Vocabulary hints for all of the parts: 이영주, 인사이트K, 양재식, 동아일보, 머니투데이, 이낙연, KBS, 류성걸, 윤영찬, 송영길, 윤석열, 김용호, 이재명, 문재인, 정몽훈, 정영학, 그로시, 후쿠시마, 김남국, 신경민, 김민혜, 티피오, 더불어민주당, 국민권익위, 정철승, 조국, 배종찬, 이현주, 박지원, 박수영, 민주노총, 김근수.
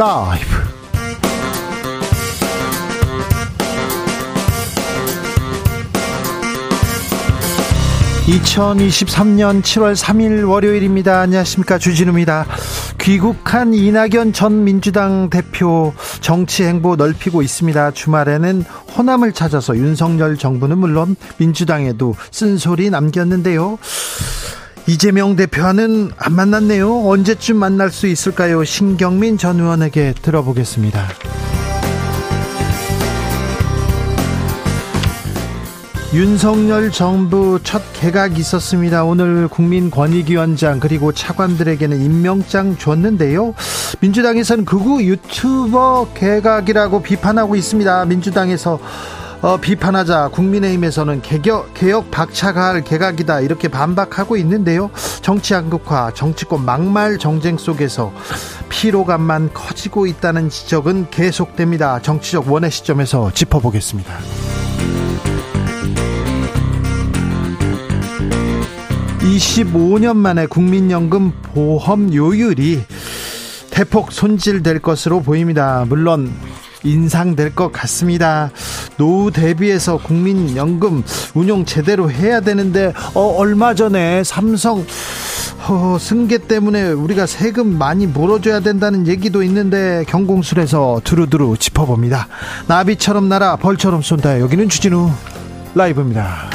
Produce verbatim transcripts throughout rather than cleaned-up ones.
라이브. 이천이십삼년 칠월 삼일 월요일입니다. 안녕하십니까, 주진우입니다. 귀국한 이낙연 전 민주당 대표, 정치 행보 넓히고 있습니다. 주말에는 호남을 찾아서 윤석열 정부는 물론 민주당에도 쓴소리 남겼는데요. 이재명 대표와는 안 만났네요. 언제쯤 만날 수 있을까요? 신경민 전 의원에게 들어보겠습니다. 윤석열 정부 첫 개각이 있었습니다. 오늘 국민권익위원장 그리고 차관들에게는 임명장 줬는데요. 민주당에서는 극우 유튜버 개각이라고 비판하고 있습니다. 민주당에서 어, 비판하자 국민의힘에서는 개격, 개혁 박차가할 개각이다 이렇게 반박하고 있는데요. 정치 양극화, 정치권 막말 정쟁 속에서 피로감만 커지고 있다는 지적은 계속됩니다. 정치적 원의 시점에서 짚어보겠습니다. 이십오년 만에 국민연금 보험 요율이 대폭 손질될 것으로 보입니다. 물론 인상될 것 같습니다. 노후 대비해서 국민연금 운용 제대로 해야 되는데 어, 얼마 전에 삼성 어, 승계 때문에 우리가 세금 많이 물어줘야 된다는 얘기도 있는데 경공술에서 두루두루 짚어봅니다. 나비처럼 날아 벌처럼 쏜다. 여기는 주진우 라이브입니다.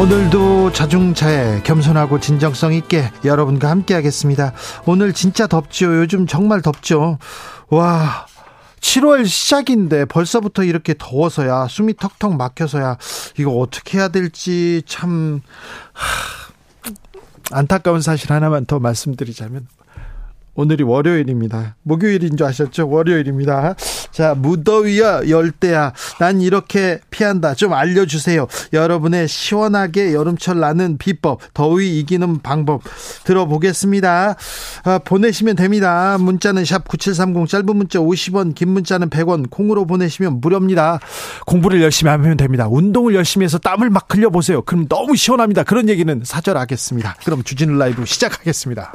오늘도 자중차에 겸손하고 진정성 있게 여러분과 함께 하겠습니다. 오늘 진짜 덥죠. 요즘 정말 덥죠. 와, 칠월 시작인데 벌써부터 이렇게 더워서야, 숨이 턱턱 막혀서야, 이거 어떻게 해야 될지 참 하, 안타까운 사실 하나만 더 말씀드리자면 오늘이 월요일입니다. 목요일인 줄 아셨죠? 월요일입니다. 자, 무더위야 열대야 난 이렇게 피한다 좀 알려주세요. 여러분의 시원하게 여름철 나는 비법, 더위 이기는 방법 들어보겠습니다. 아, 보내시면 됩니다. 문자는 샵 구칠삼공, 짧은 문자 오십원, 긴 문자는 백원, 콩으로 보내시면 무료입니다. 공부를 열심히 하면 됩니다. 운동을 열심히 해서 땀을 막 흘려보세요. 그럼 너무 시원합니다. 그런 얘기는 사절하겠습니다. 그럼 주진우 라이브 시작하겠습니다.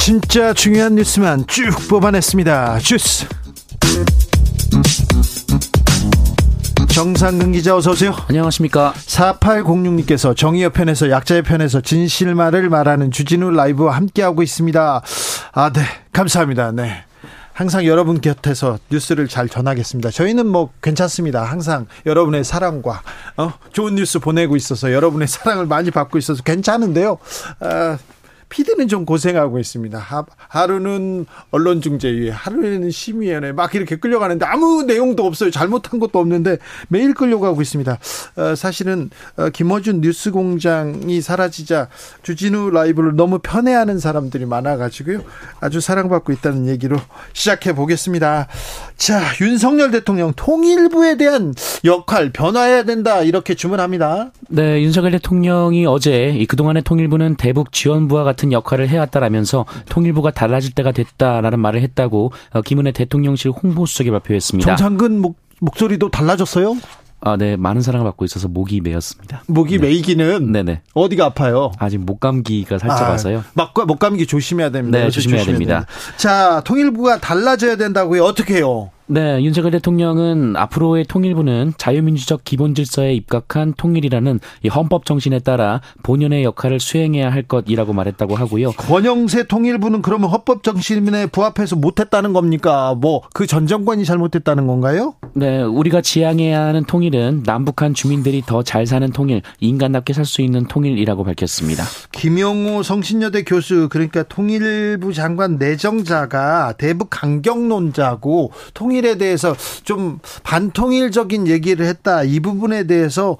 진짜 중요한 뉴스만 쭉 뽑아냈습니다. 주스 정상근 기자 어서 오세요. 안녕하십니까. 사팔공육님께서 정의의 편에서 약자의 편에서 진실말을 말하는 주진우 라이브와 함께하고 있습니다. 아, 네, 감사합니다. 네, 항상 여러분 곁에서 뉴스를 잘 전하겠습니다. 저희는 뭐 괜찮습니다. 항상 여러분의 사랑과 어? 좋은 뉴스 보내고 있어서 여러분의 사랑을 많이 받고 있어서 괜찮은데요. 아, 피디는 좀 고생하고 있습니다. 하, 하루는 언론중재위에, 하루는 심의위원회 막 이렇게 끌려가는데 아무 내용도 없어요. 잘못한 것도 없는데 매일 끌려가고 있습니다. 어, 사실은 어, 김어준 뉴스공장이 사라지자 주진우 라이브를 너무 편애하는 사람들이 많아가지고요. 아주 사랑받고 있다는 얘기로 시작해 보겠습니다. 자, 윤석열 대통령 통일부에 대한 역할 변화해야 된다 이렇게 주문합니다. 네, 윤석열 대통령이 어제 그동안의 통일부는 대북 지원부와 같은 같은 역할을 해왔다라면서 통일부가 달라질 때가 됐다라는 말을 했다고 김은혜 대통령실 홍보수석이 발표했습니다. 정상근 목, 목소리도 달라졌어요? 아, 네, 많은 사랑을 받고 있어서 목이 메였습니다. 목이 네. 메이기는 네네. 어디가 아파요? 아직 목감기가 살짝 아, 와서요. 막, 목감기 조심해야 됩니다. 네, 조심해야, 조심해야 됩니다. 됩니다. 자, 통일부가 달라져야 된다고요? 어떻게 해요? 네, 윤석열 대통령은 앞으로의 통일부는 자유민주적 기본질서에 입각한 통일이라는 이 헌법 정신에 따라 본연의 역할을 수행해야 할 것이라고 말했다고 하고요. 권영세 통일부는 그러면 헌법 정신에 부합해서 못했다는 겁니까? 뭐 그 전 정권이 잘못했다는 건가요? 네, 우리가 지향해야 하는 통일은 남북한 주민들이 더 잘 사는 통일, 인간답게 살 수 있는 통일이라고 밝혔습니다. 김용호 성신여대 교수, 그러니까 통일부 장관 내정자가 대북 강경론자고 통일 통일에 대해서 좀 반통일적인 얘기를 했다. 이 부분에 대해서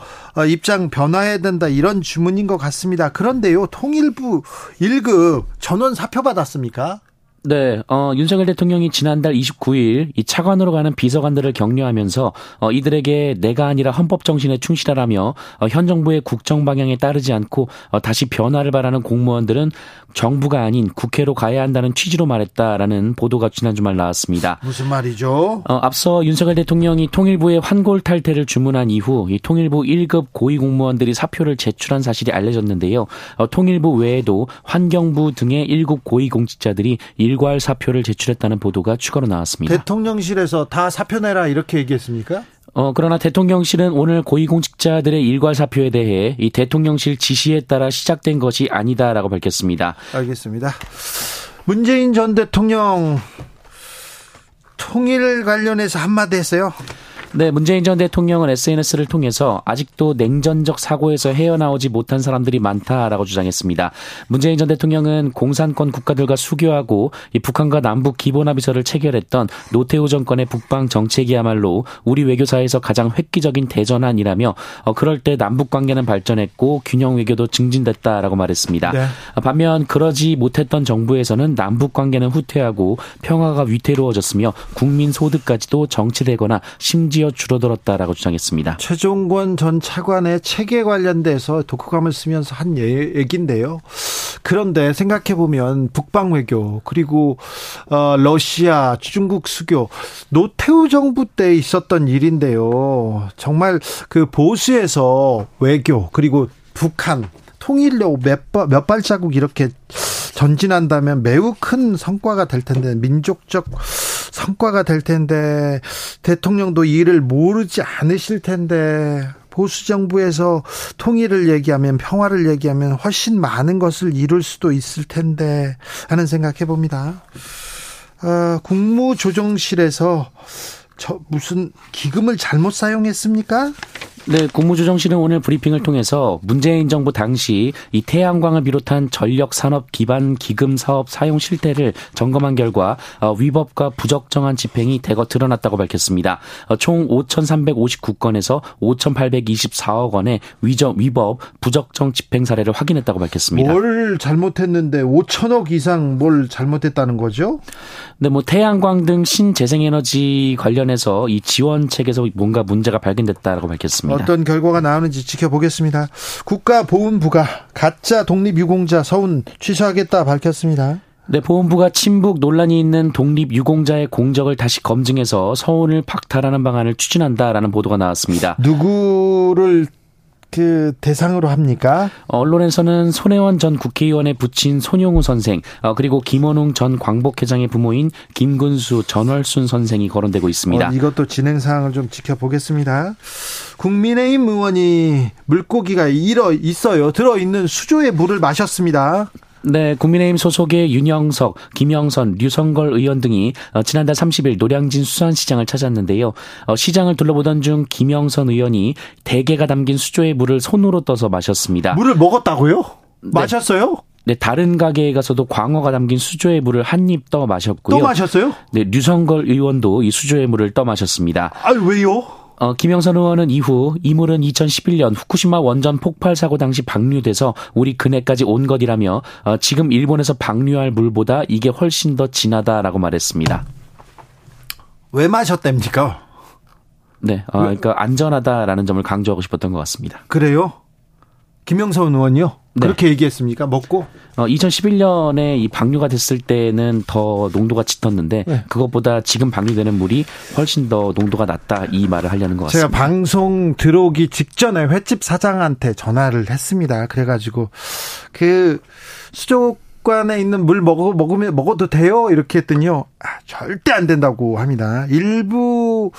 입장 변화해야 된다. 이런 주문인 것 같습니다. 그런데요, 통일부 일 급 전원 사표 받았습니까? 네, 어, 윤석열 대통령이 지난달 이십구 일 이 차관으로 가는 비서관들을 격려하면서 어, 이들에게 내가 아니라 헌법 정신에 충실하라며 어, 현 정부의 국정 방향에 따르지 않고 어, 다시 변화를 바라는 공무원들은 정부가 아닌 국회로 가야 한다는 취지로 말했다라는 보도가 지난 주말 나왔습니다. 무슨 말이죠? 어, 앞서 윤석열 대통령이 통일부의 환골 탈퇴를 주문한 이후 이 통일부 일 급 고위 공무원들이 사표를 제출한 사실이 알려졌는데요. 어, 통일부 외에도 환경부 등의 일 급 고위 공직자들이 일괄 사표를 제출했다는 보도가 추가로 나왔습니다. 대통령실에서 다 사표 내라 이렇게 얘기했습니까? 어, 그러나 대통령실은 오늘 고위공직자들의 일괄 사표에 대해 이 대통령실 지시에 따라 시작된 것이 아니다라고 밝혔습니다. 알겠습니다. 문재인 전 대통령 통일 관련해서 한마디 했어요. 네, 문재인 전 대통령은 에스엔에스를 통해서 아직도 냉전적 사고에서 헤어나오지 못한 사람들이 많다라고 주장했습니다. 문재인 전 대통령은 공산권 국가들과 수교하고 이 북한과 남북 기본합의서를 체결했던 노태우 정권의 북방 정책이야말로 우리 외교사에서 가장 획기적인 대전환이라며 어, 그럴 때 남북 관계는 발전했고 균형 외교도 증진됐다라고 말했습니다. 네. 반면 그러지 못했던 정부에서는 남북 관계는 후퇴하고 평화가 위태로워졌으며 국민 소득까지도 정치되거나 심지어 줄어들었다라고 주장했습니다. 최종권 전 차관의 체계 관련돼서 독후감을 쓰면서 한 얘기인데요. 그런데 생각해보면 북방 외교 그리고 러시아 중국 수교 노태우 정부 때 있었던 일인데요. 정말 그 보수에서 외교 그리고 북한 통일로 몇, 바, 몇 발자국 이렇게 전진한다면 매우 큰 성과가 될 텐데, 민족적 성과가 될 텐데, 대통령도 이 일을 모르지 않으실 텐데, 보수정부에서 통일을 얘기하면, 평화를 얘기하면 훨씬 많은 것을 이룰 수도 있을 텐데 하는 생각 해봅니다. 어, 국무조정실에서 저 무슨 기금을 잘못 사용했습니까? 네, 국무조정실은 오늘 브리핑을 통해서 문재인 정부 당시 이 태양광을 비롯한 전력산업 기반 기금 사업 사용 실태를 점검한 결과 어, 위법과 부적정한 집행이 대거 드러났다고 밝혔습니다. 어, 총 오천삼백오십구 건에서 오천팔백이십사억 원의 위저, 위법 부적정 집행 사례를 확인했다고 밝혔습니다. 뭘 잘못했는데 오천억 이상 뭘 잘못했다는 거죠? 네, 뭐 태양광 등 신재생에너지 관련해서 이 지원책에서 뭔가 문제가 발견됐다라고 밝혔습니다. 어떤 결과가 나오는지 지켜보겠습니다. 국가보훈부가 가짜 독립유공자 서훈 취소하겠다 밝혔습니다. 네, 보훈부가 친북 논란이 있는 독립유공자의 공적을 다시 검증해서 서훈을 박탈하는 방안을 추진한다라는 보도가 나왔습니다. 누구를 그 대상으로 합니까? 언론에서는 손혜원 전 국회의원의 부친 손용우 선생, 그리고 김원웅 전 광복회장의 부모인 김근수, 전월순 선생이 거론되고 있습니다. 어, 이것도 진행 사항을 좀 지켜보겠습니다. 국민의힘 의원이 물고기가 일어 있어요. 들어 있는 수조의 물을 마셨습니다. 네, 국민의힘 소속의 윤영석, 김영선, 류성걸 의원 등이 지난달 삼십 일 노량진 수산시장을 찾았는데요. 시장을 둘러보던 중 김영선 의원이 대게가 담긴 수조의 물을 손으로 떠서 마셨습니다. 물을 먹었다고요? 네. 마셨어요? 네, 다른 가게에 가서도 광어가 담긴 수조의 물을 한 입 떠 마셨고요. 떠 마셨어요? 네, 류성걸 의원도 이 수조의 물을 떠 마셨습니다. 아, 왜요? 어, 김영선 의원은 이후 이 물은 이천십일 년 후쿠시마 원전 폭발 사고 당시 방류돼서 우리 근해까지 온 것이라며 어, 지금 일본에서 방류할 물보다 이게 훨씬 더 진하다라고 말했습니다. 왜 마셨답니까? 네, 어, 그러니까 안전하다라는 점을 강조하고 싶었던 것 같습니다. 그래요? 김영선 의원이요? 네. 그렇게 얘기했습니까? 먹고? 어, 이천십일 년에 이 방류가 됐을 때는 더 농도가 짙었는데 네. 그것보다 지금 방류되는 물이 훨씬 더 농도가 낮다 이 말을 하려는 것 같습니다. 제가 방송 들어오기 직전에 횟집 사장한테 전화를 했습니다. 그래가지고 그 수족관에 있는 물 먹어, 먹으면, 먹어도 돼요? 이렇게 했더니요. 아, 절대 안 된다고 합니다. 일부...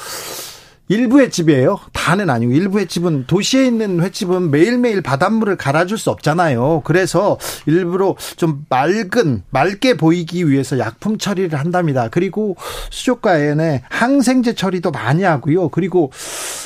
일부 횟집이에요. 다는 아니고 일부 횟집은 도시에 있는 횟집은 매일매일 바닷물을 갈아줄 수 없잖아요. 그래서 일부러 좀 맑은 맑게 보이기 위해서 약품 처리를 한답니다. 그리고 수족관에 항생제 처리도 많이 하고요. 그리고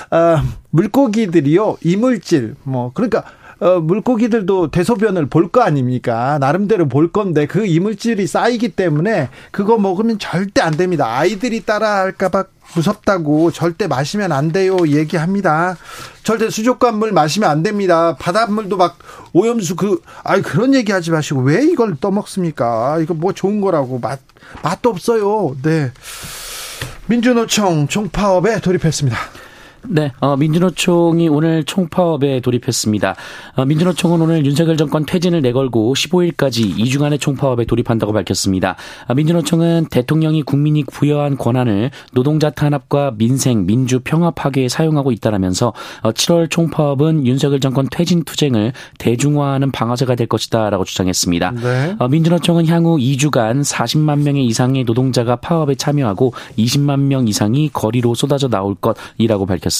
어, 물고기들이요 이물질 뭐 그러니까 어, 물고기들도 대소변을 볼 거 아닙니까? 나름대로 볼 건데 그 이물질이 쌓이기 때문에 그거 먹으면 절대 안 됩니다. 아이들이 따라할까 봐 무섭다고 절대 마시면 안 돼요 얘기합니다. 절대 수족관물 마시면 안 됩니다. 바닷물도 막 오염수 그 아이 그런 얘기하지 마시고 왜 이걸 떠먹습니까? 이거 뭐 좋은 거라고 맛 맛도 없어요. 네. 민주노총 총파업에 돌입했습니다. 네, 어, 민주노총이 오늘 총파업에 돌입했습니다. 어, 민주노총은 오늘 윤석열 정권 퇴진을 내걸고 십오일까지 이 주간의 총파업에 돌입한다고 밝혔습니다. 어, 민주노총은 대통령이 국민이 부여한 권한을 노동자 탄압과 민생, 민주, 평화 파괴에 사용하고 있다라면서 어, 칠월 총파업은 윤석열 정권 퇴진 투쟁을 대중화하는 방아쇠가 될 것이다라고 주장했습니다. 네. 어, 민주노총은 향후 이 주간 사십만 명의 이상의 노동자가 파업에 참여하고 이십만 명 이상이 거리로 쏟아져 나올 것이라고 밝혔습니다.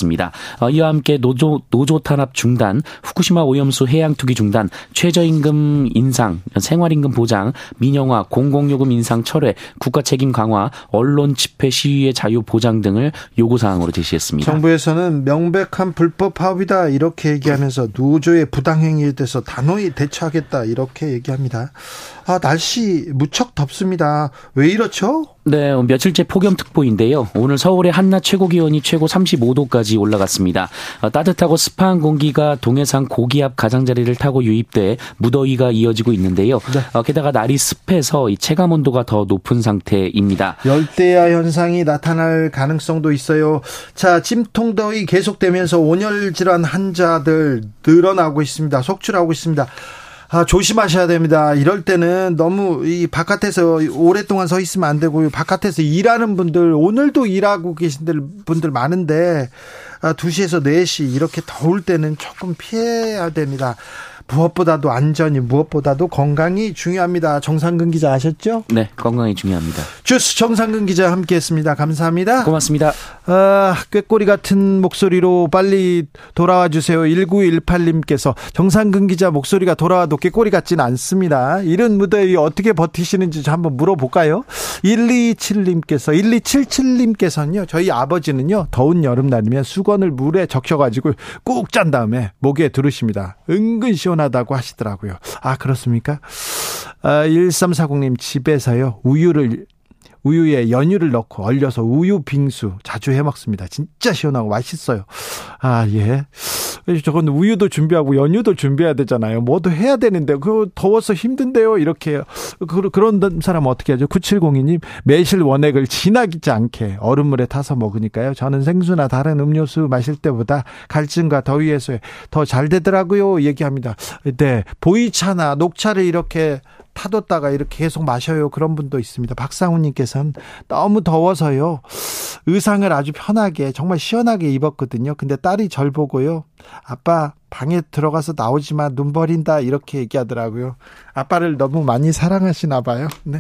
이와 함께 노조, 노조 탄압 중단, 후쿠시마 오염수 해양 투기 중단, 최저임금 인상, 생활임금 보장, 민영화, 공공요금 인상 철회, 국가 책임 강화, 언론 집회 시위의 자유 보장 등을 요구사항으로 제시했습니다. 정부에서는 명백한 불법 파업이다 이렇게 얘기하면서 노조의 부당행위에 대해서 단호히 대처하겠다 이렇게 얘기합니다. 아, 날씨 무척 덥습니다. 왜 이렇죠? 네, 며칠째 폭염특보인데요. 오늘 서울의 한낮 최고기온이 최고 삼십오도까지 올라갔습니다. 따뜻하고 습한 공기가 동해상 고기압 가장자리를 타고 유입돼 무더위가 이어지고 있는데요. 네. 게다가 날이 습해서 이 체감온도가 더 높은 상태입니다. 열대야 현상이 나타날 가능성도 있어요. 자, 찜통더위 계속되면서 온열질환 환자들 늘어나고 있습니다. 속출하고 있습니다. 아, 조심하셔야 됩니다. 이럴 때는 너무 이 바깥에서 오랫동안 서 있으면 안 되고 바깥에서 일하는 분들 오늘도 일하고 계신 분들 많은데 아, 두 시에서 네 시 이렇게 더울 때는 조금 피해야 됩니다. 무엇보다도 안전이 무엇보다도 건강이 중요합니다. 정상근 기자 아셨죠? 네, 건강이 중요합니다. 주스 정상근 기자 함께했습니다. 감사합니다. 고맙습니다. 아, 꾀꼬리 같은 목소리로 빨리 돌아와 주세요. 일구일팔님께서 정상근 기자 목소리가 돌아와도 꾀꼬리 같진 않습니다. 이런 무더위 어떻게 버티시는지 한번 물어볼까요? 일이칠님께서 일이칠칠님께서는요 저희 아버지는요 더운 여름날이면 수건을 물에 적셔가지고 꾹 짠 다음에 목에 두르십니다. 은근 시원합니다 하다고 하시더라고요. 아, 그렇습니까? 아, 일삼사공님 집에서요 우유를 우유에 연유를 넣고 얼려서 우유 빙수 자주 해 먹습니다. 진짜 시원하고 맛있어요. 아, 예. 저건 우유도 준비하고 연유도 준비해야 되잖아요. 뭐도 해야 되는데 그 더워서 힘든데요. 이렇게 그런 사람 어떻게 하죠? 구칠공이님 매실 원액을 진하지 않게 얼음물에 타서 먹으니까요. 저는 생수나 다른 음료수 마실 때보다 갈증과 더위 해소에 더 잘 되더라고요. 얘기합니다. 네, 보이차나 녹차를 이렇게 타뒀다가 이렇게 계속 마셔요. 그런 분도 있습니다. 박상훈님께서는 너무 더워서요 의상을 아주 편하게 정말 시원하게 입었거든요. 근데 딸이 절 보고요 아빠 방에 들어가서 나오지만 눈 버린다 이렇게 얘기하더라고요. 아빠를 너무 많이 사랑하시나 봐요. 네.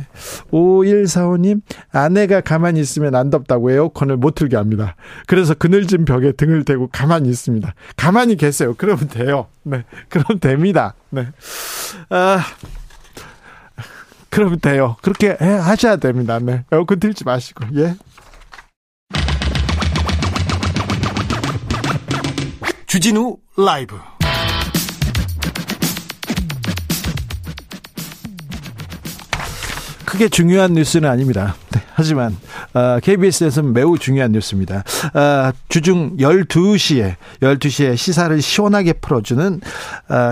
오일사오님 아내가 가만히 있으면 안 덥다고 에어컨을 못 틀게 합니다. 그래서 그늘진 벽에 등을 대고 가만히 있습니다. 가만히 계세요. 그러면 돼요. 네, 그럼 됩니다. 네. 아... 그러면 돼요. 그렇게 하셔야 됩니다. 네. 에어컨 틀지 마시고. 예. 주진우 라이브. 크게 중요한 뉴스는 아닙니다. 네. 하지만 케이비에스에서는 매우 중요한 뉴스입니다. 주중 열두 시에 열두 시에 시사를 시원하게 풀어주는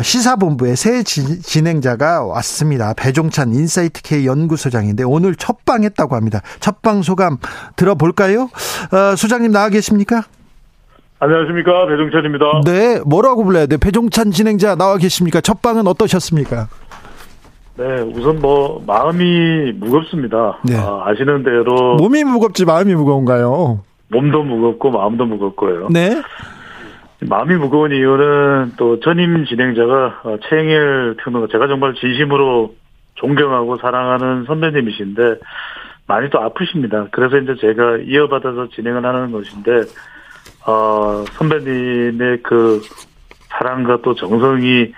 시사본부의 새 진행자가 왔습니다. 배종찬 인사이트K 연구소장인데 오늘 첫방 했다고 합니다. 첫방 소감 들어볼까요? 소장님 나와 계십니까? 안녕하십니까, 배종찬입니다. 네, 뭐라고 불러야 돼요? 배종찬 진행자 나와 계십니까? 첫방은 어떠셨습니까? 네, 우선 뭐 마음이 무겁습니다. 네. 아, 아시는 대로 몸이 무겁지 마음이 무거운가요? 몸도 무겁고 마음도 무겁고요. 네. 마음이 무거운 이유는 또 전임 진행자가 최영일 특노가 제가 정말 진심으로 존경하고 사랑하는 선배님이신데 많이 또 아프십니다. 그래서 이제 제가 이어받아서 진행을 하는 것인데 어, 선배님의 그 사랑과 또 정성이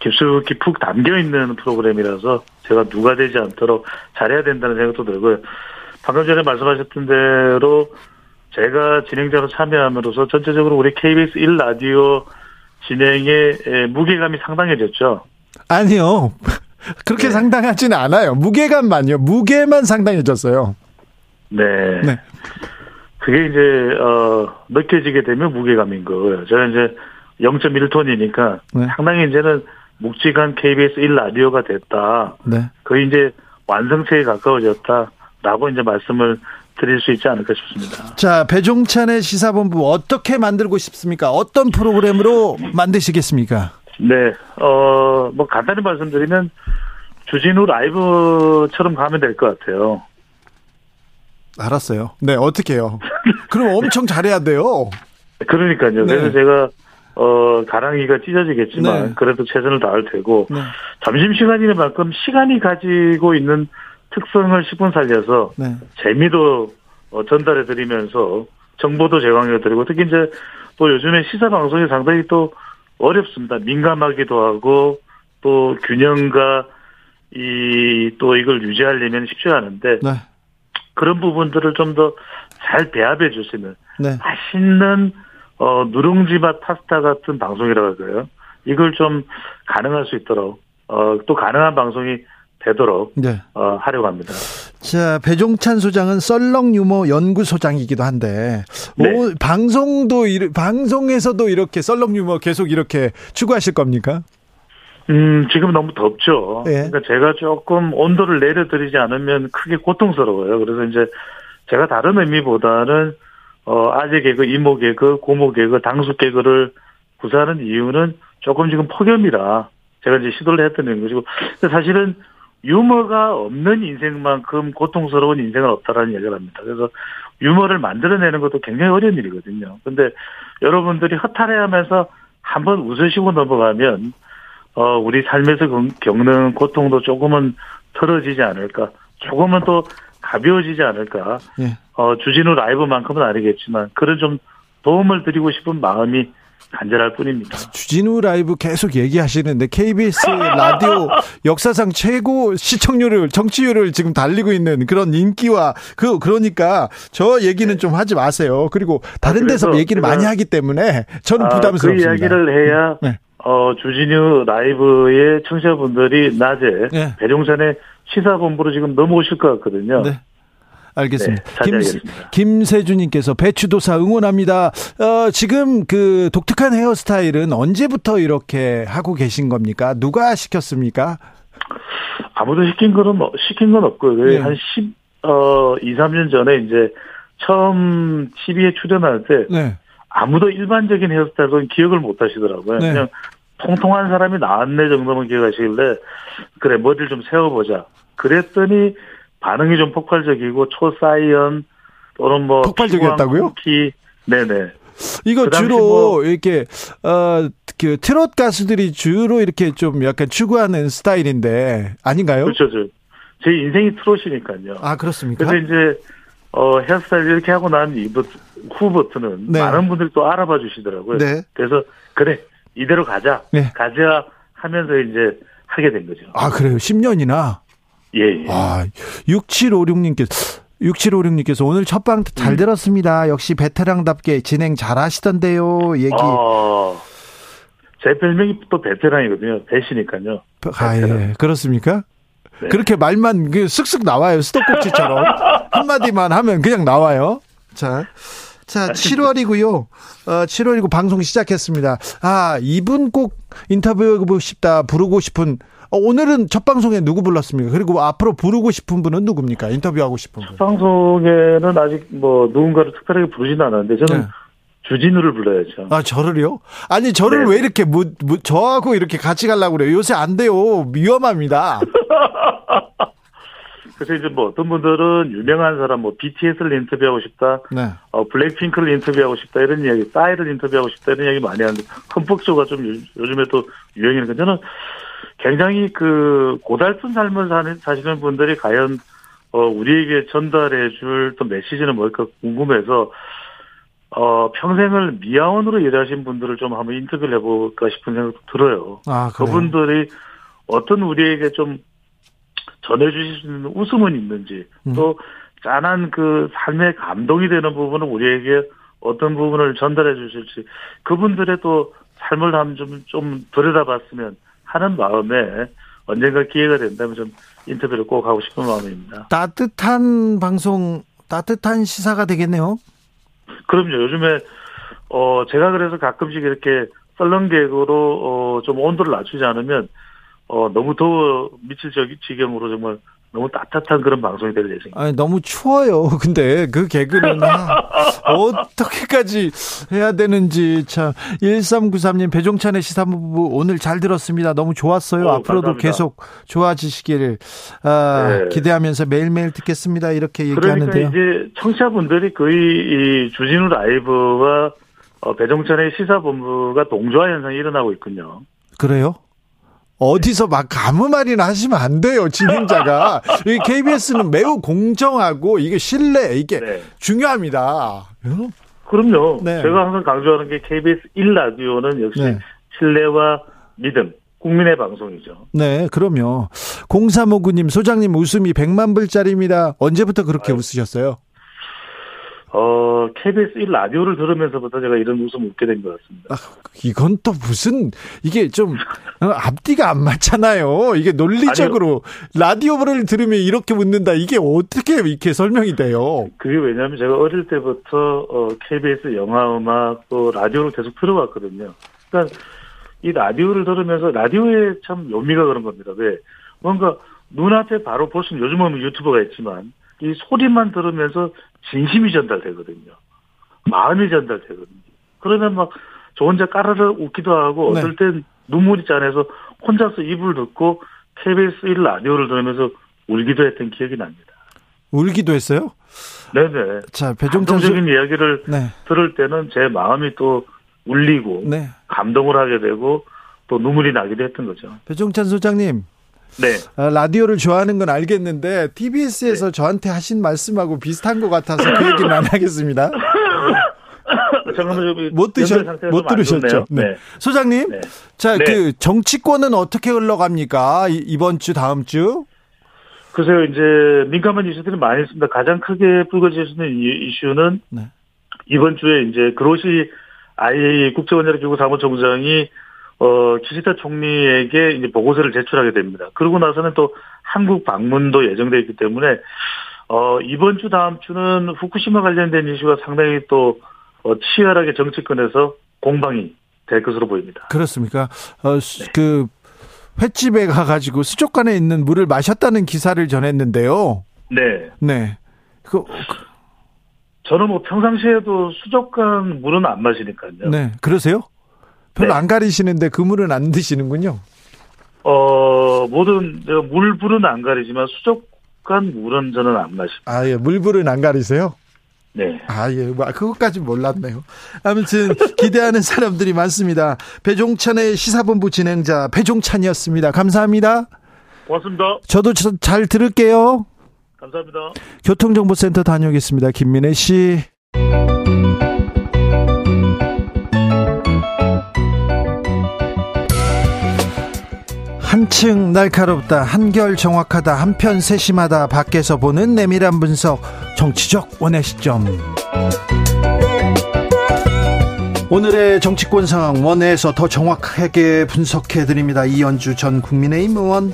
깊숙이 푹 담겨있는 프로그램이라서 제가 누가 되지 않도록 잘해야 된다는 생각도 들고요. 방금 전에 말씀하셨던 대로 제가 진행자로 참여함으로써 전체적으로 우리 케이비에스 일 라디오 진행에 무게감이 상당해졌죠. 아니요. 그렇게 네. 상당하진 않아요. 무게감만요. 무게만 상당해졌어요. 네. 네. 그게 이제 어, 느껴지게 되면 무게감인 거예요. 제가 이제 영 점 일 톤이니까 네. 상당히 이제는 묵직한 케이비에스 일 라디오가 됐다. 네. 거의 이제 완성체에 가까워졌다라고 이제 말씀을 드릴 수 있지 않을까 싶습니다. 자, 배종찬의 시사본부 어떻게 만들고 싶습니까? 어떤 프로그램으로 만드시겠습니까? 네, 어, 뭐 간단히 말씀드리면 주진우 라이브처럼 가면 될 것 같아요. 알았어요. 네, 어떻게 해요? 그럼 엄청 잘해야 돼요. 그러니까요. 네. 그래서 제가 어, 가랑이가 찢어지겠지만 네. 그래도 최선을 다할 테고 네. 점심시간이니만큼 시간이 가지고 있는 특성을 십 분 살려서 네. 재미도 전달해드리면서 정보도 제공해드리고 특히 이제 또 요즘에 시사방송이 상당히 또 어렵습니다. 민감하기도 하고 또 균형과 이 또 이걸 유지하려면 쉽지 않은데 네. 그런 부분들을 좀 더 잘 배합해 주시는 네. 맛있는 어, 누룽지맛 파스타 같은 방송이라고 할까요? 이걸 좀 가능할 수 있도록 어, 또 가능한 방송이 되도록 네. 어, 하려고 합니다. 자, 배종찬 소장은 썰렁 유머 연구소장이기도 한데 네. 오, 방송도 방송에서도 이렇게 썰렁 유머 계속 이렇게 추구하실 겁니까? 음, 지금 너무 덥죠. 네. 그러니까 제가 조금 온도를 내려드리지 않으면 크게 고통스러워요. 그래서 이제 제가 다른 의미보다는 어, 아재 개그, 이모 개그, 고모 개그, 당수 개그를 구사하는 이유는 조금 지금 폭염이라 제가 이제 시도를 했던 것이고 사실은. 유머가 없는 인생만큼 고통스러운 인생은 없다라는 얘기를 합니다. 그래서 유머를 만들어내는 것도 굉장히 어려운 일이거든요. 그런데 여러분들이 허탈해하면서 한번 웃으시고 넘어가면 어, 우리 삶에서 겪는 고통도 조금은 덜어지지 않을까, 조금은 또 가벼워지지 않을까. 어, 주진우 라이브만큼은 아니겠지만 그런 좀 도움을 드리고 싶은 마음이 간절할 뿐입니다. 주진우 라이브 계속 얘기하시는데 케이비에스 라디오 역사상 최고 시청률을 정치율을 지금 달리고 있는 그런 인기와 그 그러니까 저 얘기는 네. 좀 하지 마세요. 그리고 다른 데서 얘기를 많이 하기 때문에 저는 아, 부담스럽습니다. 그 이야기를 해야 네. 어, 주진우 라이브의 청취자분들이 낮에 네. 배종찬의 시사본부로 지금 넘어오실 것 같거든요. 네. 알겠습니다. 네, 김, 김세주님께서 배추도사 응원합니다. 어, 지금 그 독특한 헤어스타일은 언제부터 이렇게 하고 계신 겁니까? 누가 시켰습니까? 아무도 시킨 건, 시킨 건 없고요. 네. 한 십, 어, 이, 삼 년 전에 이제 처음 티비에 출연할 때 네. 아무도 일반적인 헤어스타일은 기억을 못 하시더라고요. 네. 그냥 통통한 사람이 나왔네 정도만 기억하시길래 그래, 머리를 좀 세워보자. 그랬더니 반응이 좀 폭발적이고 초사이언 또는 뭐 폭발적이었다고요? 쿠키. 네네. 이거 주로 뭐 이렇게 어, 그 트롯 가수들이 주로 이렇게 좀 약간 추구하는 스타일인데 아닌가요? 그렇죠, 저. 제 인생이 트롯이니까요. 아 그렇습니까? 근데 이제 어, 헤어스타일 이렇게 하고 난 후부터는 네. 많은 분들이 또 알아봐 주시더라고요. 네. 그래서 그래 이대로 가자, 네. 가자 하면서 이제 하게 된 거죠. 아 그래요? 십 년이나. 예, 예. 아, 육칠오육 님께서, 육칠오육 님께서 오늘 첫방 잘 들었습니다. 역시 베테랑답게 진행 잘 하시던데요. 얘기. 어, 제 별명이 또 베테랑이거든요. 배시니까요. 아, 베테랑. 예. 그렇습니까? 네. 그렇게 말만 쓱쓱 나와요. 수도꼭지처럼. 한마디만 하면 그냥 나와요. 자. 자, 칠월이고요. 어, 칠월이고 방송 시작했습니다. 아, 이분 꼭 인터뷰하고 싶다, 부르고 싶은, 어, 오늘은 첫 방송에 누구 불렀습니까? 그리고 앞으로 부르고 싶은 분은 누굽니까? 인터뷰하고 싶은 분. 첫 방송에는 아직 뭐 누군가를 특별하게 부르진 않았는데 저는 네. 주진우를 불러야죠. 아, 저를요? 아니, 저를 네. 왜 이렇게 뭐, 뭐, 저하고 이렇게 같이 가려고 그래요? 요새 안 돼요. 위험합니다. 그래서 이제 뭐 어떤 분들은 유명한 사람 뭐 비티에스를 인터뷰하고 싶다, 네. 어, 블랙핑크를 인터뷰하고 싶다 이런 이야기, 싸이를 인터뷰하고 싶다 이런 이야기 많이 하는데 컴팩쇼가 좀 요즘에 또 유행이니까 저는 굉장히 그 고달픈 삶을 사는, 사시는 분들이 과연 어, 우리에게 전달해 줄 또 메시지는 뭘까 궁금해서 어, 평생을 미아원으로 일하신 분들을 좀 한번 인터뷰를 해볼까 싶은 생각도 들어요. 아, 그래요? 그분들이 어떤 우리에게 좀 전해주실 수 있는 웃음은 있는지 음. 또 짠한 그 삶의 감동이 되는 부분은 우리에게 어떤 부분을 전달해 주실지 그분들의 또 삶을 좀, 좀 들여다봤으면 하는 마음에 언젠가 기회가 된다면 좀 인터뷰를 꼭 하고 싶은 마음입니다. 따뜻한 방송, 따뜻한 시사가 되겠네요. 그럼요. 요즘에 어 제가 그래서 가끔씩 이렇게 썰렁개그로 어 좀 온도를 낮추지 않으면 어 너무 더워 미칠 지경으로 정말 너무 따뜻한 그런 방송이 될 예정입니다. 아니, 너무 추워요. 근데 그 개그는 어떻게까지 해야 되는지 참. 일삼구삼 님 배종찬의 시사본부 오늘 잘 들었습니다. 너무 좋았어요. 오, 앞으로도 감사합니다. 계속 좋아지시기를 아, 네. 기대하면서 매일매일 듣겠습니다. 이렇게 얘기하는데요. 그러니까 이제 청취자분들이 거의 이 주진우 라이브와 배종찬의 시사본부가 동조화 현상이 일어나고 있군요. 그래요? 어디서 막 아무 말이나 하시면 안 돼요, 진행자가. 이 케이비에스는 매우 공정하고 이게 신뢰, 이게 네. 중요합니다. 응? 그럼요. 네. 제가 항상 강조하는 게 케이비에스 일 라디오는 역시 네. 신뢰와 믿음, 국민의 방송이죠. 네, 그럼요. 공삼오구 님, 소장님 웃음이 백만 불짜리입니다. 언제부터 그렇게 아유. 웃으셨어요? 어, 케이비에스 일 라디오를 들으면서부터 제가 이런 웃음을 웃게 된 것 같습니다. 아, 이건 또 무슨, 이게 좀, 앞뒤가 안 맞잖아요. 이게 논리적으로. 아니요. 라디오를 들으면 이렇게 웃는다. 이게 어떻게 이렇게 설명이 돼요? 그게 왜냐면 제가 어릴 때부터, 어, 케이비에스 영화음악, 또 라디오를 계속 들어왔거든요. 그러니까, 이 라디오를 들으면서, 라디오의 참 묘미가 그런 겁니다. 왜? 뭔가, 눈앞에 바로 볼 수 있는, 요즘은 유튜버가 있지만, 이 소리만 들으면서 진심이 전달되거든요. 마음이 전달되거든요. 그러면 막 저 혼자 까르르 웃기도 하고 네. 어떨 땐 눈물이 짠해서 혼자서 입을 덮고 케이비에스 일 라디오를 들으면서 울기도 했던 기억이 납니다. 울기도 했어요? 네네. 자, 배종찬 감동적인 수... 이야기를 네. 들을 때는 제 마음이 또 울리고 네. 감동을 하게 되고 또 눈물이 나기도 했던 거죠. 배종찬 소장님. 네. 라디오를 좋아하는 건 알겠는데 티비에스에서 네. 저한테 하신 말씀하고 비슷한 것 같아서 그 얘기는 안 하겠습니다. 못, 드셔, 못 들으셨죠? 네. 네. 소장님, 네. 자, 네. 그 정치권은 어떻게 흘러갑니까? 이번 주, 다음 주? 글쎄요, 이제 민감한 이슈들이 많이 있습니다. 가장 크게 불거질 수 있는 이슈는 네. 이번 주에 이제 그로시 아이에이이에이 국제원자력기구 사무총장이 어, 기시다 총리에게 이제 보고서를 제출하게 됩니다. 그러고 나서는 또 한국 방문도 예정되어 있기 때문에, 어, 이번 주 다음 주는 후쿠시마 관련된 이슈가 상당히 또, 어, 치열하게 정치권에서 공방이 될 것으로 보입니다. 그렇습니까? 어, 수, 네. 그, 횟집에 가가지고 수족관에 있는 물을 마셨다는 기사를 전했는데요. 네. 네. 그, 저는 뭐 평상시에도 수족관 물은 안 마시니까요. 네. 그러세요? 별로 네. 안 가리시는데 그물은 안 드시는군요. 어, 모든 물불은 안 가리지만 수족관 물은 저는 안 마십니다. 아, 예. 물불은 안 가리세요? 네. 아, 예. 그것까지 몰랐네요. 아무튼 기대하는 사람들이 많습니다. 배종찬의 시사본부 진행자 배종찬이었습니다. 감사합니다. 고맙습니다. 저도 잘 들을게요. 감사합니다. 교통정보센터 다녀오겠습니다. 김민혜 씨. 한층 날카롭다, 한결 정확하다, 한편 세심하다, 밖에서 보는 내밀한 분석, 정치적 원의 시점. 오늘의 정치권 상황 원에서 더 정확하게 분석해드립니다. 이현주 전 국민의힘 의원.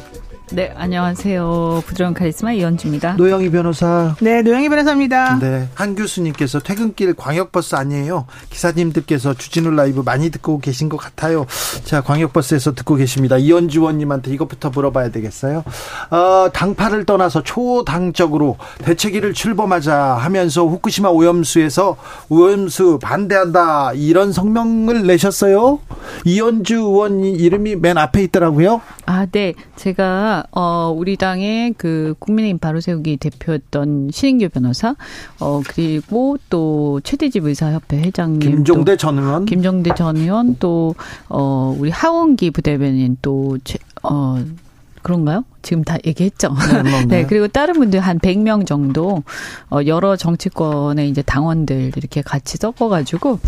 네, 안녕하세요. 부드러운 카리스마 이현주입니다. 노영희 변호사. 네, 노영희 변호사입니다. 네, 한 교수님께서 퇴근길 광역버스 아니에요. 기사님들께서 주진우 라이브 많이 듣고 계신 것 같아요. 자, 광역버스에서 듣고 계십니다. 이현주 의원님한테 이것부터 물어봐야 되겠어요. 어, 당파를 떠나서 초당적으로 대책위를 출범하자 하면서 후쿠시마 오염수에서 오염수 반대한다 이런 성명을 내셨어요. 이현주 의원 이름이 맨 앞에 있더라고요. 아, 네, 제가. 어, 우리 당의 그 국민의힘 바로세우기 대표였던 신인규 변호사, 어, 그리고 또 최대집 의사협회 회장님, 김종대 전 의원, 김종대 전 의원 또 어, 우리 하원기 부대변인 또 최, 어, 그런가요? 지금 다 얘기했죠. 네, 네, 그리고 다른 분들 한 백 명 정도 여러 정치권의 이제 당원들 이렇게 같이 섞어가지고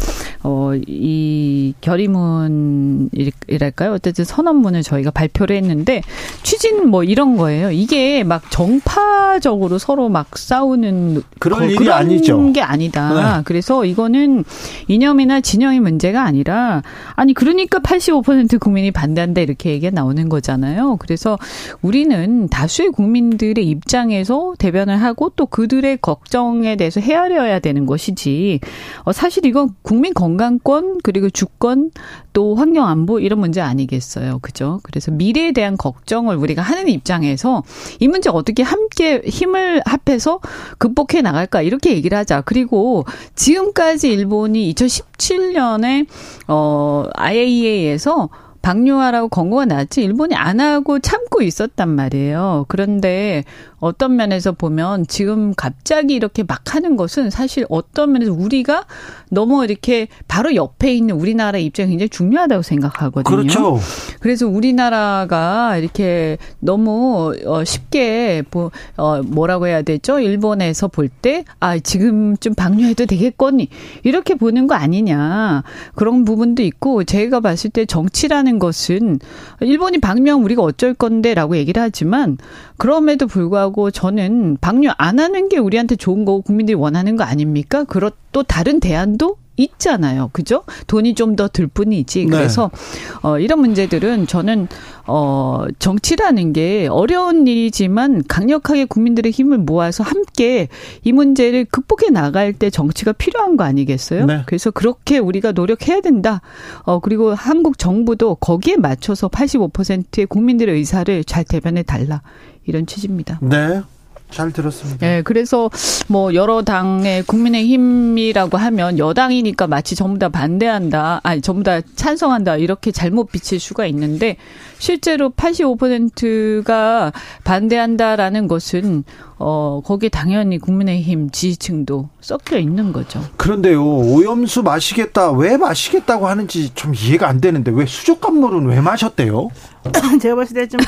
어, 이 결의문이랄까요? 어쨌든 선언문을 저희가 발표를 했는데 취지는 뭐 이런 거예요. 이게 막 정파적으로 서로 막 싸우는 그런, 거, 일이 그런 아니죠. 게 아니다. 네. 그래서 이거는 이념이나 진영의 문제가 아니라 아니 그러니까 팔십오 퍼센트 국민이 반대한다 이렇게 얘기가 나오는 거잖아요. 그래서 우리는 다수의 국민들의 입장에서 대변을 하고 또 그들의 걱정에 대해서 헤아려야 되는 것이지 어, 사실 이건 국민 건강권 그리고 주권 또 환경안보 이런 문제 아니겠어요. 그죠? 그래서 미래에 대한 걱정을 우리가 하는 입장에서 이 문제 어떻게 함께 힘을 합해서 극복해 나갈까 이렇게 얘기를 하자. 그리고 지금까지 일본이 이천십칠 년에 어, 아이에이이에이에서 방류하라고 권고가 나왔지 일본이 안 하고 참고 있었단 말이에요. 그런데 어떤 면에서 보면 지금 갑자기 이렇게 막 하는 것은 사실 어떤 면에서 우리가 너무 이렇게 바로 옆에 있는 우리나라의 입장이 굉장히 중요하다고 생각하거든요. 그렇죠. 그래서 우리나라가 이렇게 너무 쉽게 뭐라고 해야 되죠? 일본에서 볼 때 아, 지금 좀 방류해도 되겠거니 이렇게 보는 거 아니냐 그런 부분도 있고 제가 봤을 때 정치라는 것은 일본이 방류하면 우리가 어쩔 건데라고 얘기를 하지만 그럼에도 불구하고 저는 방류 안 하는 게 우리한테 좋은 거고 국민들이 원하는 거 아닙니까? 그렇 또 다른 대안도 있잖아요. 그죠? 돈이 좀 더 들 뿐이지. 그래서 네. 어, 이런 문제들은 저는 어, 정치라는 게 어려운 일이지만 강력하게 국민들의 힘을 모아서 함께 이 문제를 극복해 나갈 때 정치가 필요한 거 아니겠어요? 네. 그래서 그렇게 우리가 노력해야 된다. 어, 그리고 한국 정부도 거기에 맞춰서 팔십오 퍼센트의 국민들의 의사를 잘 대변해 달라. 이런 취지입니다. 네. 잘 들었습니다. 네, 그래서 뭐 여러 당의 국민의힘이라고 하면 여당이니까 마치 전부 다 반대한다, 아니 전부 다 찬성한다 이렇게 잘못 비칠 수가 있는데 실제로 팔십오 퍼센트가 반대한다라는 것은 어 거기 당연히 국민의힘 지지층도 섞여 있는 거죠. 그런데요, 오염수 마시겠다 왜 마시겠다고 하는지 좀 이해가 안 되는데 왜 수족관물은 왜 마셨대요? 제가 봤을 때 좀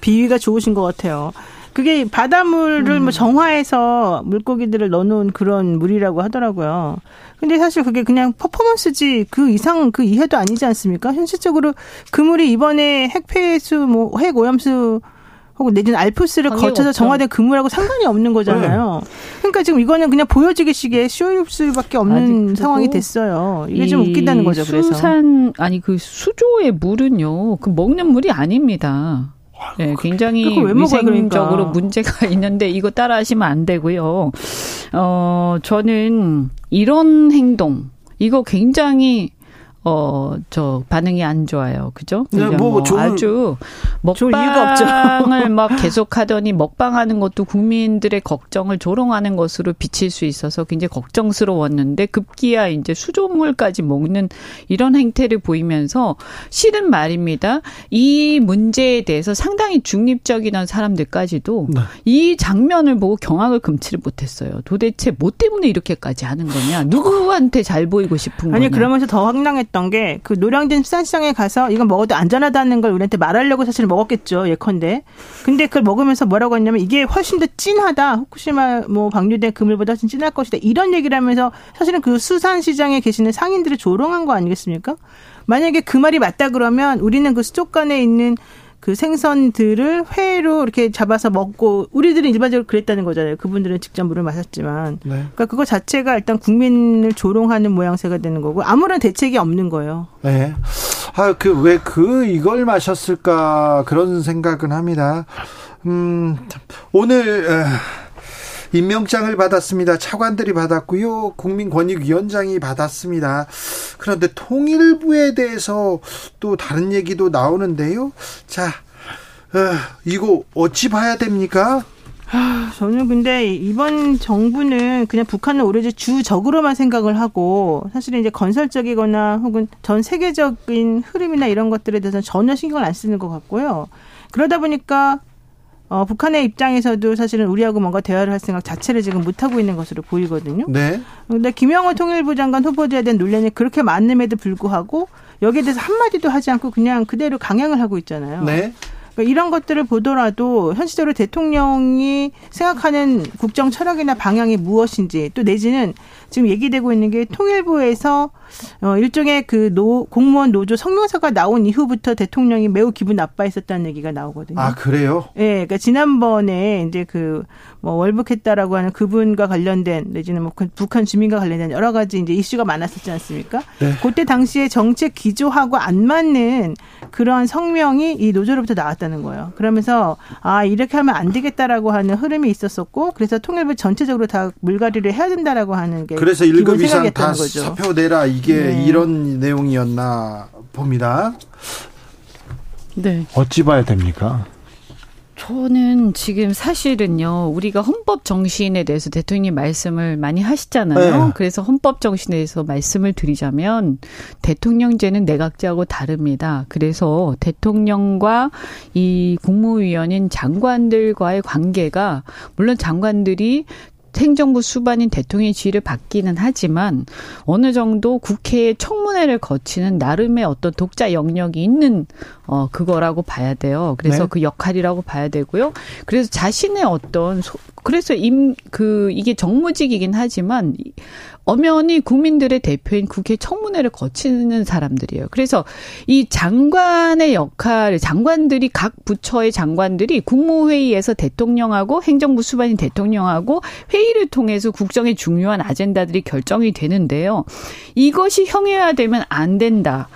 비위가 좋으신 것 같아요. 그게 바닷물을 음. 뭐 정화해서 물고기들을 넣어놓은 그런 물이라고 하더라고요. 근데 사실 그게 그냥 퍼포먼스지 그 이상 그 이해도 아니지 않습니까? 현실적으로 그 물이 이번에 핵폐수, 뭐 핵오염수 혹은 내지는 알프스를 거쳐서 없죠. 정화된 그 물하고 상관이 없는 거잖아요. 네. 그러니까 지금 이거는 그냥 보여주기식의 쇼일 수밖에 없는 상황이 됐어요. 이게 좀 웃긴다는 거죠. 그래서 수산 아니 그 수조의 물은요, 그 먹는 물이 아닙니다. 네, 굉장히 위생적으로 문제가 있는데 이거 따라 하시면 안 되고요. 어, 저는 이런 행동, 이거 굉장히 어, 저 반응이 안 좋아요. 그죠? 네, 뭐, 뭐 좋을, 아주 먹방을 막 계속하더니 먹방하는 것도 국민들의 걱정을 조롱하는 것으로 비칠 수 있어서 굉장히 걱정스러웠는데 급기야 이제 수조물까지 먹는 이런 행태를 보이면서 실은 말입니다. 이 문제에 대해서 상당히 중립적인 사람들까지도 네. 이 장면을 보고 경악을 금치를 못했어요. 도대체 뭐 때문에 이렇게까지 하는 거냐? 누구한테 잘 보이고 싶은 거냐? 아니 그러면서 더 황당했. 게 그 노량진 수산시장에 가서 이건 먹어도 안전하다는 걸 우리한테 말하려고 사실 먹었겠죠. 예컨대. 근데 그걸 먹으면서 뭐라고 했냐면 이게 훨씬 더 진하다. 후쿠시마 뭐 방류된 그물보다 훨씬 진할 것이다. 이런 얘기를 하면서 사실은 그 수산시장에 계시는 상인들을 조롱한 거 아니겠습니까? 만약에 그 말이 맞다 그러면 우리는 그 수족관에 있는 그 생선들을 회로 이렇게 잡아서 먹고 우리들은 일반적으로 그랬다는 거잖아요. 그분들은 직접 물을 마셨지만. 네. 그러니까 그거 자체가 일단 국민을 조롱하는 모양새가 되는 거고 아무런 대책이 없는 거예요. 네. 아, 그 왜 그 이걸 마셨을까 그런 생각은 합니다. 음, 오늘 에, 임명장을 받았습니다. 차관들이 받았고요. 국민권익위원장이 받았습니다. 그런데 통일부에 대해서 또 다른 얘기도 나오는데요. 자, 어, 이거 어찌 봐야 됩니까? 저는 근데 이번 정부는 그냥 북한을 오로지 주적으로만 생각을 하고 사실은 이제 건설적이거나 혹은 전 세계적인 흐름이나 이런 것들에 대해서는 전혀 신경을 안 쓰는 것 같고요. 그러다 보니까 어, 북한의 입장에서도 사실은 우리하고 뭔가 대화를 할 생각 자체를 지금 못하고 있는 것으로 보이거든요. 네. 그런데 김영호 통일부 장관 후보자에 대한 논란이 그렇게 많음에도 불구하고 여기에 대해서 한마디도 하지 않고 그냥 그대로 강행을 하고 있잖아요. 네. 그러니까 이런 것들을 보더라도 현실적으로 대통령이 생각하는 국정 철학이나 방향이 무엇인지, 또 내지는 지금 얘기되고 있는 게 통일부에서 일종의 그 노, 공무원 노조 성명서가 나온 이후부터 대통령이 매우 기분 나빠했었다는 얘기가 나오거든요. 아, 그래요? 예. 네, 그러니까 지난번에 이제 그 뭐 월북했다라고 하는 그분과 관련된, 내지는 뭐 북한 주민과 관련된 여러 가지 이제 이슈가 많았었지 않습니까? 네. 그때 당시에 정책 기조하고 안 맞는 그런 성명이 이 노조로부터 나왔다는 거예요. 그러면서 아, 이렇게 하면 안 되겠다라고 하는 흐름이 있었었고, 그래서 통일부 전체적으로 다 물갈이를 해야 된다라고 하는 게, 그래서 일급 이상 다 거죠. 사표 내라, 이게 네. 이런 내용이었나 봅니다. 네. 어찌 봐야 됩니까? 저는 지금 사실은요, 우리가 헌법 정신에 대해서 대통령님 말씀을 많이 하시잖아요. 네. 그래서 헌법 정신에 대해서 말씀을 드리자면, 대통령제는 내각제하고 다릅니다. 그래서 대통령과 이 국무위원인 장관들과의 관계가, 물론 장관들이 행정부 수반인 대통령의 지위를 받기는 하지만 어느 정도 국회의 청문회를 거치는 나름의 어떤 독자 영역이 있는 어 그거라고 봐야 돼요. 그래서 네. 그 역할이라고 봐야 되고요. 그래서 자신의 어떤 소, 그래서 임 그 이게 정무직이긴 하지만 엄연히 국민들의 대표인 국회 청문회를 거치는 사람들이에요. 그래서 이 장관의 역할, 장관들이 각 부처의 장관들이 국무회의에서 대통령하고 행정부 수반인 대통령하고 회의를 통해서 국정의 중요한 아젠다들이 결정이 되는데요. 이것이 형해화되면 안 된다.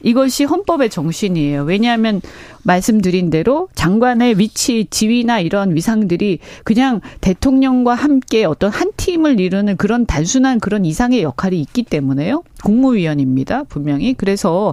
이것이 헌법의 정신이에요. 왜냐하면 말씀드린 대로 장관의 위치, 지위나 이런 위상들이 그냥 대통령과 함께 어떤 한 팀을 이루는 그런 단순한 그런 이상의 역할이 있기 때문에요. 국무위원입니다, 분명히. 그래서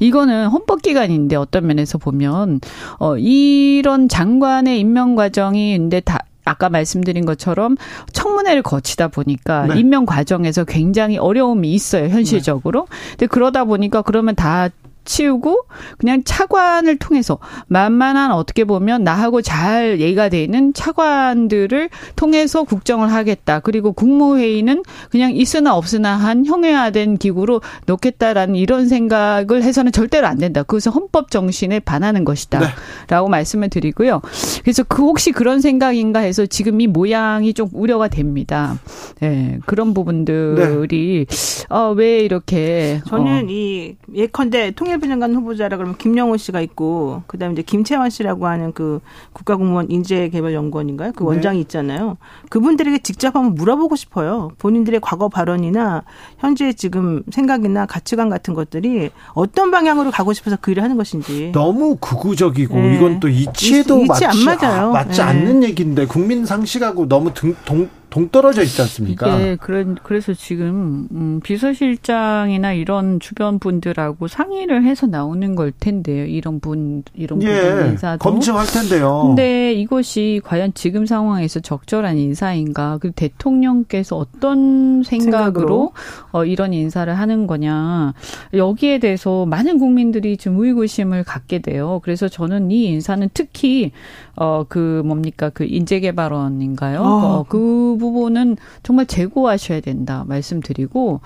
이거는 헌법기관인데 어떤 면에서 보면 어, 이런 장관의 임명 과정이 근데 다 아까 말씀드린 것처럼 청문회를 거치다 보니까 네. 임명 과정에서 굉장히 어려움이 있어요, 현실적으로. 네. 근데 그러다 보니까 그러면 다 치우고 그냥 차관을 통해서 만만한, 어떻게 보면 나하고 잘 얘기가 돼 있는 차관들을 통해서 국정을 하겠다. 그리고 국무회의는 그냥 있으나 없으나 한 형해화된 기구로 놓겠다라는 이런 생각을 해서는 절대로 안 된다. 그것은 헌법 정신에 반하는 것이다. 네. 라고 말씀을 드리고요. 그래서 그 혹시 그런 생각인가 해서 지금 이 모양이 좀 우려가 됩니다. 네, 그런 부분들이 네. 어, 왜 이렇게 저는 어. 이 예컨대 통일 부장관 후보자라 그러면 김영호 씨가 있고, 그다음에 이제 김채환 씨라고 하는 그 국가공무원 인재개발연구원인가요? 그 원장이 있잖아요. 그분들에게 직접 한번 물어보고 싶어요. 본인들의 과거 발언이나 현재 지금 생각이나 가치관 같은 것들이 어떤 방향으로 가고 싶어서 그 일을 하는 것인지. 너무 극우적이고 네. 이건 또 이치에도 이치, 맞지, 안 맞아요. 아, 맞지 네. 않는 얘기인데 국민 상식하고 너무 등, 동 동떨어져 있지 않습니까? 네, 그런 그래서 지금 음, 비서실장이나 이런 주변 분들하고 상의를 해서 나오는 걸 텐데요. 이런 분 이런 예, 분들 인사도 검증할 텐데요. 근데 이것이 과연 지금 상황에서 적절한 인사인가? 그리고 대통령께서 어떤 생각으로, 생각으로? 어, 이런 인사를 하는 거냐? 여기에 대해서 많은 국민들이 지금 의구심을 갖게 돼요. 그래서 저는 이 인사는 특히 어, 그 뭡니까 그 인재개발원인가요? 어. 어, 그 부분은 정말 재고하셔야 된다 말씀드리고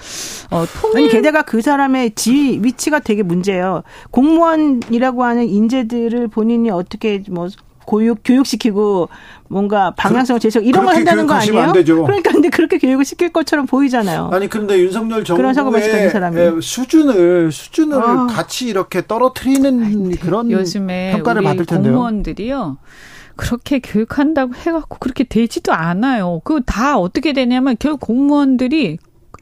어, 통일... 아니, 게다가 그 사람의 지 위치가 되게 문제예요. 공무원이라고 하는 인재들을 본인이 어떻게 뭐 고육 교육시키고 뭔가 방향성을 제시하고 이런 걸 한다는 거 아니에요? 안 되죠. 그러니까 근데 그렇게 교육을 시킬 것처럼 보이잖아요. 아니 근데 윤석열 정부의 수준을 수준을 아. 같이 이렇게 떨어뜨리는 아니, 그런 요즘에 평가를 받을 텐데요. 공무원들이요. 그렇게 교육한다고 해갖고 그렇게 되지도 않아요. 그 다 어떻게 되냐면 결국 공무원들이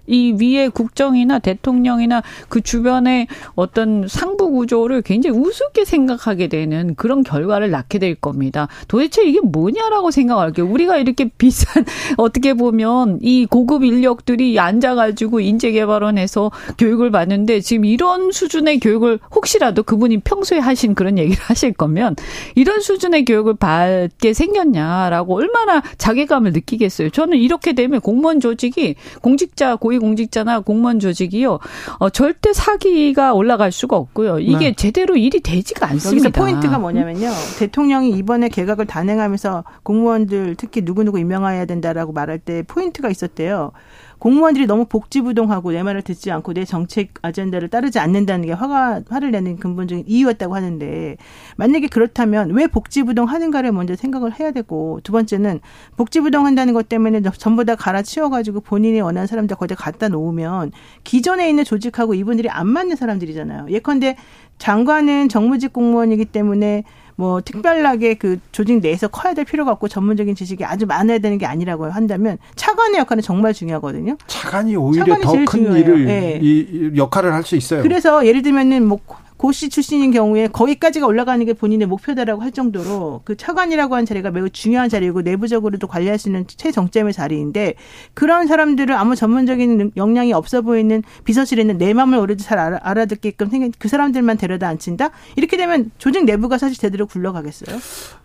이 위에 국정이나 대통령이나 그 주변의 어떤 상부 구조를 굉장히 우습게 생각하게 되는 그런 결과를 낳게 될 겁니다. 도대체 이게 뭐냐라고 생각할게요. 우리가 이렇게 비싼, 어떻게 보면 이 고급 인력들이 앉아가지고 인재개발원에서 교육을 받는데 지금 이런 수준의 교육을 혹시라도 그분이 평소에 하신 그런 얘기를 하실 거면 이런 수준의 교육을 받게 생겼냐라고 얼마나 자괴감을 느끼겠어요. 저는 이렇게 되면 공무원 조직이 공직자 고위 공직자나 공무원 조직이요. 어, 절대 사기가 올라갈 수가 없고요. 이게 네. 제대로 일이 되지가 않습니다. 여기서 포인트가 뭐냐면요. 대통령이 이번에 개각을 단행하면서 공무원들 특히 누구누구 임명해야 된다라고 말할 때 포인트가 있었대요. 공무원들이 너무 복지부동하고 내 말을 듣지 않고 내 정책 아젠다를 따르지 않는다는 게 화가, 화를 내는 근본적인 이유였다고 하는데, 만약에 그렇다면 왜 복지부동하는가를 먼저 생각을 해야 되고, 두 번째는 복지부동한다는 것 때문에 전부 다 갈아치워가지고 본인이 원하는 사람들 거기다 갖다 놓으면 기존에 있는 조직하고 이분들이 안 맞는 사람들이잖아요. 예컨대 장관은 정무직 공무원이기 때문에 뭐 특별하게 그 조직 내에서 커야 될 필요가 없고 전문적인 지식이 아주 많아야 되는 게 아니라고 한다면 차관의 역할은 정말 중요하거든요. 차관이 오히려 더 큰 일을 네. 이 역할을 할 수 있어요. 그래서 예를 들면은 뭐 고시 출신인 경우에 거기까지가 올라가는 게 본인의 목표다라고 할 정도로 그 차관이라고 하는 자리가 매우 중요한 자리이고 내부적으로도 관리할 수 있는 최정점의 자리인데, 그런 사람들을 아무 전문적인 역량이 없어 보이는 비서실에 있는 내 마음을 오로지 잘 알아듣게끔 생긴 그 사람들만 데려다 앉힌다? 이렇게 되면 조직 내부가 사실 제대로 굴러가겠어요?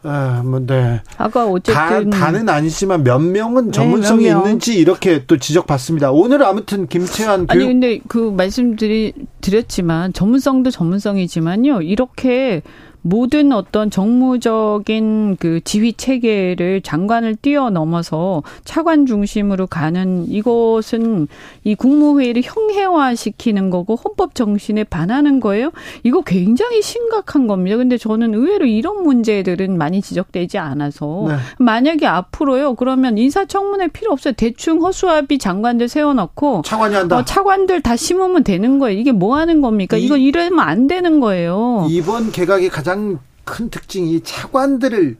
아, 뭐, 네. 아까 어쨌든. 다, 다는 아니지만 몇 명은 전문성이 네, 몇 명. 있는지 이렇게 또 지적받습니다. 오늘 아무튼 김채환 교육. 아니, 근데 그 말씀들이 드렸지만 전문성도 전문성 성이지만요. 이렇게 모든 어떤 정무적인 그 지휘 체계를 장관을 뛰어넘어서 차관 중심으로 가는 이것은 이 국무회의를 형해화시키는 거고 헌법 정신에 반하는 거예요. 이거 굉장히 심각한 겁니다. 근데 저는 의외로 이런 문제들은 많이 지적되지 않아서 네. 만약에 앞으로요. 그러면 인사청문회 필요 없어요. 대충 허수아비 장관들 세워놓고 차관이 한다. 어, 차관들 다 심으면 되는 거예요. 이게 뭐 하는 겁니까? 이, 이거 이러면 안 되는 거예요. 이번 개각이 가장 가장 큰 특징이 차관들을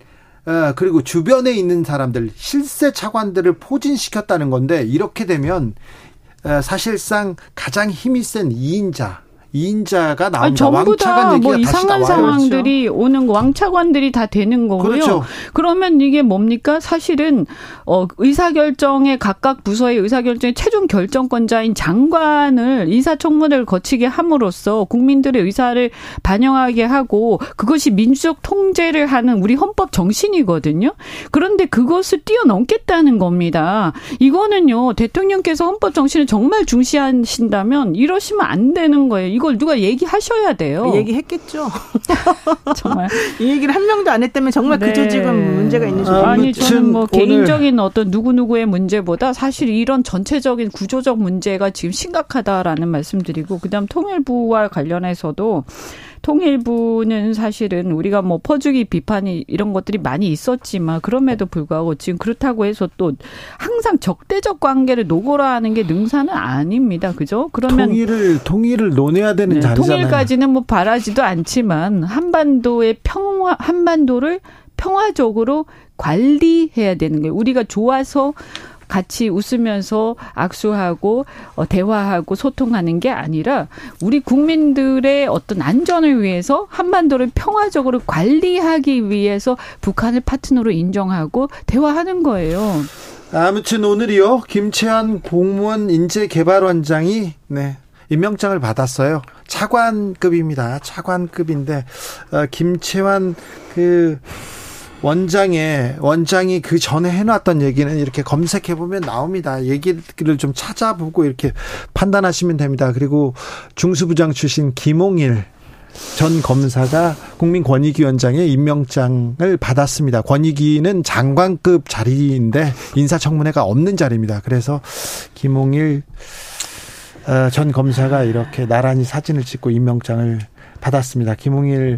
그리고 주변에 있는 사람들, 실세 차관들을 포진시켰다는 건데, 이렇게 되면 사실상 가장 힘이 센 이인자 이인자가 나온다. 아니, 전부 다 뭐 이상한 상황들이 그렇죠. 오는 거 왕차관들이 다 되는 거고요. 그렇죠. 그러면 이게 뭡니까? 사실은 어, 의사결정에 각각 부서의 의사결정의 최종 결정권자인 장관을 인사청문회를 거치게 함으로써 국민들의 의사를 반영하게 하고 그것이 민주적 통제를 하는 우리 헌법 정신이거든요. 그런데 그것을 뛰어넘겠다는 겁니다. 이거는요. 대통령께서 헌법 정신을 정말 중시하신다면 이러시면 안 되는 거예요. 이걸 누가 얘기하셔야 돼요. 얘기했겠죠. 정말 이 얘기를 한 명도 안 했다면 정말 네. 그저 지금 문제가 있는 중이에요. 아니 저는 뭐 개인적인 어떤 누구누구의 문제보다 사실 이런 전체적인 구조적 문제가 지금 심각하다라는 말씀드리고, 그다음 통일부와 관련해서도 통일부는 사실은 우리가 뭐 퍼주기 비판이 이런 것들이 많이 있었지만 그럼에도 불구하고 지금 그렇다고 해서 또 항상 적대적 관계를 노골화하는 게 능사는 아닙니다. 그죠? 그러면 통일을 통일을 논해야 되는 네, 자리잖아요. 통일까지는 뭐 바라지도 않지만 한반도의 평화 한반도를 평화적으로 관리해야 되는 거예요. 우리가 좋아서 같이 웃으면서 악수하고 대화하고 소통하는 게 아니라 우리 국민들의 어떤 안전을 위해서 한반도를 평화적으로 관리하기 위해서 북한을 파트너로 인정하고 대화하는 거예요. 아무튼 오늘이요. 김채환 공무원 인재개발원장이 네, 임명장을 받았어요. 차관급입니다. 차관급인데 김채환 그... 원장의 원장이 그 전에 해놨던 얘기는 이렇게 검색해 보면 나옵니다. 얘기를 좀 찾아보고 이렇게 판단하시면 됩니다. 그리고 중수부장 출신 김홍일 전 검사가 국민권익위원장의 임명장을 받았습니다. 권익위는 장관급 자리인데 인사청문회가 없는 자리입니다. 그래서 김홍일 전 검사가 이렇게 나란히 사진을 찍고 임명장을 받았습니다. 김홍일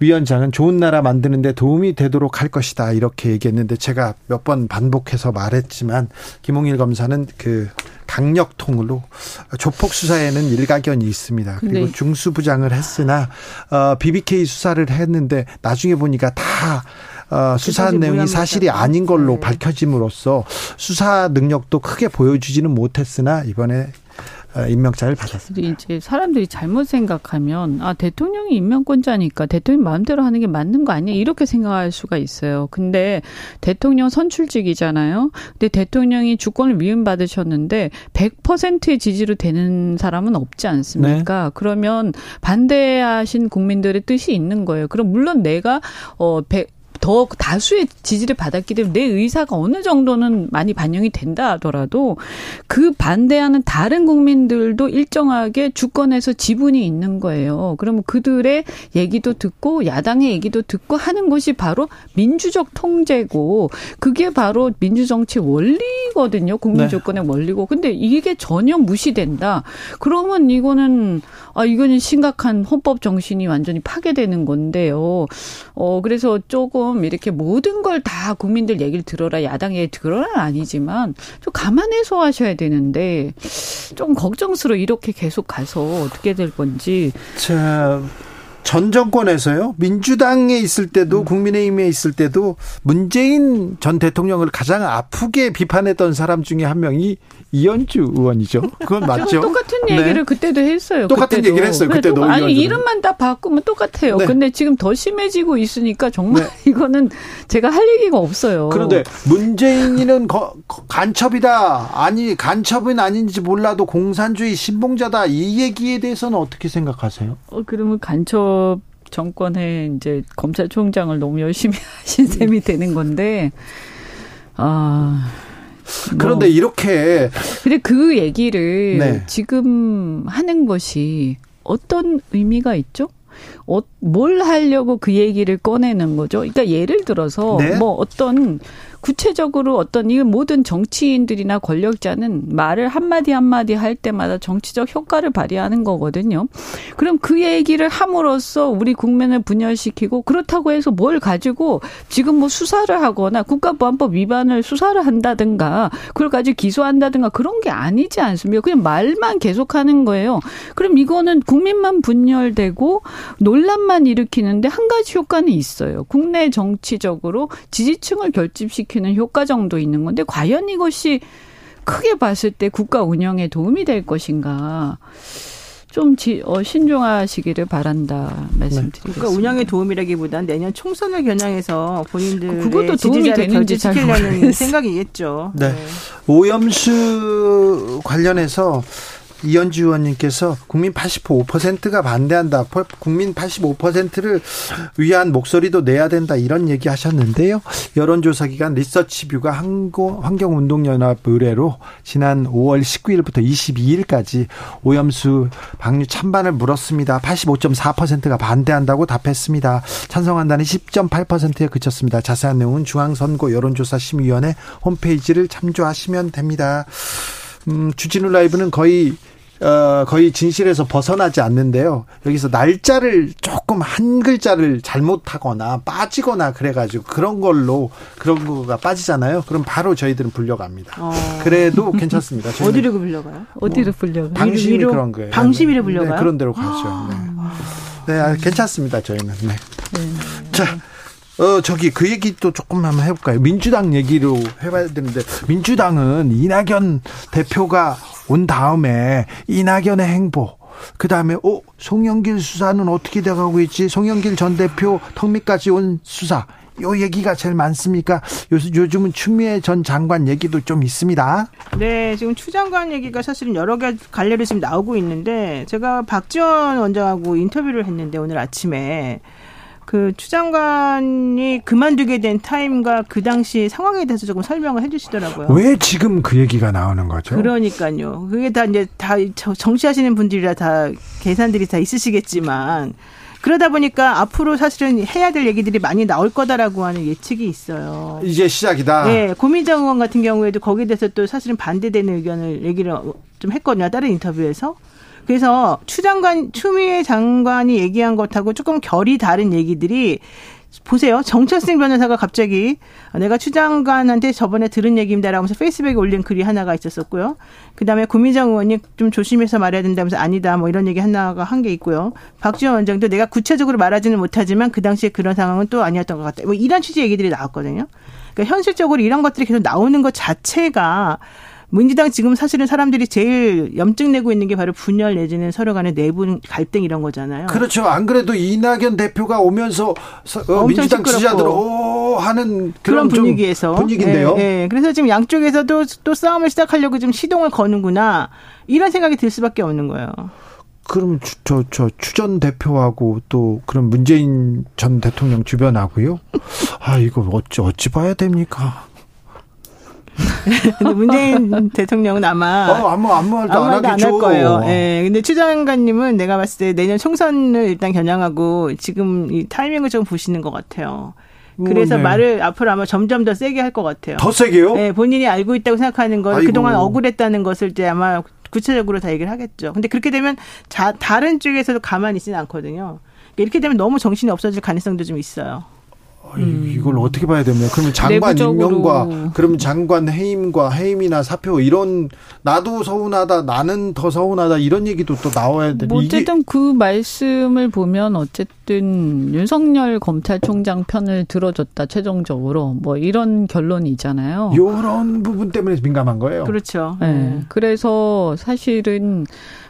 위원장은 좋은 나라 만드는 데 도움이 되도록 할 것이다 이렇게 얘기했는데, 제가 몇 번 반복해서 말했지만 김홍일 검사는 그 강력 통으로 조폭 수사에는 일가견이 있습니다. 그리고 네. 중수부장을 했으나 어, 비비케이 수사를 했는데 나중에 보니까 다 어, 수사한 내용이 사실이 아닌 걸로 네. 밝혀짐으로써 수사 능력도 크게 보여주지는 못했으나 이번에 임명장을 받았습니다. 이제 사람들이 잘못 생각하면 아 대통령이 임명권자니까 대통령 마음대로 하는 게 맞는 거 아니야 이렇게 생각할 수가 있어요. 근데 대통령 선출직이잖아요. 근데 대통령이 주권을 위임받으셨는데 백 퍼센트의 지지로 되는 사람은 없지 않습니까? 네. 그러면 반대하신 국민들의 뜻이 있는 거예요. 그럼 물론 내가 어 백 더 다수의 지지를 받았기 때문에 내 의사가 어느 정도는 많이 반영이 된다 하더라도 그 반대하는 다른 국민들도 일정하게 주권에서 지분이 있는 거예요. 그러면 그들의 얘기도 듣고 야당의 얘기도 듣고 하는 것이 바로 민주적 통제고 그게 바로 민주정치 원리 원리거든요. 국민조건의 네. 원리고. 근데 이게 전혀 무시된다. 그러면 이거는 아 이거는 심각한 헌법 정신이 완전히 파괴되는 건데요. 어 그래서 조금 이렇게 모든 걸 다 국민들 얘기를 들어라, 야당에 들어라는 아니지만 좀 감안해서 하셔야 되는데 좀 걱정스러워. 이렇게 계속 가서 어떻게 될 건지. 자. 전 정권에서요. 민주당에 있을 때도 국민의힘에 있을 때도 문재인 전 대통령을 가장 아프게 비판했던 사람 중에 한 명이 이현주 의원이죠. 그건 맞죠. 똑같은 얘기를 네. 그때도 했어요. 똑같은 그때도. 얘기를 했어요. 네, 그때도. 똑, 아니 이름만 다 바꾸면 똑같아요. 네. 근데 지금 더 심해지고 있으니까 정말 네. 이거는 제가 할 얘기가 없어요. 그런데 문재인이는 거, 간첩이다. 아니 간첩은 아닌지 몰라도 공산주의 신봉자다. 이 얘기에 대해서는 어떻게 생각하세요? 어, 그러면 간첩 정권에 이제 검찰총장을 너무 열심히 하신 셈이 되는 건데, 아. 뭐. 그런데 이렇게. 근데 그 얘기를 네. 지금 하는 것이 어떤 의미가 있죠? 어, 뭘 하려고 그 얘기를 꺼내는 거죠? 그러니까 예를 들어서 네? 뭐 어떤 구체적으로 어떤 이 모든 정치인들이나 권력자는 말을 한마디 한마디 할 때마다 정치적 효과를 발휘하는 거거든요. 그럼 그 얘기를 함으로써 우리 국민을 분열시키고 그렇다고 해서 뭘 가지고 지금 뭐 수사를 하거나 국가보안법 위반을 수사를 한다든가 그걸 가지고 기소한다든가 그런 게 아니지 않습니까? 그냥 말만 계속하는 거예요. 그럼 이거는 국민만 분열되고 논란만 일으키는데 한 가지 효과는 있어요. 국내 정치적으로 지지층을 결집시키는 효과 정도 있는 건데 과연 이것이 크게 봤을 때 국가 운영에 도움이 될 것인가 좀 지, 어, 신중하시기를 바란다 말씀드리겠습니다. 네. 국가 운영에 도움이라기보단 내년 총선을 겨냥해서 본인들의 그것도 도움이 되는지 잘 모르겠어요. 생각이겠죠. 네. 네. 오염수 관련해서 이현주 의원님께서 국민 팔십오 퍼센트가 반대한다. 국민 팔십오 퍼센트를 위한 목소리도 내야 된다. 이런 얘기 하셨는데요. 여론조사기관 리서치뷰가 환경운동연합 의뢰로 지난 오월 십구일부터 이십이일까지 오염수 방류 찬반을 물었습니다. 팔십오 점 사 퍼센트가 반대한다고 답했습니다. 찬성한다는 십 점 팔 퍼센트에 그쳤습니다. 자세한 내용은 중앙선거여론조사심의위원회 홈페이지를 참조하시면 됩니다. 음, 주진우 라이브는 거의 어, 거의 진실에서 벗어나지 않는데요. 여기서 날짜를 조금 한 글자를 잘못하거나 빠지거나 그래가지고 그런 걸로 그런 거가 빠지잖아요. 그럼 바로 저희들은 불려갑니다. 어. 그래도 괜찮습니다. 어디로 불려가요? 어디로 불려가요? 방심이 위로, 그런 거예요. 방심이로 불려가요? 네, 그런 데로 가죠. 네. 네, 괜찮습니다. 저희는. 네. 네. 자. 어 저기 그 얘기 또 조금 한번 해볼까요? 민주당 얘기로 해봐야 되는데 민주당은 이낙연 대표가 온 다음에 이낙연의 행보 그 다음에 어 송영길 수사는 어떻게 돼가고 있지? 송영길 전 대표 턱밑까지 온 수사 요 얘기가 제일 많습니까? 요즘은 추미애 전 장관 얘기도 좀 있습니다. 네, 지금 추 장관 얘기가 사실은 여러 개 갈래로 지금 나오고 있는데 제가 박지원 원장하고 인터뷰를 했는데 오늘 아침에. 그 추 장관이 그만두게 된 타임과 그 당시 상황에 대해서 조금 설명을 해 주시더라고요. 왜 지금 그 얘기가 나오는 거죠? 그러니까요. 그게 다 이제 다 정치하시는 분들이라 다 계산들이 다 있으시겠지만 그러다 보니까 앞으로 사실은 해야 될 얘기들이 많이 나올 거다라고 하는 예측이 있어요. 이제 시작이다. 네. 고민정 의원 같은 경우에도 거기에 대해서 또 사실은 반대되는 의견을 얘기를 좀 했거든요. 다른 인터뷰에서. 그래서 추 장관, 추미애 장관이 얘기한 것하고 조금 결이 다른 얘기들이 보세요. 정철승 변호사가 갑자기 내가 추 장관한테 저번에 들은 얘기입니다라고 하면서 페이스북에 올린 글이 하나가 있었었고요. 그다음에 고민정 의원이 좀 조심해서 말해야 된다면서 아니다 뭐 이런 얘기 하나가 한 게 있고요. 박지원 원장도 내가 구체적으로 말하지는 못하지만 그 당시에 그런 상황은 또 아니었던 것 같다. 뭐 이런 취지의 얘기들이 나왔거든요. 그러니까 현실적으로 이런 것들이 계속 나오는 것 자체가 민주당 지금 사실은 사람들이 제일 염증 내고 있는 게 바로 분열 내지는 서로 간의 내부 갈등 이런 거잖아요. 그렇죠. 안 그래도 이낙연 대표가 오면서 어, 민주당 지지자들 오 하는 그런, 그런 분위기에서 분위기인데요. 예, 예. 그래서 지금 양쪽에서도 또 싸움을 시작하려고 지금 시동을 거는구나 이런 생각이 들 수밖에 없는 거예요. 그럼 저 저 추 전 대표하고 또 그럼 문재인 전 대통령 주변하고요. 아 이거 어찌 어찌 봐야 됩니까? 근데 문재인 대통령은 아마 어, 아무 아무 말도 안 하겠죠. 안 할 거예요. 예. 네, 근데 추 장관님은 내가 봤을 때 내년 총선을 일단 겨냥하고 지금 이 타이밍을 좀 보시는 것 같아요. 그래서 오, 네. 말을 앞으로 아마 점점 더 세게 할 것 같아요. 더 세게요? 네, 본인이 알고 있다고 생각하는 걸 아이고. 그동안 억울했다는 것을 이제 아마 구체적으로 다 얘기를 하겠죠. 근데 그렇게 되면 자, 다른 쪽에서도 가만히 있지는 않거든요. 이렇게 되면 너무 정신이 없어질 가능성도 좀 있어요. 음. 이걸 어떻게 봐야 됩니까? 그러면 장관 내부적으로. 임명과 그러면 장관 해임과 해임이나 사표 이런 나도 서운하다 나는 더 서운하다 이런 얘기도 또 나와야 돼. 뭐 어쨌든 이게. 그 말씀을 보면 어쨌든 윤석열 검찰총장 편을 들어줬다 최종적으로 뭐 이런 결론이잖아요. 이런 부분 때문에 민감한 거예요. 그렇죠. 네. 음. 그래서 사실은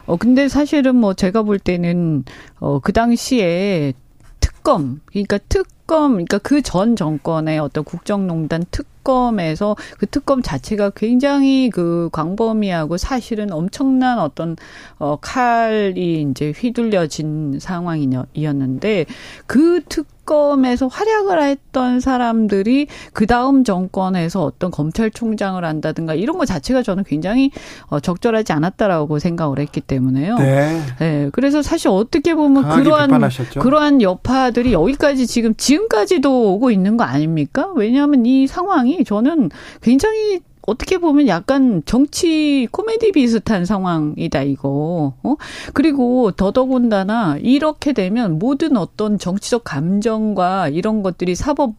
어 근데 사실은 뭐 제가 볼 때는 어 그 당시에 특검 그러니까 특 특검, 그러니까 그 전 정권의 어떤 국정농단 특검에서 그 특검 자체가 굉장히 그 광범위하고 사실은 엄청난 어떤 어 칼이 이제 휘둘려진 상황이었는데 그 특검에서 활약을 했던 사람들이 그 다음 정권에서 어떤 검찰총장을 한다든가 이런 거 자체가 저는 굉장히 어 적절하지 않았다라고 생각을 했기 때문에요. 네. 네. 그래서 사실 어떻게 보면 그러한 비판하셨죠. 그러한 여파들이 여기까지 지금 지 지금까지도 오고 있는 거 아닙니까? 왜냐하면 이 상황이 저는 굉장히 어떻게 보면 약간 정치 코미디 비슷한 상황이다 이거. 어? 그리고 더더군다나 이렇게 되면 모든 어떤 정치적 감정과 이런 것들이 사법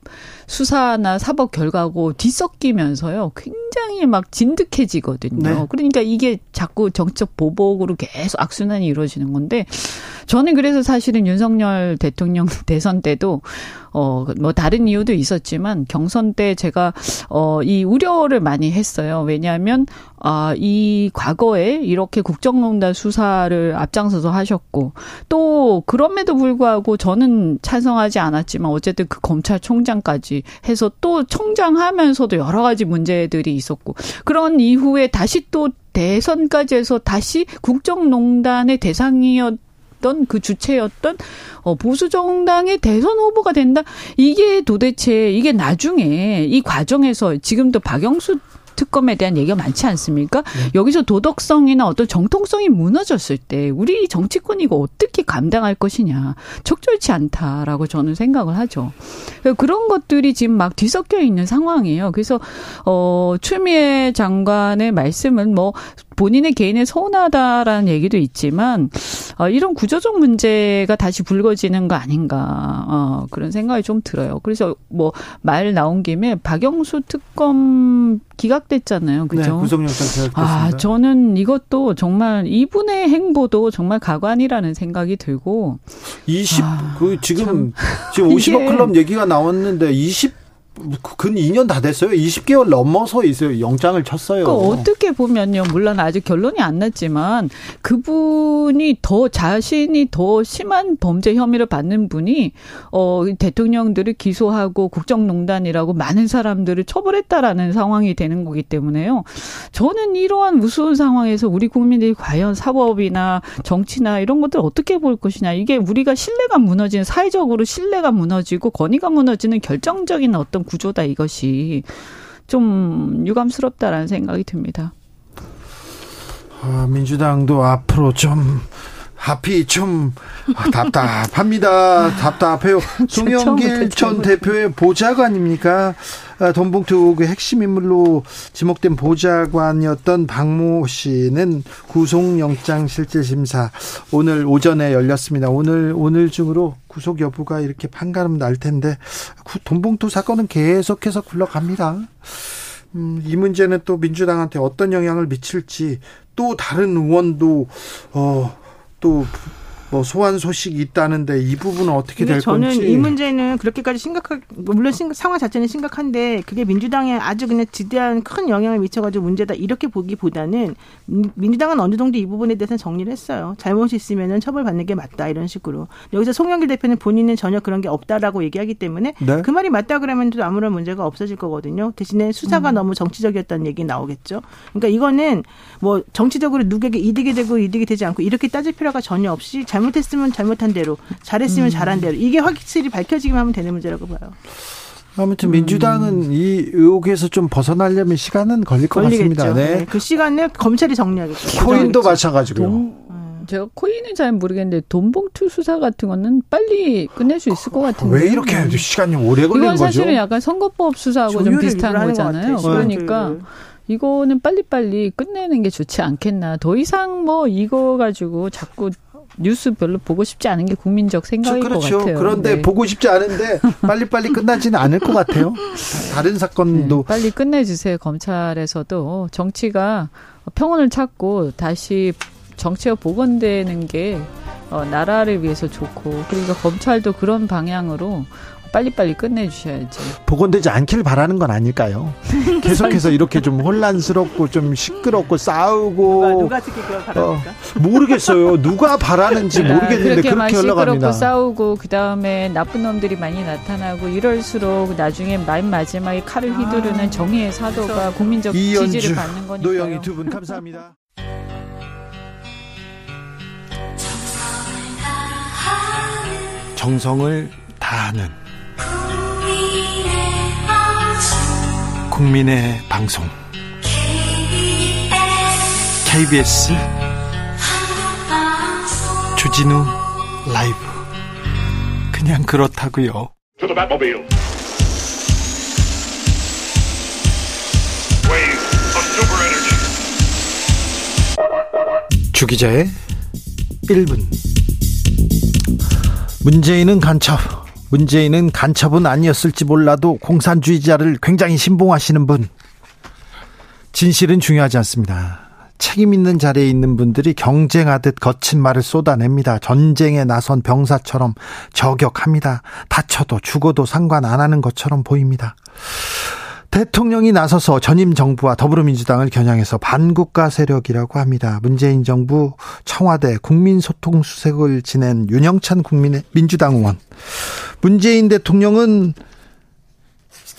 수사나 사법 결과고 뒤섞이면서요. 굉장히 막 진득해지거든요. 네. 그러니까 이게 자꾸 정치적 보복으로 계속 악순환이 이루어지는 건데 저는 그래서 사실은 윤석열 대통령 대선 때도 어, 뭐 다른 이유도 있었지만 경선 때 제가 어, 이 우려를 많이 했어요. 왜냐하면 아, 이 과거에 이렇게 국정농단 수사를 앞장서서 하셨고 또 그럼에도 불구하고 저는 찬성하지 않았지만 어쨌든 그 검찰총장까지 해서 또 총장하면서도 여러 가지 문제들이 있었고 그런 이후에 다시 또 대선까지 해서 다시 국정농단의 대상이었 그 주체였던 보수 정당의 대선 후보가 된다. 이게 도대체 이게 나중에 이 과정에서 지금도 박영수 특검에 대한 얘기가 많지 않습니까? 네. 여기서 도덕성이나 어떤 정통성이 무너졌을 때 우리 정치권이 이거 어떻게 감당할 것이냐. 적절치 않다라고 저는 생각을 하죠. 그런 것들이 지금 막 뒤섞여 있는 상황이에요. 그래서 어, 추미애 장관의 말씀은 뭐 본인의 개인에 서운하다라는 얘기도 있지만 어, 이런 구조적 문제가 다시 불거지는 거 아닌가 어, 그런 생각이 좀 들어요. 그래서 뭐 말 나온 김에 박영수 특검 기각됐잖아요. 그죠? 네, 구속영장 기각됐습니다. 아, 저는 이것도 정말 이분의 행보도 정말 가관이라는 생각이 들고 이십 아, 그 지금 참, 지금 오십억 클럽 얘기가 나왔는데 이십 근 이 년 다 됐어요. 이십 개월 넘어서 있어요. 영장을 쳤어요. 그러니까 어떻게 보면요. 물론 아직 결론이 안 났지만 그분이 더 자신이 더 심한 범죄 혐의를 받는 분이 어, 대통령들을 기소하고 국정농단이라고 많은 사람들을 처벌했다라는 상황이 되는 거기 때문에요. 저는 이러한 우스운 상황에서 우리 국민들이 과연 사법이나 정치나 이런 것들 어떻게 볼 것이냐. 이게 우리가 신뢰가 무너지는 사회적으로 신뢰가 무너지고 권위가 무너지는 결정적인 어떤 구조다 이것이 좀 유감스럽다라는 생각이 듭니다. 아, 민주당도 앞으로 좀 앞이 좀 답답합니다. 답답해요. 송영길 전 대표의 보좌관입니까? 돈봉투 의혹의 핵심 인물로 지목된 보좌관이었던 박모 씨는 구속영장 실질심사 오늘 오전에 열렸습니다. 오늘 오늘 중으로 구속 여부가 이렇게 판가름 날 텐데 돈봉투 사건은 계속해서 굴러갑니다. 음, 이 문제는 또 민주당한테 어떤 영향을 미칠지 또 다른 의원도 어. 또 뭐 소환 소식이 있다는데 이 부분은 어떻게 될 저는 건지 저는 이 문제는 그렇게까지 심각하 물론 심각, 상황 자체는 심각한데 그게 민주당에 아주 그냥 지대한 큰 영향을 미쳐가지고 문제다 이렇게 보기보다는 민주당은 어느 정도 이 부분에 대해서 정리를 했어요. 잘못이 있으면은 처벌받는 게 맞다 이런 식으로. 여기서 송영길 대표는 본인은 전혀 그런 게 없다라고 얘기하기 때문에 네? 그 말이 맞다 그러면 또 아무런 문제가 없어질 거거든요. 대신에 수사가 음. 너무 정치적이었다는 얘기 나오겠죠. 그러니까 이거는 뭐 정치적으로 누구에게 이득이 되고 이득이 되지 않고 이렇게 따질 필요가 전혀 없이 잘못했으면 잘못한 대로, 잘했으면 음. 잘한 대로 이게 확실히 밝혀지기만 하면 되는 문제라고 봐요. 아무튼 음. 민주당은 이 의혹에서 좀 벗어나려면 시간은 걸릴 것 걸리겠죠. 같습니다. 네. 네. 그 시간에 검찰이 정리하겠죠. 코인도 마찬가지고요. 동, 제가 코인은 잘 모르겠는데 돈봉투 수사 같은 거는 빨리 끝낼 수 있을 것 같은데. 왜 이렇게 시간이 오래 걸리는 거죠? 이건 사실은 거죠? 약간 선거법 수사하고 좀 비슷한 거잖아요. 그러니까 네. 이거는 빨리빨리 끝내는 게 좋지 않겠나. 더 이상 뭐 이거 가지고 자꾸 뉴스 별로 보고 싶지 않은 게 국민적 생각인 그렇죠. 것 같아요. 그런데 네. 보고 싶지 않은데 빨리빨리 끝나지는 않을 것 같아요. 다른 사건도. 네, 빨리 끝내주세요. 검찰에서도 정치가 평온을 찾고 다시 정치가 복원되는 게 나라를 위해서 좋고, 그러니까 검찰도 그런 방향으로 빨리빨리 끝내주셔야죠. 복원되지 않길 바라는 건 아닐까요? 계속해서 이렇게 좀 혼란스럽고 좀 시끄럽고 싸우고. 누가, 누가 지키길 바랍니까? 어, 모르겠어요. 누가 바라는지 모르겠는데 그렇게, 그렇게 흘러갑니다. 시끄럽고 싸우고 그다음에 나쁜 놈들이 많이 나타나고 이럴수록 나중에 맨 마지막에 칼을 휘두르는 아, 정의의 사도가 그래서. 국민적 이현주, 지지를 받는 거니까요. 노영희 두 분 감사합니다. 정성을 다하는 국민의 방송 케이비에스 주진우 라이브 그냥 그렇다고요. 주 기자의 일 분. 문재인은 간첩, 문재인은 간첩은 아니었을지 몰라도 공산주의자를 굉장히 신봉하시는 분. 진실은 중요하지 않습니다. 책임 있는 자리에 있는 분들이 경쟁하듯 거친 말을 쏟아냅니다. 전쟁에 나선 병사처럼 저격합니다. 다쳐도 죽어도 상관 안 하는 것처럼 보입니다. 대통령이 나서서 전임 정부와 더불어민주당을 겨냥해서 반국가 세력이라고 합니다. 문재인 정부 청와대 국민소통수석을 지낸 윤영찬 국민의 민주당 의원. 문재인 대통령은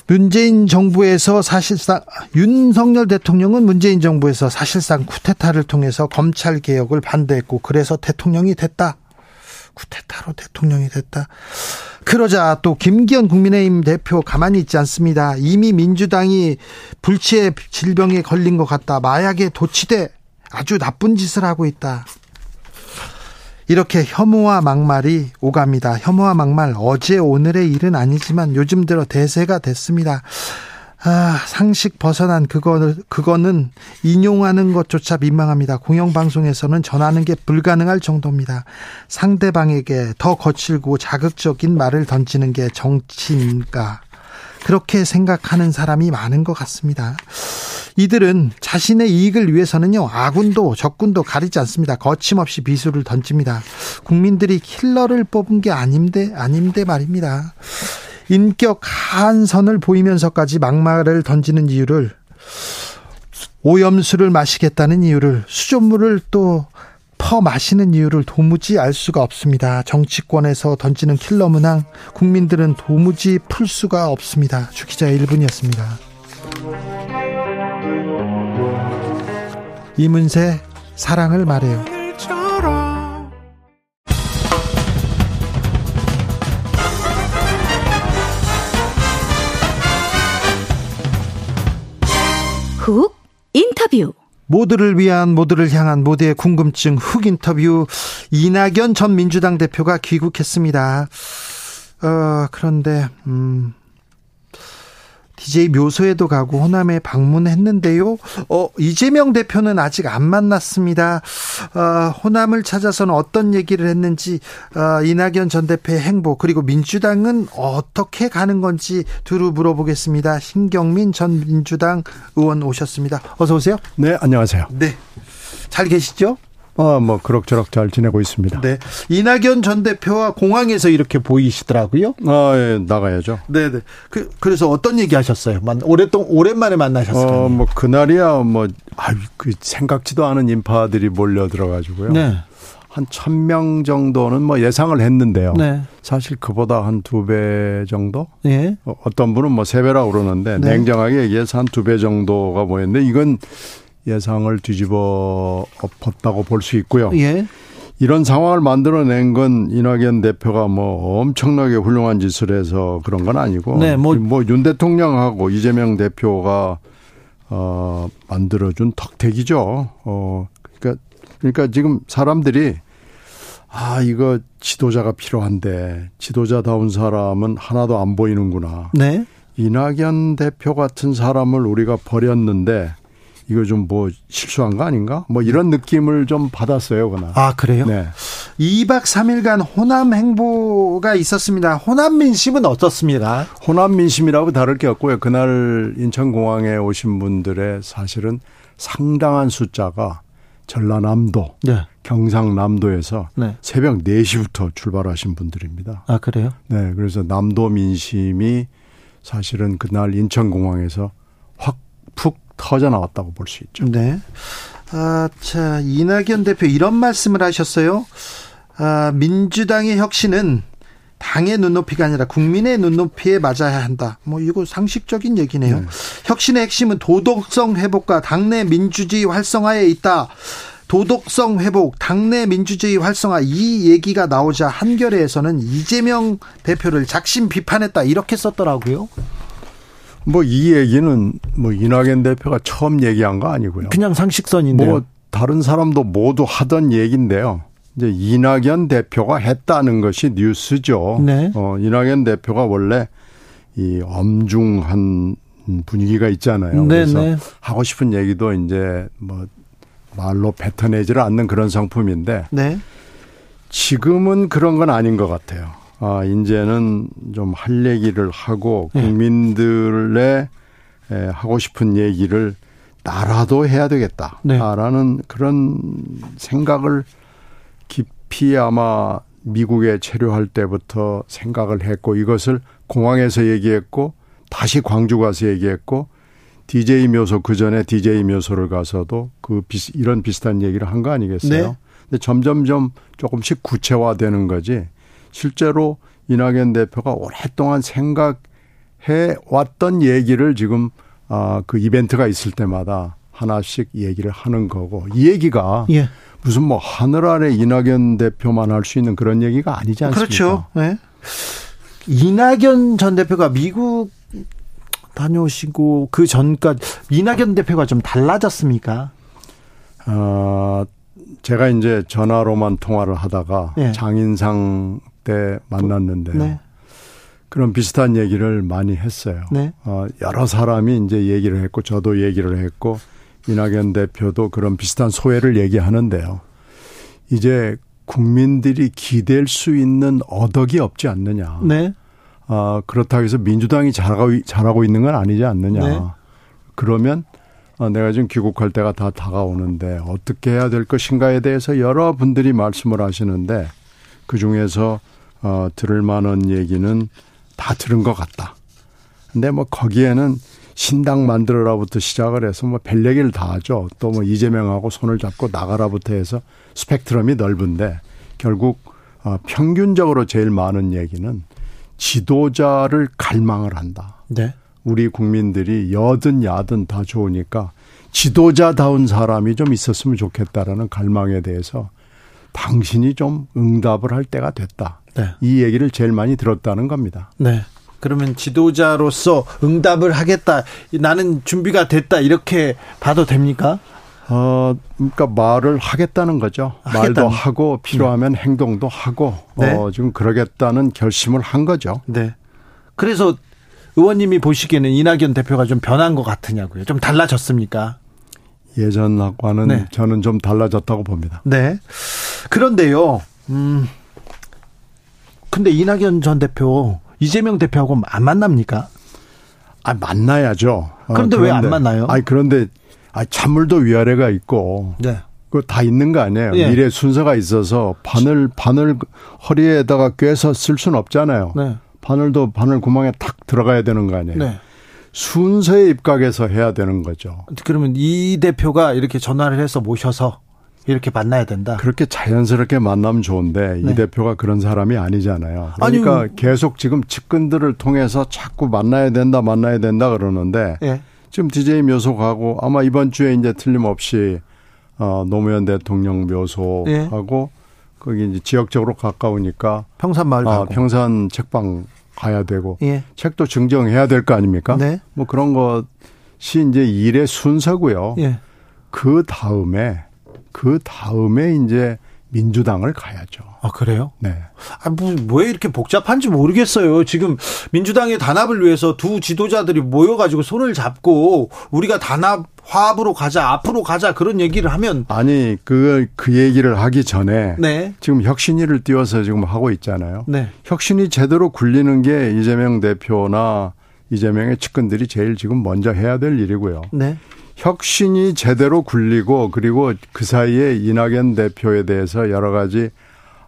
문재인 정부에서 사실상 윤석열 대통령은 문재인 정부에서 사실상 쿠데타를 통해서 검찰개혁을 반대했고 그래서 대통령이 됐다. 쿠데타로 대통령이 됐다. 그러자 또 김기현 국민의힘 대표 가만히 있지 않습니다. 이미 민주당이 불치의 질병에 걸린 것 같다. 마약에 도취돼 아주 나쁜 짓을 하고 있다. 이렇게 혐오와 막말이 오갑니다. 혐오와 막말 어제 오늘의 일은 아니지만 요즘 들어 대세가 됐습니다. 아, 상식 벗어난 그거를, 그거는 인용하는 것조차 민망합니다. 공영방송에서는 전하는 게 불가능할 정도입니다. 상대방에게 더 거칠고 자극적인 말을 던지는 게 정치인가, 그렇게 생각하는 사람이 많은 것 같습니다. 이들은 자신의 이익을 위해서는요, 아군도 적군도 가리지 않습니다. 거침없이 비수를 던집니다. 국민들이 킬러를 뽑은 게 아닌데, 아닌데 말입니다. 인격 하한선을 보이면서까지 막말을 던지는 이유를, 오염수를 마시겠다는 이유를, 수돗물을 또 퍼 마시는 이유를 도무지 알 수가 없습니다. 정치권에서 던지는 킬러 문항, 국민들은 도무지 풀 수가 없습니다. 주 기자의 일 분이었습니다. 이문세 사랑을 말해요. 훅 인터뷰. 모두를 위한, 모두를 향한, 모두의 궁금증 훅 인터뷰. 이낙연 전 민주당 대표가 귀국했습니다. 어, 그런데 음, 디제이 묘소에도 가고 호남에 방문했는데요. 어, 이재명 대표는 아직 안 만났습니다. 어, 호남을 찾아서는 어떤 얘기를 했는지, 어, 이낙연 전 대표의 행보 그리고 민주당은 어떻게 가는 건지 두루 물어보겠습니다. 신경민 전 민주당 의원 오셨습니다. 어서 오세요. 네, 안녕하세요. 네, 잘 계시죠? 어, 뭐 그럭저럭 잘 지내고 있습니다. 네, 이낙연 전 대표와 공항에서 이렇게 보이시더라고요. 아, 예, 나가야죠. 네, 네. 그 그래서 어떤 얘기하셨어요? 만 오랫동안 오랜만에 만나셨어요. 어, 뭐 그날이야 뭐 아, 그 생각지도 않은 인파들이 몰려들어가지고요. 네. 한 천 명 정도는 뭐 예상을 했는데요. 네. 사실 그보다 한 두 배 정도? 네. 어, 어떤 분은 뭐 세 배라고 그러는데 네. 냉정하게 얘기해서 한 두 배 정도가 모였는데 이건. 예상을 뒤집어 엎었다고 볼 수 있고요. 예. 이런 상황을 만들어낸 건 이낙연 대표가 뭐 엄청나게 훌륭한 짓을 해서 그런 건 아니고, 네, 뭐 윤 대통령하고 이재명 대표가 어, 만들어준 덕택이죠. 어, 그러니까 그러니까 지금 사람들이 아, 이거 지도자가 필요한데 지도자다운 사람은 하나도 안 보이는구나. 네. 이낙연 대표 같은 사람을 우리가 버렸는데 이거 좀 뭐 실수한 거 아닌가? 뭐 이런 느낌을 좀 받았어요, 그날. 아, 그래요? 네. 이박 삼일간 호남 행보가 있었습니다. 호남 민심은 어떻습니다? 호남 민심이라고 다를 게 없고요. 그날 인천공항에 오신 분들의 사실은 상당한 숫자가 전라남도, 네. 경상남도에서 네. 새벽 네 시부터 출발하신 분들입니다. 아, 그래요? 네. 그래서 남도 민심이 사실은 그날 인천공항에서 확 푹 터져 나왔다고 볼 수 있죠. 네. 아, 자, 이낙연 대표 이런 말씀을 하셨어요. 아, 민주당의 혁신은 당의 눈높이가 아니라 국민의 눈높이에 맞아야 한다. 뭐 이거 상식적인 얘기네요. 네. 혁신의 핵심은 도덕성 회복과 당내 민주주의 활성화에 있다. 도덕성 회복, 당내 민주주의 활성화, 이 얘기가 나오자 한겨레에서는 이재명 대표를 작심 비판했다 이렇게 썼더라고요. 뭐 이 얘기는 뭐 이낙연 대표가 처음 얘기한 거 아니고요. 그냥 상식선인데요. 뭐 다른 사람도 모두 하던 얘기인데요. 이제 이낙연 대표가 했다는 것이 뉴스죠. 네. 어, 이낙연 대표가 원래 이 엄중한 분위기가 있잖아요. 네, 그래서 네. 하고 싶은 얘기도 이제 뭐 말로 뱉어내지를 않는 그런 성품인데 네. 지금은 그런 건 아닌 것 같아요. 아, 이제는 좀 할 얘기를 하고 국민들의 네. 하고 싶은 얘기를 나라도 해야 되겠다라는 네. 그런 생각을 깊이 아마 미국에 체류할 때부터 생각을 했고 이것을 공항에서 얘기했고 다시 광주 가서 얘기했고 디제이 묘소 그전에 디제이 묘소를 가서도 그 비스, 이런 비슷한 얘기를 한 거 아니겠어요? 네. 근데 점점점 조금씩 구체화되는 거지 실제로 이낙연 대표가 오랫동안 생각해 왔던 얘기를 지금 아, 그 이벤트가 있을 때마다 하나씩 얘기를 하는 거고 이 얘기가 예. 무슨 뭐 하늘 아래 이낙연 대표만 할 수 있는 그런 얘기가 아니지 않습니까? 그렇죠. 네. 이낙연 전 대표가 미국 다녀오시고 그 전까지 이낙연 대표가 좀 달라졌습니까? 어, 제가 이제 전화로만 통화를 하다가 네. 장인상 때 만났는데요. 네. 그런 비슷한 얘기를 많이 했어요. 네. 어, 여러 사람이 이제 얘기를 했고 저도 얘기를 했고 이낙연 대표도 그런 비슷한 소회를 얘기하는데요. 이제 국민들이 기댈 수 있는 어덕이 없지 않느냐. 네. 아, 그렇다고 해서 민주당이 잘하고, 잘하고 있는 건 아니지 않느냐. 네. 그러면 아, 내가 지금 귀국할 때가 다 다가오는데 어떻게 해야 될 것인가에 대해서 여러분들이 말씀을 하시는데 그중에서 어, 들을 만한 얘기는 다 들은 것 같다. 근데 뭐 거기에는 신당 만들어라부터 시작을 해서 뭐 별 얘기를 다 하죠. 또 뭐 이재명하고 손을 잡고 나가라부터 해서 스펙트럼이 넓은데 결국 어, 평균적으로 제일 많은 얘기는 지도자를 갈망을 한다. 네. 우리 국민들이 여든 야든 다 좋으니까 지도자다운 사람이 좀 있었으면 좋겠다라는 갈망에 대해서 당신이 좀 응답을 할 때가 됐다. 네. 이 얘기를 제일 많이 들었다는 겁니다. 네. 그러면 지도자로서 응답을 하겠다. 나는 준비가 됐다. 이렇게 봐도 됩니까? 어, 그러니까 말을 하겠다는 거죠. 하겠다는. 말도 하고 필요하면 네. 행동도 하고 네. 어, 지금 그러겠다는 결심을 한 거죠. 네. 그래서 의원님이 보시기에는 이낙연 대표가 좀 변한 것 같으냐고요. 좀 달라졌습니까? 예전과는 네. 저는 좀 달라졌다고 봅니다. 네. 그런데요. 음, 근데 이낙연 전 대표 이재명 대표하고 안 만납니까? 아, 만나야죠. 그런데, 그런데 왜 안 만나요? 아니 그런데. 아, 찬물도 위아래가 있고, 네. 그거 다 있는 거 아니에요. 예. 미래 순서가 있어서 바늘 바늘 허리에다가 꿰서 쓸 수는 없잖아요. 네. 바늘도 바늘 구멍에 탁 들어가야 되는 거 아니에요. 네. 순서에 입각해서 해야 되는 거죠. 그러면 이 대표가 이렇게 전화를 해서 모셔서 이렇게 만나야 된다. 그렇게 자연스럽게 만나면 좋은데 네. 이 대표가 그런 사람이 아니잖아요. 그러니까 아니, 계속 지금 측근들을 통해서 자꾸 만나야 된다, 만나야 된다 그러는데. 네. 지금 디제이 묘소 가고 아마 이번 주에 이제 틀림없이 노무현 대통령 묘소하고 예. 거기 이제 지역적으로 가까우니까 평산 마을 아, 가고 평산 책방 가야 되고 예. 책도 증정해야 될 거 아닙니까? 네. 뭐 그런 것이 이제 일의 순서고요. 예. 그 다음에 그 다음에 이제 민주당을 가야죠. 아, 그래요? 네. 아, 뭐, 왜 이렇게 복잡한지 모르겠어요. 지금 민주당의 단합을 위해서 두 지도자들이 모여가지고 손을 잡고 우리가 단합, 화합으로 가자, 앞으로 가자 그런 얘기를 하면. 아니, 그, 그 얘기를 하기 전에. 네. 지금 혁신위를 띄워서 지금 하고 있잖아요. 네. 혁신이 제대로 굴리는 게 이재명 대표나 이재명의 측근들이 제일 지금 먼저 해야 될 일이고요. 네. 혁신이 제대로 굴리고 그리고 그 사이에 이낙연 대표에 대해서 여러 가지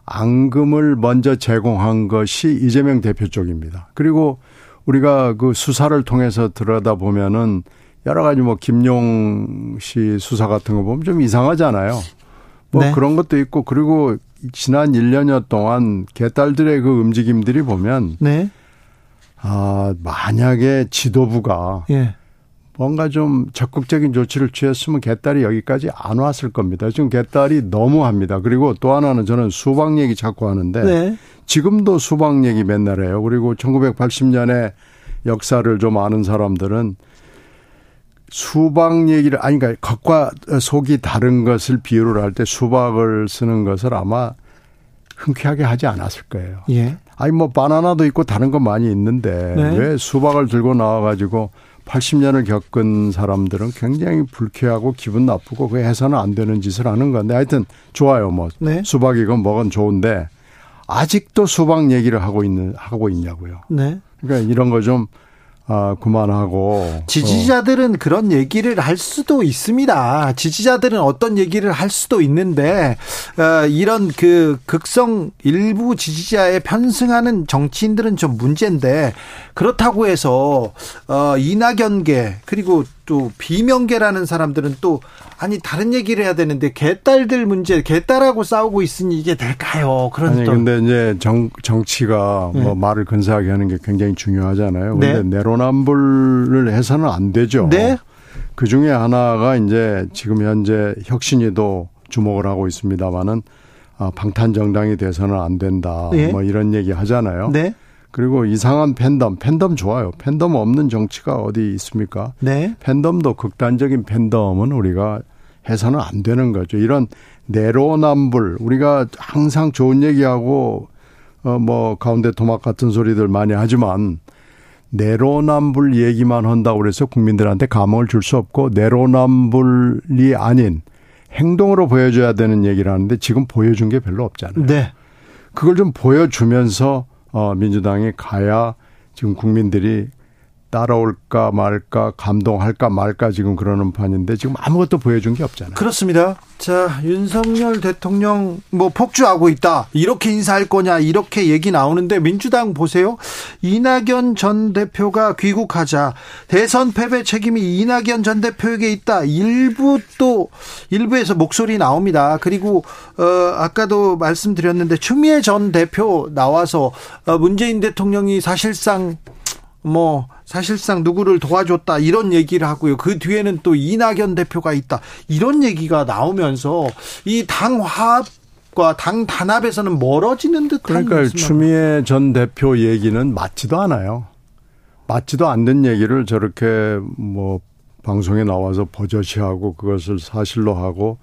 앙금을 먼저 제공한 것이 이재명 대표 쪽입니다. 그리고 우리가 그 수사를 통해서 들여다보면은 여러 가지 뭐 김용 씨 수사 같은 거 보면 좀 이상하잖아요. 뭐 네. 그런 것도 있고 그리고 지난 일 년여 동안 개딸들의 그 움직임들이 보면 네. 아, 만약에 지도부가 예. 뭔가 좀 적극적인 조치를 취했으면 개딸이 여기까지 안 왔을 겁니다. 지금 개딸이 너무합니다. 그리고 또 하나는 저는 수박 얘기 자꾸 하는데 네. 지금도 수박 얘기 맨날 해요. 그리고 천구백팔십 년에 역사를 좀 아는 사람들은 수박 얘기를 아니 그러니까 겉과 속이 다른 것을 비유를 할 때 수박을 쓰는 것을 아마 흔쾌하게 하지 않았을 거예요. 예. 아니 뭐 바나나도 있고 다른 거 많이 있는데 네. 왜 수박을 들고 나와가지고 팔십 년을 겪은 사람들은 굉장히 불쾌하고 기분 나쁘고 그게 해서는 안 되는 짓을 하는 건데 하여튼 좋아요. 뭐 네. 수박이건 뭐건 좋은데 아직도 수박 얘기를 하고 있는 하고 있냐고요. 네. 그러니까 이런 거 좀 아, 그만하고. 지지자들은 어. 그런 얘기를 할 수도 있습니다. 지지자들은 어떤 얘기를 할 수도 있는데 어, 이런 그 극성 일부 지지자에 편승하는 정치인들은 좀 문제인데 그렇다고 해서 어, 이낙연계 그리고 또 비명계라는 사람들은 또 아니 다른 얘기를 해야 되는데 개딸들 문제 개딸하고 싸우고 있으니 이게 될까요? 그런 아니 근데 이제 정, 정치가 네. 뭐 말을 근사하게 하는 게 굉장히 중요하잖아요. 그런데 네. 내로 남불을 해서는 안 되죠. 네. 그 중에 하나가 이제 지금 현재 혁신위도 주목을 하고 있습니다만은 방탄 정당이 돼서는 안 된다. 네. 뭐 이런 얘기 하잖아요. 네. 그리고 이상한 팬덤, 팬덤 좋아요. 팬덤 없는 정치가 어디 있습니까? 네. 팬덤도 극단적인 팬덤은 우리가 해서는 안 되는 거죠. 이런 내로남불, 우리가 항상 좋은 얘기하고 어 뭐 가운데 토막 같은 소리들 많이 하지만. 내로남불 얘기만 한다고 그래서 국민들한테 감흥을 줄 수 없고 내로남불이 아닌 행동으로 보여줘야 되는 얘기를 하는데 지금 보여준 게 별로 없잖아요. 네. 그걸 좀 보여주면서 민주당이 가야 지금 국민들이 따라올까 말까 감동할까 말까 지금 그러는 판인데 지금 아무것도 보여준 게 없잖아요. 그렇습니다. 자, 윤석열 대통령 뭐 폭주하고 있다. 이렇게 인사할 거냐 이렇게 얘기 나오는데 민주당 보세요. 이낙연 전 대표가 귀국하자 대선 패배 책임이 이낙연 전 대표에게 있다. 일부 또 일부에서 목소리 나옵니다. 그리고 어, 아까도 말씀드렸는데 추미애 전 대표 나와서 문재인 대통령이 사실상 뭐 사실상 누구를 도와줬다 이런 얘기를 하고요. 그 뒤에는 또 이낙연 대표가 있다 이런 얘기가 나오면서 이 당 화합과 당 단합에서는 멀어지는 듯한. 그러니까 추미애 전 대표 얘기는 맞지도 않아요. 맞지도 않는 얘기를 저렇게 뭐 방송에 나와서 버젓이하고 그것을 사실로 하고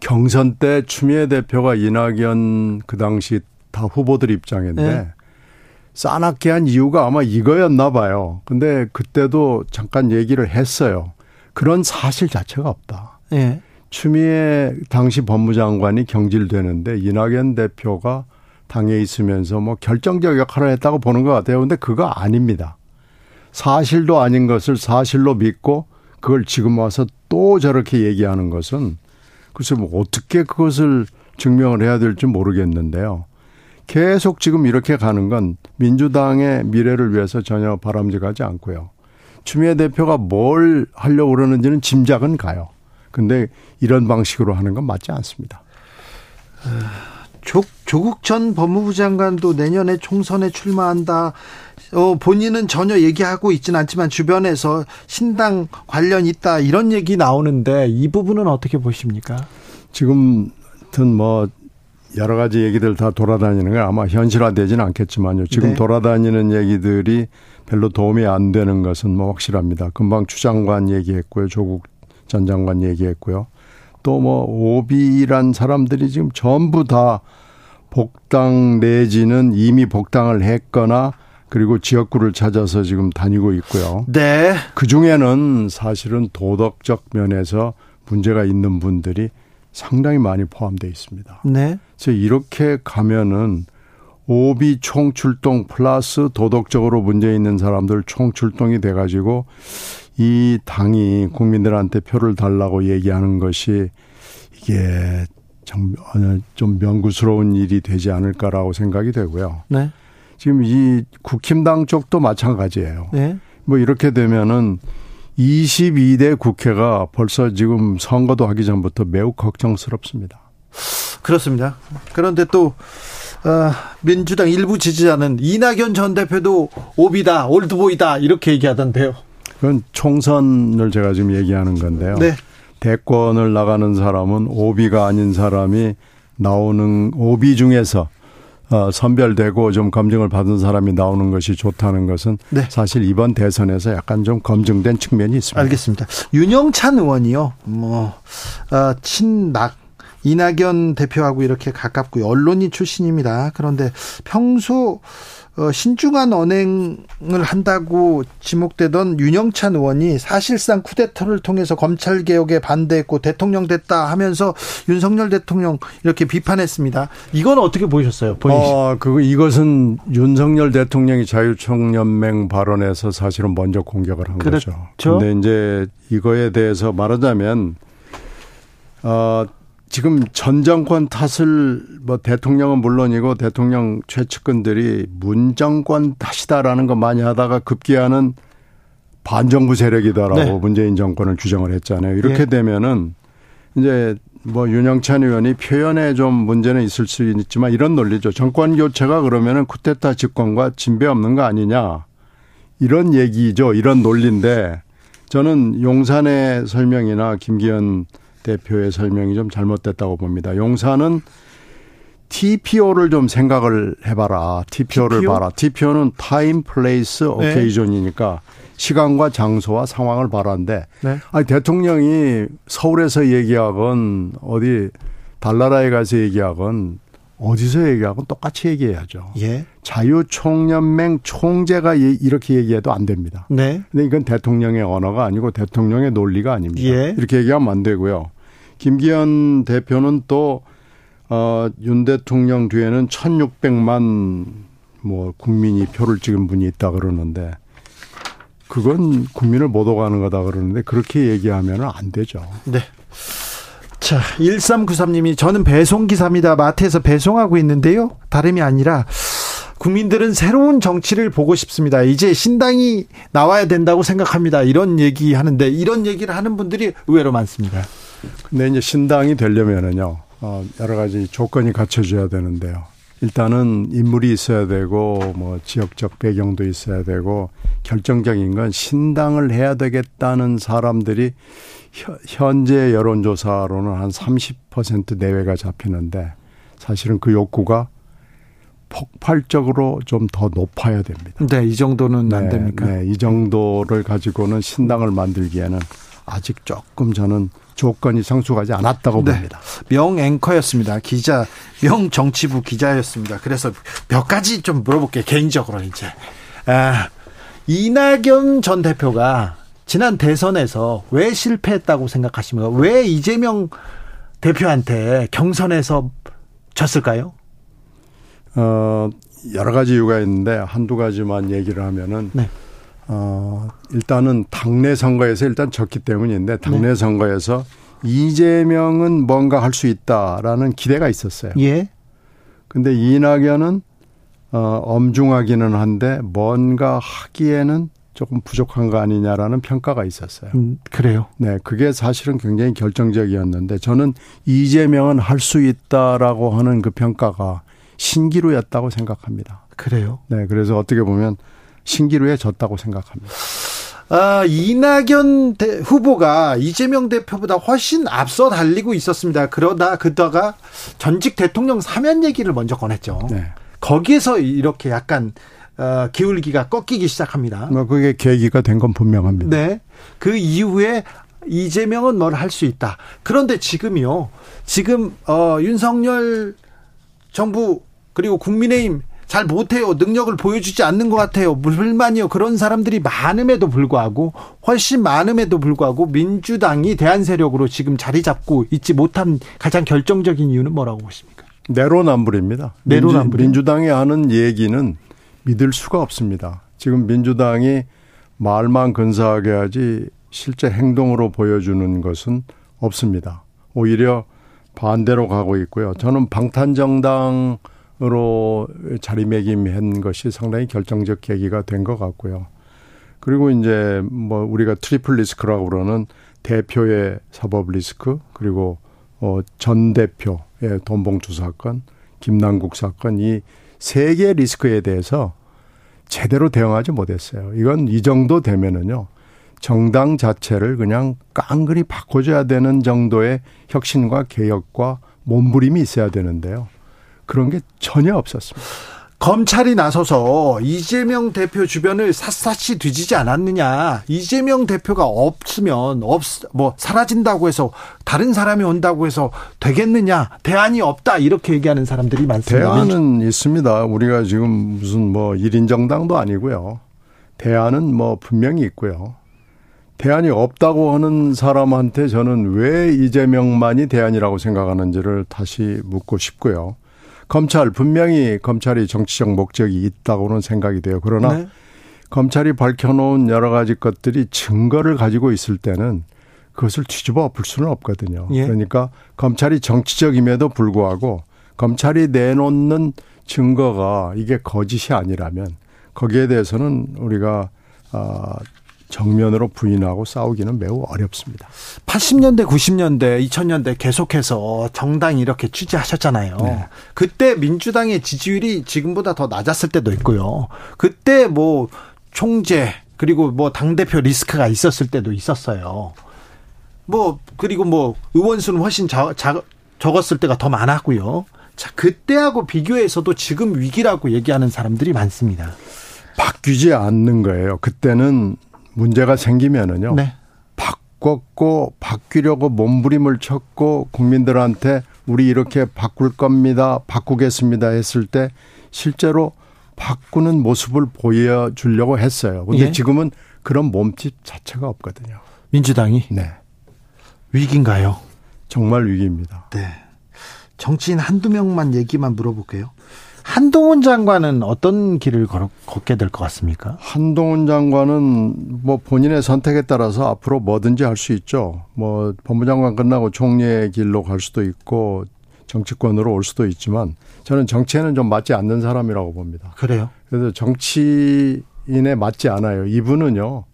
경선 때 추미애 대표가 이낙연 그 당시 다 후보들 입장인데. 네. 싸납게 한 이유가 아마 이거였나 봐요. 근데 그때도 잠깐 얘기를 했어요. 그런 사실 자체가 없다. 예. 추미애 당시 법무장관이 경질되는데 이낙연 대표가 당에 있으면서 뭐 결정적 역할을 했다고 보는 것 같아요. 근데 그거 아닙니다. 사실도 아닌 것을 사실로 믿고 그걸 지금 와서 또 저렇게 얘기하는 것은 글쎄 뭐 어떻게 그것을 증명을 해야 될지 모르겠는데요. 계속 지금 이렇게 가는 건 민주당의 미래를 위해서 전혀 바람직하지 않고요. 추미애 대표가 뭘 하려고 그러는지는 짐작은 가요. 근데 이런 방식으로 하는 건 맞지 않습니다. 조국 전 법무부 장관도 내년에 총선에 출마한다. 어, 본인은 전혀 얘기하고 있진 않지만 주변에서 신당 관련 있다 이런 얘기 나오는데 이 부분은 어떻게 보십니까? 지금 뭐. 여러 가지 얘기들 다 돌아다니는 건 아마 현실화되지는 않겠지만요. 지금 네. 돌아다니는 얘기들이 별로 도움이 안 되는 것은 뭐 확실합니다. 금방 추 장관 얘기했고요. 조국 전 장관 얘기했고요. 또 뭐 오비란 사람들이 지금 전부 다 복당 내지는 이미 복당을 했거나 그리고 지역구를 찾아서 지금 다니고 있고요. 네. 그중에는 사실은 도덕적 면에서 문제가 있는 분들이 상당히 많이 포함되어 있습니다. 네. 그래서 이렇게 가면은 오비 총출동 플러스 도덕적으로 문제 있는 사람들 총출동이 돼가지고 이 당이 국민들한테 표를 달라고 얘기하는 것이 이게 참 좀 명구스러운 일이 되지 않을까라고 생각이 되고요. 네. 지금 이 국힘당 쪽도 마찬가지예요. 네. 뭐 이렇게 되면은 이십이 대 국회가 벌써 지금 선거도 하기 전부터 매우 걱정스럽습니다. 그렇습니다. 그런데 또 민주당 일부 지지자는 이낙연 전 대표도 오비다, 올드보이다 이렇게 얘기하던데요. 그건 총선을 제가 지금 얘기하는 건데요. 네. 대권을 나가는 사람은 오비가 아닌 사람이 나오는, 오비 중에서 선별되고 좀 검증을 받은 사람이 나오는 것이 좋다는 것은 네. 사실 이번 대선에서 약간 좀 검증된 측면이 있습니다. 알겠습니다. 윤영찬 의원이요. 뭐 아, 친낙. 이낙연 대표하고 이렇게 가깝고요. 언론인 출신입니다. 그런데 평소 신중한 언행을 한다고 지목되던 윤영찬 의원이 사실상 쿠데타를 통해서 검찰개혁에 반대했고 대통령 됐다 하면서 윤석열 대통령 이렇게 비판했습니다. 이건 어떻게 보셨어요? 어, 그거 이것은 윤석열 대통령이 자유총연맹 발언에서 사실은 먼저 공격을 한 그렇죠? 거죠. 그런데 이제 이거에 대해서 말하자면 어, 지금 전 정권 탓을 뭐 대통령은 물론이고 대통령 최측근들이 문 정권 탓이다라는 거 많이 하다가 급기야는 반정부 세력이다라고 네. 문재인 정권을 규정을 했잖아요. 이렇게 네. 되면은 이제 뭐 윤영찬 의원이 표현에 좀 문제는 있을 수 있지만 이런 논리죠. 정권 교체가 그러면은 쿠데타 집권과 진배 없는 거 아니냐 이런 얘기죠. 이런 논리인데 저는 용산의 설명이나 김기현 대표의 설명이 좀 잘못됐다고 봅니다. 용산은 티피오를 좀 생각을 해봐라. 티피오를 티피오? 봐라. 티피오는 타임, 플레이스, 오케이전이니까 시간과 장소와 상황을 봐라인데 네. 아니, 대통령이 서울에서 얘기하건 어디 달나라에 가서 얘기하건 어디서 얘기하건 똑같이 얘기해야죠. 예. 자유총연맹 총재가 이렇게 얘기해도 안 됩니다. 네. 근데 이건 대통령의 언어가 아니고 대통령의 논리가 아닙니다. 예. 이렇게 얘기하면 안 되고요. 김기현 대표는 또, 어, 윤 대통령 뒤에는 천육백만 뭐 국민이 표를 찍은 분이 있다 그러는데 그건 국민을 못 오가는 거다 그러는데 그렇게 얘기하면 안 되죠. 네. 자, 일삼구삼 님이 저는 배송기사입니다. 마트에서 배송하고 있는데요. 다름이 아니라 국민들은 새로운 정치를 보고 싶습니다. 이제 신당이 나와야 된다고 생각합니다. 이런 얘기 하는데 이런 얘기를 하는 분들이 의외로 많습니다. 근데 이제 신당이 되려면은요, 어, 여러 가지 조건이 갖춰져야 되는데요. 일단은 인물이 있어야 되고, 뭐, 지역적 배경도 있어야 되고, 결정적인 건 신당을 해야 되겠다는 사람들이 현재 여론조사로는 한 삼십 퍼센트 내외가 잡히는데, 사실은 그 욕구가 폭발적으로 좀 더 높아야 됩니다. 네, 이 정도는 네, 안 됩니까? 네, 이 정도를 가지고는 신당을 만들기에는 아직 조금 저는 조건이 성숙하지 않았다고 네. 봅니다. 명 앵커였습니다. 기자, 명 정치부 기자였습니다. 그래서 몇 가지 좀 물어볼게요. 개인적으로 이제. 아, 이낙연 전 대표가 지난 대선에서 왜 실패했다고 생각하십니까? 왜 이재명 대표한테 경선에서 졌을까요? 어, 여러 가지 이유가 있는데 한두 가지만 얘기를 하면은 네. 어, 일단은 당내 선거에서 일단 졌기 때문인데 당내 네. 선거에서 이재명은 뭔가 할 수 있다라는 기대가 있었어요. 예. 근데 이낙연은 어, 엄중하기는 한데 뭔가 하기에는 조금 부족한 거 아니냐라는 평가가 있었어요. 음, 그래요? 네. 그게 사실은 굉장히 결정적이었는데 저는 이재명은 할 수 있다라고 하는 그 평가가 신기루였다고 생각합니다. 그래요? 네. 그래서 어떻게 보면 신기루에 졌다고 생각합니다. 아, 이낙연 대, 후보가 이재명 대표보다 훨씬 앞서 달리고 있었습니다. 그러다 그다가 전직 대통령 사면 얘기를 먼저 꺼냈죠. 네. 거기에서 이렇게 약간 어, 기울기가 꺾이기 시작합니다. 뭐 그게 계기가 된 건 분명합니다. 네. 그 이후에 이재명은 뭘 할 수 있다. 그런데 지금이요. 지금 어, 윤석열 정부 그리고 국민의힘 잘 못해요. 능력을 보여주지 않는 것 같아요. 물만이요. 그런 사람들이 많음에도 불구하고 훨씬 많음에도 불구하고 민주당이 대안세력으로 지금 자리 잡고 있지 못한 가장 결정적인 이유는 뭐라고 보십니까? 내로남불입니다. 내로남불. 민주당이 하는 얘기는 믿을 수가 없습니다. 지금 민주당이 말만 근사하게 하지 실제 행동으로 보여주는 것은 없습니다. 오히려 반대로 가고 있고요. 저는 방탄정당 으로 자리매김한 것이 상당히 결정적 계기가 된 것 같고요. 그리고 이제 뭐 우리가 트리플 리스크라고 그러는 대표의 사법 리스크, 그리고 어 전 대표의 돈봉투 사건, 김남국 사건, 이 세 개 리스크에 대해서 제대로 대응하지 못했어요. 이건 이 정도 되면은요, 정당 자체를 그냥 깡그리 바꿔줘야 되는 정도의 혁신과 개혁과 몸부림이 있어야 되는데요. 그런 게 전혀 없었습니다. 검찰이 나서서 이재명 대표 주변을 샅샅이 뒤지지 않았느냐. 이재명 대표가 없으면 없, 뭐 사라진다고 해서 다른 사람이 온다고 해서 되겠느냐. 대안이 없다 이렇게 얘기하는 사람들이 많습니다. 대안은 있습니다. 우리가 지금 무슨 뭐 일 인 정당도 아니고요. 대안은 뭐 분명히 있고요. 대안이 없다고 하는 사람한테 저는 왜 이재명만이 대안이라고 생각하는지를 다시 묻고 싶고요. 검찰, 분명히 검찰이 정치적 목적이 있다고는 생각이 돼요. 그러나 네. 검찰이 밝혀놓은 여러 가지 것들이 증거를 가지고 있을 때는 그것을 뒤집어 엎을 수는 없거든요. 예. 그러니까 검찰이 정치적임에도 불구하고 검찰이 내놓는 증거가 이게 거짓이 아니라면 거기에 대해서는 우리가 아 정면으로 부인하고 싸우기는 매우 어렵습니다. 팔십 년대, 구십 년대, 이천 년대 계속해서 정당 이렇게 취재하셨잖아요. 네. 그때 민주당의 지지율이 지금보다 더 낮았을 때도 있고요. 그때 뭐 총재 그리고 뭐 당대표 리스크가 있었을 때도 있었어요. 뭐 그리고 뭐 의원 수는 훨씬 자, 자, 적었을 때가 더 많았고요. 자, 그때하고 비교해서도 지금 위기라고 얘기하는 사람들이 많습니다. 바뀌지 않는 거예요. 그때는 문제가 생기면은요. 네. 바꿨고 바뀌려고 몸부림을 쳤고 국민들한테 우리 이렇게 바꿀 겁니다. 바꾸겠습니다 했을 때 실제로 바꾸는 모습을 보여주려고 했어요. 그런데 예. 지금은 그런 몸짓 자체가 없거든요. 민주당이? 네. 위기인가요? 정말 위기입니다. 네. 정치인 한두 명만 얘기만 물어볼게요. 한동훈 장관은 어떤 길을 걷게 될 것 같습니까? 한동훈 장관은 뭐 본인의 선택에 따라서 앞으로 뭐든지 할 수 있죠. 뭐 법무장관 끝나고 총리의 길로 갈 수도 있고 정치권으로 올 수도 있지만 저는 정치에는 좀 맞지 않는 사람이라고 봅니다. 그래요? 그래서 정치인에 맞지 않아요. 이분은요.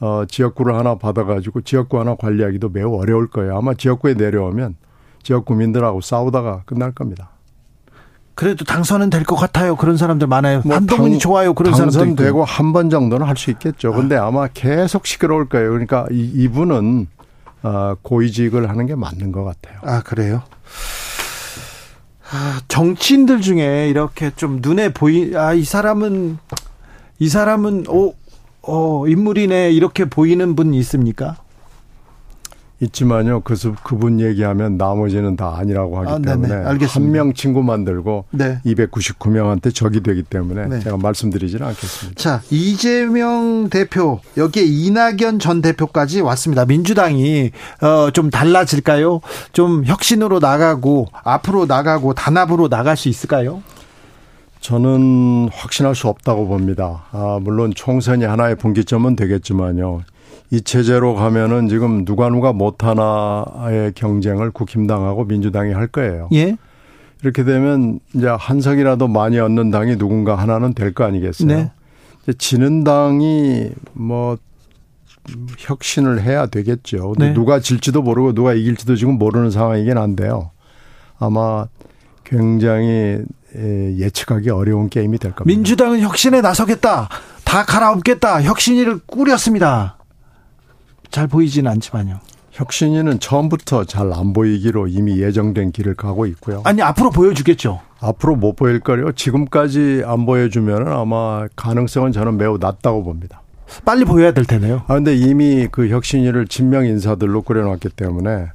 어, 지역구를 하나 받아가지고 지역구 하나 관리하기도 매우 어려울 거예요. 아마 지역구에 내려오면 지역구민들하고 싸우다가 끝날 겁니다. 그래도 당선은 될 것 같아요. 그런 사람들 많아요. 뭐 한동훈이 당, 좋아요. 그런 사람들 당선되고 한 번 정도는 할 수 있겠죠. 그런데 아. 아마 계속 시끄러울 거예요. 그러니까 이, 이분은 고위직을 하는 게 맞는 것 같아요. 아 그래요? 아, 정치인들 중에 이렇게 좀 눈에 보이 아 이 사람은 이 사람은 오, 어, 인물이네 이렇게 보이는 분 있습니까? 있지만요. 그, 그분 얘기하면 나머지는 다 아니라고 하기 아, 때문에 한 명 친구 만들고 네. 이백구십구 명한테 적이 되기 때문에 네. 제가 말씀드리지는 않겠습니다. 자, 이재명 대표 여기에 이낙연 전 대표까지 왔습니다. 민주당이 어, 좀 달라질까요? 좀 혁신으로 나가고 앞으로 나가고 단합으로 나갈 수 있을까요? 저는 확신할 수 없다고 봅니다. 아, 물론 총선이 하나의 분기점은 되겠지만요. 이 체제로 가면은 지금 누가 누가 못하나의 경쟁을 국힘당하고 민주당이 할 거예요. 예. 이렇게 되면 이제 한 석이라도 많이 얻는 당이 누군가 하나는 될 거 아니겠어요? 네. 이제 지는 당이 뭐 혁신을 해야 되겠죠. 근데 네. 누가 질지도 모르고 누가 이길지도 지금 모르는 상황이긴 한데요. 아마 굉장히 예측하기 어려운 게임이 될 겁니다. 민주당은 혁신에 나서겠다. 다 갈아엎겠다. 혁신위를 꾸렸습니다. 잘 보이지는 않지만요. 혁신위는 처음부터 잘 안 보이기로 이미 예정된 길을 가고 있고요. 아니 앞으로 보여주겠죠. 앞으로 못 보일 거요. 지금까지 안 보여주면 아마 가능성은 저는 매우 낮다고 봅니다. 빨리 보여야 될 텐데요. 아, 근데 이미 그 혁신위를 진명 인사들로 꾸려놨기 때문에,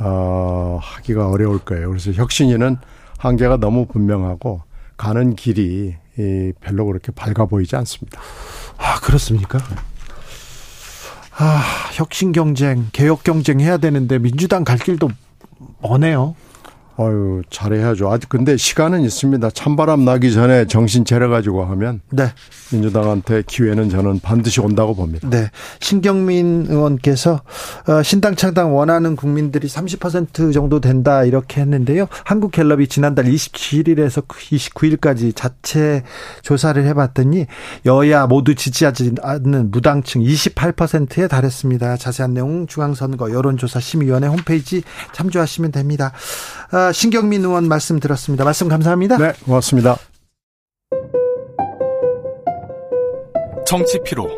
어, 하기가 어려울 거예요. 그래서 혁신위는 한계가 너무 분명하고 가는 길이 이 별로 그렇게 밝아 보이지 않습니다. 아, 그렇습니까? 아, 혁신 경쟁, 개혁 경쟁 해야 되는데 민주당 갈 길도 머네요. 아유, 잘해야죠. 아직 근데 시간은 있습니다. 찬바람 나기 전에 정신 차려가지고 하면 네. 민주당한테 기회는 저는 반드시 온다고 봅니다. 네. 신경민 의원께서 신당 창당 원하는 국민들이 삼십 퍼센트 정도 된다 이렇게 했는데요. 한국갤럽이 지난달 이십칠일에서 이십구일까지 자체 조사를 해봤더니 여야 모두 지지하지 않는 무당층 이십팔 퍼센트에 달했습니다. 자세한 내용은 중앙선거 여론조사심의위원회 홈페이지 참조하시면 됩니다. 신경민 의원 말씀 들었습니다. 말씀 감사합니다. 네, 고맙습니다. 정치 피로,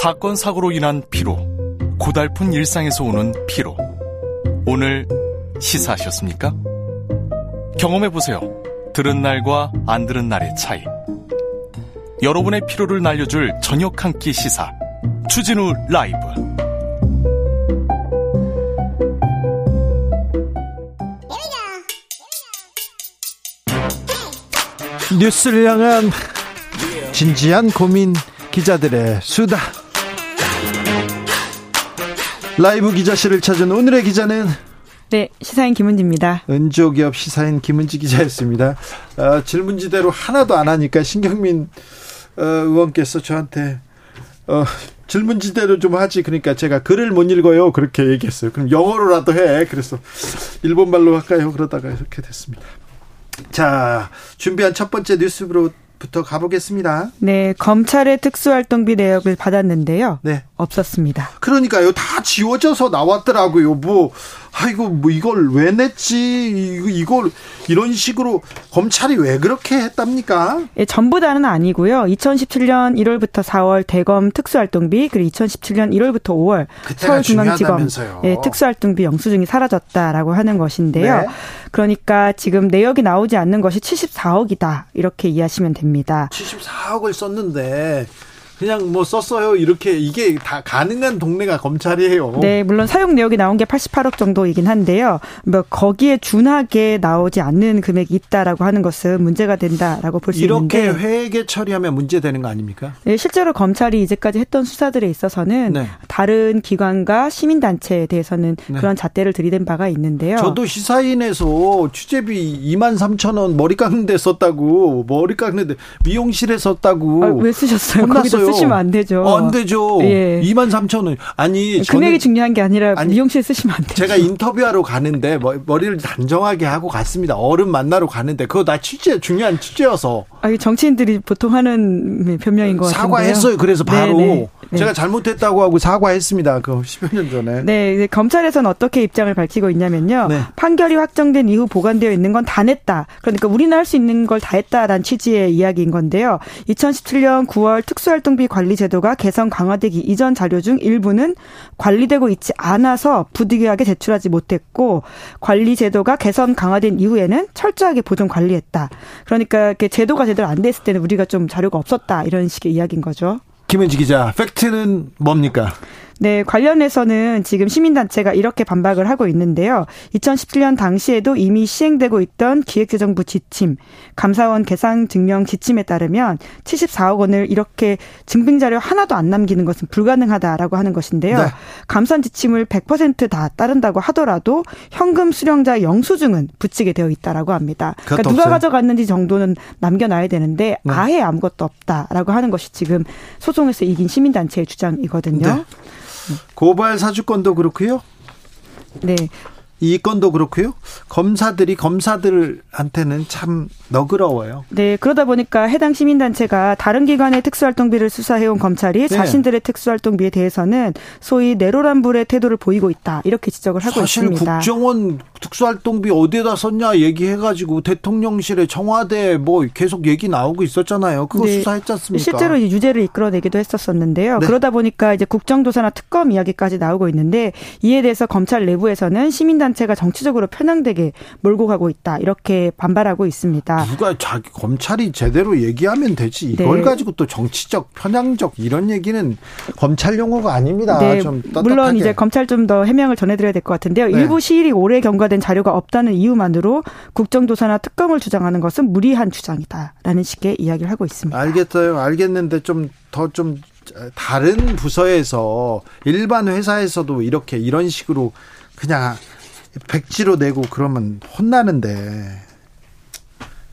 사건 사고로 인한 피로, 고달픈 일상에서 오는 피로. 오늘 시사하셨습니까? 경험해보세요. 들은 날과 안 들은 날의 차이. 여러분의 피로를 날려줄 저녁 한 끼 시사. 추진우 라이브. 뉴스를 향한 진지한 고민, 기자들의 수다. 라이브 기자실을 찾은 오늘의 기자는 네, 시사인 김은지입니다. 은조기업 시사인 김은지 기자였습니다. 어, 질문지대로 하나도 안 하니까 신경민 어, 의원께서 저한테 어, 질문지대로 좀 하지. 그러니까 제가 글을 못 읽어요. 그렇게 얘기했어요. 그럼 영어로라도 해. 그래서 일본말로 할까요? 그러다가 이렇게 됐습니다. 자, 준비한 첫 번째 뉴스부터 가보겠습니다. 네, 검찰의 특수활동비 내역을 받았는데요. 네, 없었습니다. 그러니까요, 다 지워져서 나왔더라고요. 뭐, 아이고, 뭐 이걸 왜 냈지? 이걸 이런 식으로 검찰이 왜 그렇게 했답니까? 예, 전부 다는 아니고요. 이천십칠년 일월부터 사월 대검 특수활동비, 그리고 이천십칠년 일월부터 오월 서울중앙지검 예, 특수활동비 영수증이 사라졌다라고 하는 것인데요. 네. 그러니까 지금 내역이 나오지 않는 것이 칠십사억이다 이렇게 이해하시면 됩니다. 칠십사억을 썼는데 그냥 뭐 썼어요 이렇게, 이게 다 가능한 동네가 검찰이에요. 네, 물론 사용 내역이 나온 게 팔십팔억 정도이긴 한데요. 뭐 거기에 준하게 나오지 않는 금액이 있다라고 하는 것은 문제가 된다라고 볼 수 있는데, 이렇게 회계 처리하면 문제되는 거 아닙니까? 네, 실제로 검찰이 이제까지 했던 수사들에 있어서는 네. 다른 기관과 시민단체에 대해서는 네. 그런 잣대를 들이댄 바가 있는데요. 저도 시사인에서 취재비 이만 삼천 원 머리 깎는데 썼다고, 머리 깎는데 미용실에 썼다고. 아, 왜 쓰셨어요? 혼났어요. 쓰시면 안 되죠. 어, 안 되죠. 예. 이만 삼천 원. 아니, 금액이 중요한 게 아니라 아니, 미용실 쓰시면 안 되죠. 제가 인터뷰하러 가는데 머리를 단정하게 하고 갔습니다. 어른 만나러 가는데 그거 나 취재, 중요한 취재여서. 아, 정치인들이 보통 하는 변명인 것 같은데요. 사과했어요. 그래서 바로 네네. 제가 잘못했다고 하고 사과했습니다. 그 십여 년 전에. 네, 검찰에서는 어떻게 입장을 밝히고 있냐면요. 네. 판결이 확정된 이후 보관되어 있는 건 다 냈다. 그러니까 우리는 할 수 있는 걸 다 했다라는 취지의 이야기인 건데요. 이천십칠년 구월 특수활동비 관리 제도가 개선 강화되기 이전 자료 중 일부는 관리되고 있지 않아서 부득이하게 제출하지 못했고, 관리 제도가 개선 강화된 이후에는 철저하게 보존 관리했다. 그러니까 이렇게 제도가 제대로 안 됐을 때는 우리가 좀 자료가 없었다 이런 식의 이야기인 거죠. 김은지 기자, 팩트는 뭡니까? 네, 관련해서는 지금 시민단체가 이렇게 반박을 하고 있는데요. 이천십칠년 당시에도 이미 시행되고 있던 기획재정부 지침, 감사원 개상증명 지침에 따르면 칠십사억 원을 이렇게 증빙자료 하나도 안 남기는 것은 불가능하다라고 하는 것인데요. 네. 감산 지침을 백 퍼센트 다 따른다고 하더라도 현금 수령자 영수증은 붙이게 되어 있다라고 합니다. 그러니까 누가 없어요. 가져갔는지 정도는 남겨놔야 되는데 네. 아예 아무것도 없다라고 하는 것이 지금 소송에서 이긴 시민단체의 주장이거든요. 네. 고발 사주권도 그렇고요. 네. 이 건도 그렇고요. 검사들이 검사들한테는 참 너그러워요. 네, 그러다 보니까 해당 시민단체가 다른 기관의 특수활동비를 수사해온 검찰이 네. 자신들의 특수활동비에 대해서는 소위 내로남불의 태도를 보이고 있다 이렇게 지적을 하고 사실 있습니다. 사실 국정원 특수활동비 어디에다 썼냐 얘기해가지고 대통령실에 청와대 뭐 계속 얘기 나오고 있었잖아요. 그거 네. 수사했지 않습니까? 실제로 유죄를 이끌어내기도 했었었는데요. 네. 그러다 보니까 이제 국정조사나 특검 이야기까지 나오고 있는데, 이에 대해서 검찰 내부에서는 시민단체가 정치적으로 편향된 상당되게 몰고 가고 있다. 이렇게 반발하고 있습니다. 누가 자기 검찰이 제대로 얘기하면 되지. 이걸 네. 가지고 또 정치적, 편향적 이런 얘기는 검찰 용어가 아닙니다. 네. 좀 떳떳하게. 물론 이제 검찰 좀 더 해명을 전해드려야 될 것 같은데요. 네. 일부 시일이 오래 경과된 자료가 없다는 이유만으로 국정조사나 특검을 주장하는 것은 무리한 주장이다라는 식의 이야기를 하고 있습니다. 알겠어요. 알겠는데 좀 더 좀 다른 부서에서 일반 회사에서도 이렇게 이런 식으로 그냥 백지로 내고 그러면 혼나는데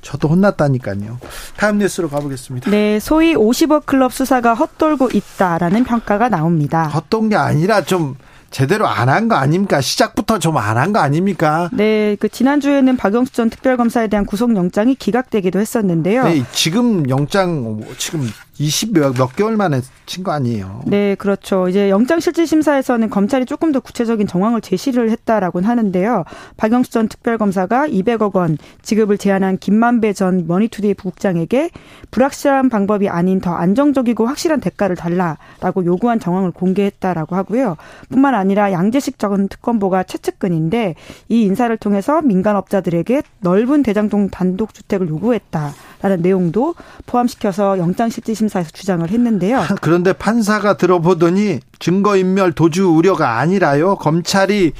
저도 혼났다니까요. 다음 뉴스로 가보겠습니다. 네, 소위 오십억 클럽 수사가 헛돌고 있다라는 평가가 나옵니다. 헛돈 게 아니라 좀 제대로 안 한 거 아닙니까? 시작부터 좀 안 한 거 아닙니까? 네, 그 지난주에는 박영수 전 특별검사에 대한 구속영장이 기각되기도 했었는데요. 네, 지금 영장 지금 이십몇 개월 만에 친 거 아니에요? 네, 그렇죠. 이제 영장실질심사에서는 검찰이 조금 더 구체적인 정황을 제시를 했다라고는 하는데요. 박영수 전 특별검사가 이백억 원 지급을 제안한 김만배 전 머니투데이 부국장에게 불확실한 방법이 아닌 더 안정적이고 확실한 대가를 달라라고 요구한 정황을 공개했다라고 하고요. 뿐만 아니라 양재식 전 특검보가 최측근인데 이 인사를 통해서 민간업자들에게 넓은 대장동 단독주택을 요구했다라는 내용도 포함시켜서 영장실질심사에서 주장을 했는데요. 그런데 판사가 들어보더니 증거인멸 도주 우려가 아니라요. 검찰이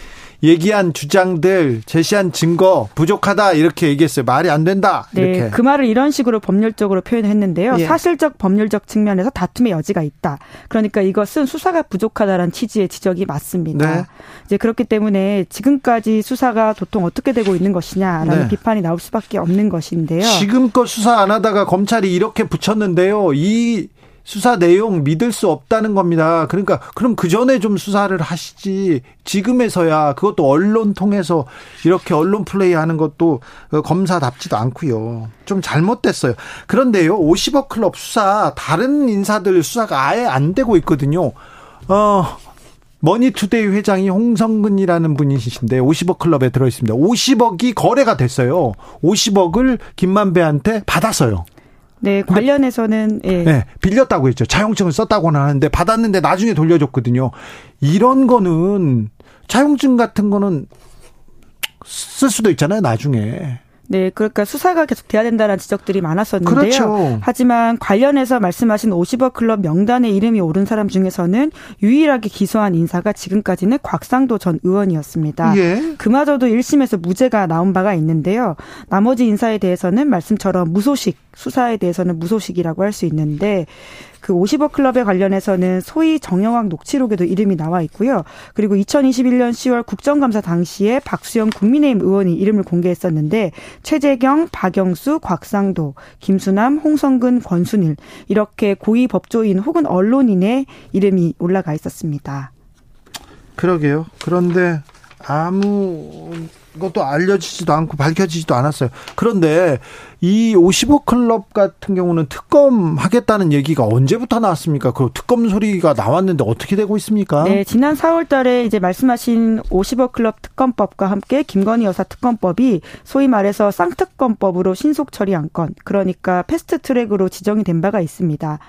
얘기한 주장들, 제시한 증거 부족하다 이렇게 얘기했어요. 말이 안 된다. 이렇게. 네, 그 말을 이런 식으로 법률적으로 표현했는데요. 예. 사실적 법률적 측면에서 다툼의 여지가 있다. 그러니까 이것은 수사가 부족하다라는 취지의 지적이 맞습니다. 네. 이제 그렇기 때문에 지금까지 수사가 도통 어떻게 되고 있는 것이냐라는 네. 비판이 나올 수밖에 없는 것인데요. 지금껏 수사 안 하다가 검찰이 이렇게 붙였는데요. 이 수사 내용 믿을 수 없다는 겁니다. 그러니까 그럼 그전에 좀 수사를 하시지 지금에서야 그것도 언론 통해서 이렇게 언론 플레이하는 것도 검사답지도 않고요. 좀 잘못됐어요. 그런데요. 오십억 클럽 수사 다른 인사들 수사가 아예 안 되고 있거든요. 어, 머니투데이 회장이 홍성근이라는 분이신데 오십억 클럽에 들어있습니다. 오십억이 거래가 됐어요. 오십억을 김만배한테 받았어요. 네, 관련해서는 예. 네, 빌렸다고 했죠. 차용증을 썼다고는 하는데 받았는데 나중에 돌려줬거든요. 이런 거는 차용증 같은 거는 쓸 수도 있잖아요, 나중에. 네, 그러니까 수사가 계속 돼야 된다는 지적들이 많았었는데요. 그렇죠. 하지만 관련해서 말씀하신 오십억 클럽 명단에 이름이 오른 사람 중에서는 유일하게 기소한 인사가 지금까지는 곽상도 전 의원이었습니다. 예. 그마저도 일 심에서 무죄가 나온 바가 있는데요. 나머지 인사에 대해서는 말씀처럼 무소식, 수사에 대해서는 무소식이라고 할 수 있는데 그 오십억 클럽에 관련해서는 소위 정영학 녹취록에도 이름이 나와 있고요. 그리고 이천이십일년 시월 국정감사 당시에 박수영 국민의힘 의원이 이름을 공개했었는데 최재경, 박영수, 곽상도, 김수남, 홍성근, 권순일 이렇게 고위 법조인 혹은 언론인의 이름이 올라가 있었습니다. 그러게요. 그런데 아무것도 알려지지도 않고 밝혀지지도 않았어요. 그런데 이 오십억 클럽 같은 경우는 특검 하겠다는 얘기가 언제부터 나왔습니까? 그리고 특검 소리가 나왔는데 어떻게 되고 있습니까? 네, 지난 사월 달에 이제 말씀하신 오십억 클럽 특검법과 함께 김건희 여사 특검법이 소위 말해서 쌍특검법으로 신속 처리 안건, 그러니까 패스트트랙으로 지정이 된 바가 있습니다.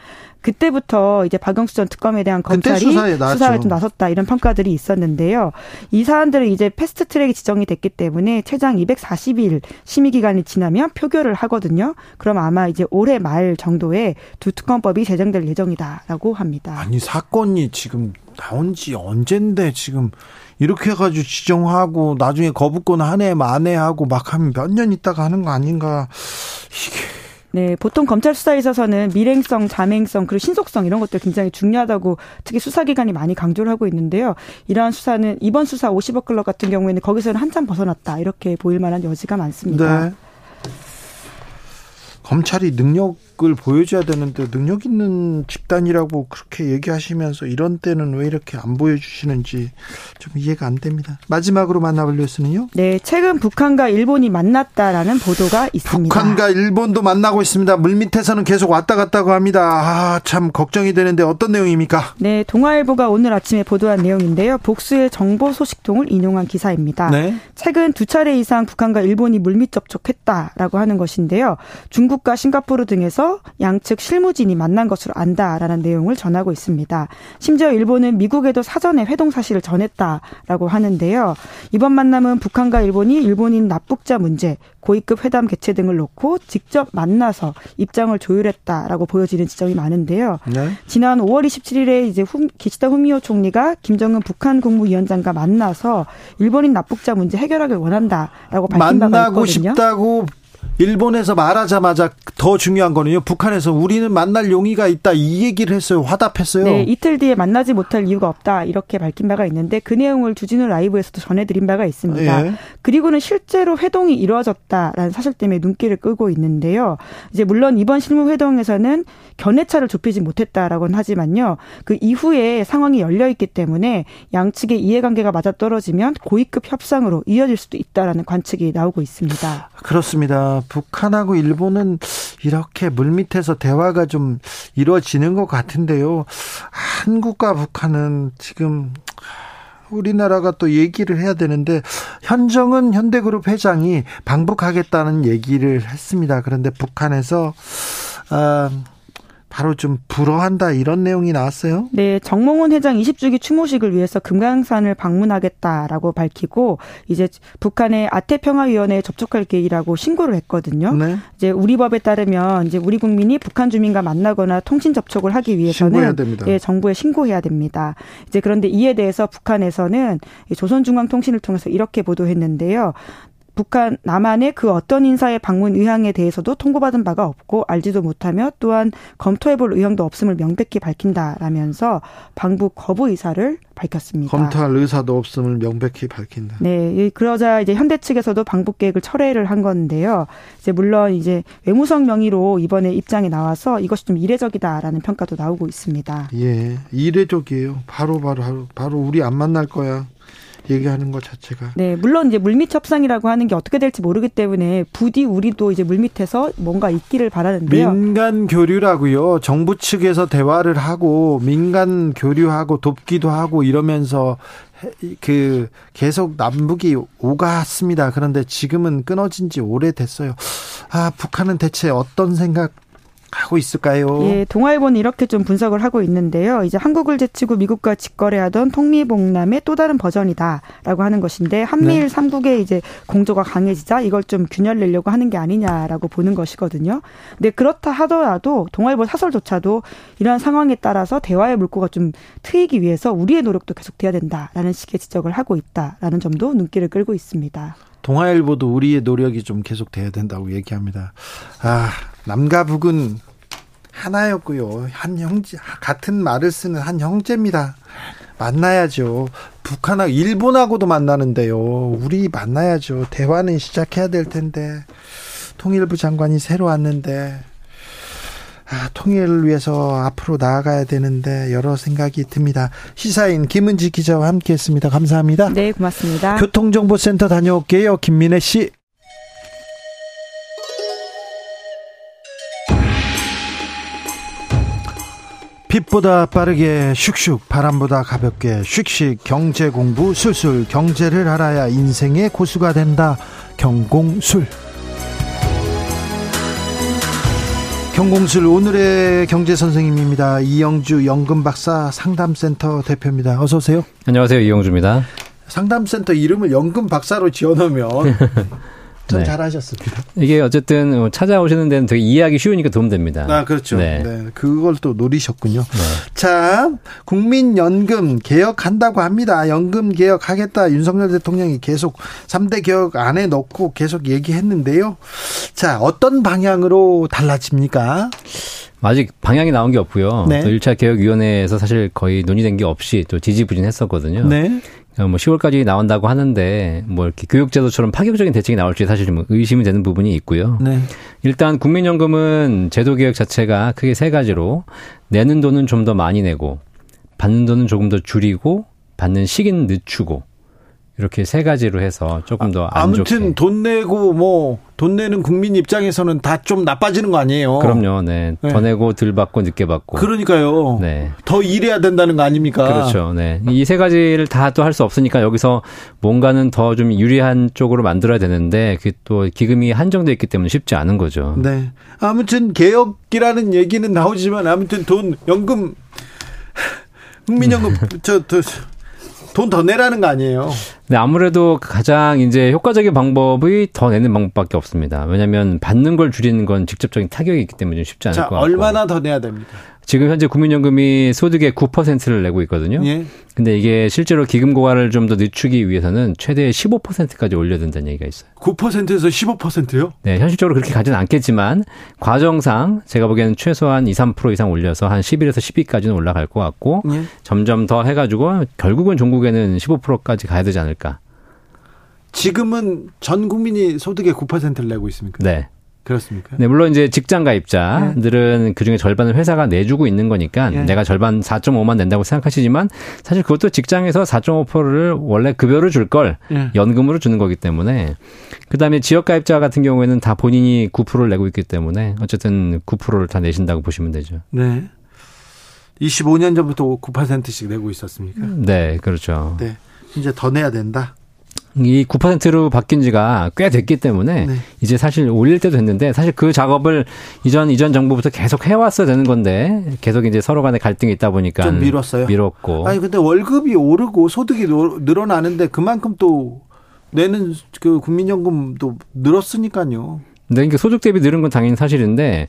그때부터 이제 박영수 전 특검에 대한 검찰이 수사에 좀 나섰다 이런 평가들이 있었는데요. 이 사안들은 이제 패스트트랙이 지정이 됐기 때문에 최장 이백사십일 심의 기간이 지나면 표결을 하거든요. 그럼 아마 이제 올해 말 정도에 두 특검법이 제정될 예정이다라고 합니다. 아니 사건이 지금 나온 지 언젠데 지금 이렇게 해가지고 지정하고 나중에 거부권 한 해 만에 하고 막 하면 몇 년 있다가 하는 거 아닌가 이게. 네, 보통 검찰 수사에 있어서는 밀행성, 자맹성, 그리고 신속성 이런 것들 굉장히 중요하다고 특히 수사기관이 많이 강조를 하고 있는데요. 이러한 수사는 이번 수사 오십억 클럽 같은 경우에는 거기서는 한참 벗어났다 이렇게 보일 만한 여지가 많습니다. 네. 검찰이 능력을 보여줘야 되는데 능력 있는 집단이라고 그렇게 얘기하시면서 이런 때는 왜 이렇게 안 보여주시는지 좀 이해가 안 됩니다. 마지막으로 만나볼 뉴스는요? 네, 최근 북한과 일본이 만났다라는 보도가 있습니다. 북한과 일본도 만나고 있습니다. 물밑에서는 계속 왔다 갔다고 합니다. 아, 참 걱정이 되는데 어떤 내용입니까? 네, 동아일보가 오늘 아침에 보도한 내용인데요. 복수의 정보 소식통을 인용한 기사입니다. 네? 최근 두 차례 이상 북한과 일본이 물밑 접촉했다라고 하는 것인데요. 중국 과 싱가포르 등에서 앞서 양측 실무진이 만난 것으로 안다라는 내용을 전하고 있습니다. 심지어 일본은 미국에도 사전에 회동 사실을 전했다라고 하는데요. 이번 만남은 북한과 일본이 일본인 납북자 문제, 고위급 회담 개최 등을 놓고 직접 만나서 입장을 조율했다라고 보여지는 지점이 많은데요. 네. 지난 오월 이십칠일에 이제 기시다 후미오 총리가 김정은 북한 국무위원장과 만나서 일본인 납북자 문제 해결하길 원한다라고 밝힌 바가 있거든요. 만나고 싶다고 일본에서 말하자마자 더 중요한 거는요, 북한에서 우리는 만날 용의가 있다 이 얘기를 했어요. 화답했어요. 네, 이틀 뒤에 만나지 못할 이유가 없다 이렇게 밝힌 바가 있는데 그 내용을 주진우 라이브에서도 전해드린 바가 있습니다. 예. 그리고는 실제로 회동이 이루어졌다라는 사실 때문에 눈길을 끌고 있는데요. 이제 물론 이번 실무회동에서는 견해차를 좁히지 못했다라고는 하지만요, 그 이후에 상황이 열려있기 때문에 양측의 이해관계가 맞아떨어지면 고위급 협상으로 이어질 수도 있다라는 관측이 나오고 있습니다. 그렇습니다. 북한하고 일본은 이렇게 물밑에서 대화가 좀 이루어지는 것 같은데요. 한국과 북한은 지금 우리나라가 또 얘기를 해야 되는데 현정은 현대그룹 회장이 방북하겠다는 얘기를 했습니다. 그런데 북한에서 아, 바로 좀 불허한다 이런 내용이 나왔어요. 네, 정몽훈 회장 이십주기 추모식을 위해서 금강산을 방문하겠다라고 밝히고 이제 북한의 아태평화위원회에 접촉할 계획이라고 신고를 했거든요. 네. 이제 우리 법에 따르면 이제 우리 국민이 북한 주민과 만나거나 통신 접촉을 하기 위해서는 신고해야 됩니다. 예, 정부에 신고해야 됩니다. 이제 그런데 이에 대해서 북한에서는 조선중앙통신을 통해서 이렇게 보도했는데요. 북한 남한의 그 어떤 인사의 방문 의향에 대해서도 통보받은 바가 없고 알지도 못하며 또한 검토해볼 의향도 없음을 명백히 밝힌다라면서 방북 거부 의사를 밝혔습니다. 검토할 의사도 없음을 명백히 밝힌다. 네, 그러자 이제 현대 측에서도 방북 계획을 철회를 한 건데요. 이제 물론 이제 외무성 명의로 이번에 입장이 나와서 이것이 좀 이례적이다라는 평가도 나오고 있습니다. 예, 이례적이에요. 바로 바로 바로, 바로 우리 안 만날 거야. 얘기하는 것 자체가. 네, 물론 이제 물밑 협상이라고 하는 게 어떻게 될지 모르기 때문에 부디 우리도 이제 물밑에서 뭔가 있기를 바라는데요. 민간 교류라고요. 정부 측에서 대화를 하고 민간 교류하고 돕기도 하고 이러면서 그 계속 남북이 오갔습니다. 그런데 지금은 끊어진 지 오래됐어요. 아, 북한은 대체 어떤 생각 하고 있을까요? 예, 동아일보는 이렇게 좀 분석을 하고 있는데요. 이제 한국을 제치고 미국과 직거래하던 통미봉남의 또 다른 버전이다라고 하는 것인데 한미일 네. 삼국의 이제 공조가 강해지자 이걸 좀 균열 내려고 하는 게 아니냐라고 보는 것이거든요. 근데 그렇다 하더라도 동아일보 사설조차도 이러한 상황에 따라서 대화의 물꼬가 좀 트이기 위해서 우리의 노력도 계속돼야 된다라는 식의 지적을 하고 있다라는 점도 눈길을 끌고 있습니다. 동아일보도 우리의 노력이 좀 계속돼야 된다고 얘기합니다. 아, 남과 북은 하나였고요. 한 형제, 같은 말을 쓰는 한 형제입니다. 만나야죠. 북한하고 일본하고도 만나는데요. 우리 만나야죠. 대화는 시작해야 될 텐데 통일부 장관이 새로 왔는데 아, 통일을 위해서 앞으로 나아가야 되는데 여러 생각이 듭니다. 시사인 김은지 기자와 함께했습니다. 감사합니다. 네, 고맙습니다. 교통정보센터 다녀올게요. 김민혜 씨. 빛보다 빠르게 슉슉, 바람보다 가볍게 슉슉, 경제 공부 술술, 경제를 알아야 인생의 고수가 된다. 경공술. 경공술 오늘의 경제 선생님입니다. 이영주 연금박사 상담센터 대표입니다. 어서 오세요. 안녕하세요. 이영주입니다. 상담센터 이름을 연금박사로 지어놓으면 전 네. 잘하셨습니다. 이게 어쨌든 찾아오시는 데는 되게 이해하기 쉬우니까 도움됩니다. 아, 그렇죠. 네. 네. 그걸 또 노리셨군요. 네. 자, 국민연금 개혁한다고 합니다. 연금 개혁하겠다. 윤석열 대통령이 계속 삼대 개혁 안에 넣고 계속 얘기했는데요. 자, 어떤 방향으로 달라집니까? 아직 방향이 나온 게 없고요. 네. 또 일차 개혁위원회에서 사실 거의 논의된 게 없이 또 지지부진했었거든요. 네. 뭐 시월까지 나온다고 하는데 뭐 이렇게 교육제도처럼 파격적인 대책이 나올지 사실 좀 의심이 되는 부분이 있고요. 네. 일단 국민연금은 제도 개혁 자체가 크게 세 가지로 내는 돈은 좀 더 많이 내고 받는 돈은 조금 더 줄이고 받는 시기는 늦추고 이렇게 세 가지로 해서 조금 더 안 좋게. 아무튼 돈 내고 뭐 돈 내는 국민 입장에서는 다 좀 나빠지는 거 아니에요? 그럼요. 네. 네. 더 내고 덜 받고 늦게 받고. 그러니까요. 네. 더 일해야 된다는 거 아닙니까? 그렇죠. 네. 이 세 가지를 다 또 할 수 없으니까 여기서 뭔가는 더 좀 유리한 쪽으로 만들어야 되는데 그게 또 기금이 한정돼 있기 때문에 쉽지 않은 거죠. 네. 아무튼 개혁이라는 얘기는 나오지만 아무튼 돈 연금 국민연금 저 저 돈 더 내라는 거 아니에요? 네, 아무래도 가장 이제 효과적인 방법이 더 내는 방법밖에 없습니다. 왜냐하면 받는 걸 줄이는 건 직접적인 타격이 있기 때문에 좀 쉽지 않을 자, 것 같고. 얼마나 더 내야 됩니까? 지금 현재 국민연금이 소득의 구 퍼센트를 내고 있거든요. 예. 근데 이게 실제로 기금 고갈을 좀 더 늦추기 위해서는 최대 십오 퍼센트까지 올려야 된다는 얘기가 있어요. 구 퍼센트에서 십오 퍼센트요? 네, 현실적으로 그렇게 가지는 않겠지만 과정상 제가 보기에는 최소한 이, 삼 퍼센트 이상 올려서 한 십일에서 십이까지는 올라갈 것 같고 예. 점점 더 해가지고 결국은 전국에는 십오 퍼센트까지 가야 되지 않을까. 지금은 전 국민이 소득의 구 퍼센트를 내고 있습니까? 네. 그렇습니까? 네, 물론 이제 직장 가입자들은 예. 그중에 절반을 회사가 내주고 있는 거니까 예. 내가 절반 사 점 오만 낸다고 생각하시지만 사실 그것도 직장에서 사 점 오 퍼센트를 원래 급여로 줄 걸 예. 연금으로 주는 거기 때문에 그다음에 지역 가입자 같은 경우에는 다 본인이 구 퍼센트를 내고 있기 때문에 어쨌든 구 퍼센트를 다 내신다고 보시면 되죠. 네. 이십오 년 전부터 구 퍼센트씩 내고 있었습니까? 네, 그렇죠. 네. 이제 더 내야 된다. 이 구 퍼센트로 바뀐 지가 꽤 됐기 때문에 네. 이제 사실 올릴 때도 됐는데 사실 그 작업을 이전 이전 정부부터 계속 해왔어야 되는 건데 계속 이제 서로 간에 갈등이 있다 보니까 좀 미뤘어요. 미뤘고. 아니 근데 월급이 오르고 소득이 늘어나는데 그만큼 또 내는 그 국민연금도 늘었으니까요. 네, 그러니까 소득 대비 늘은 건 당연히 사실인데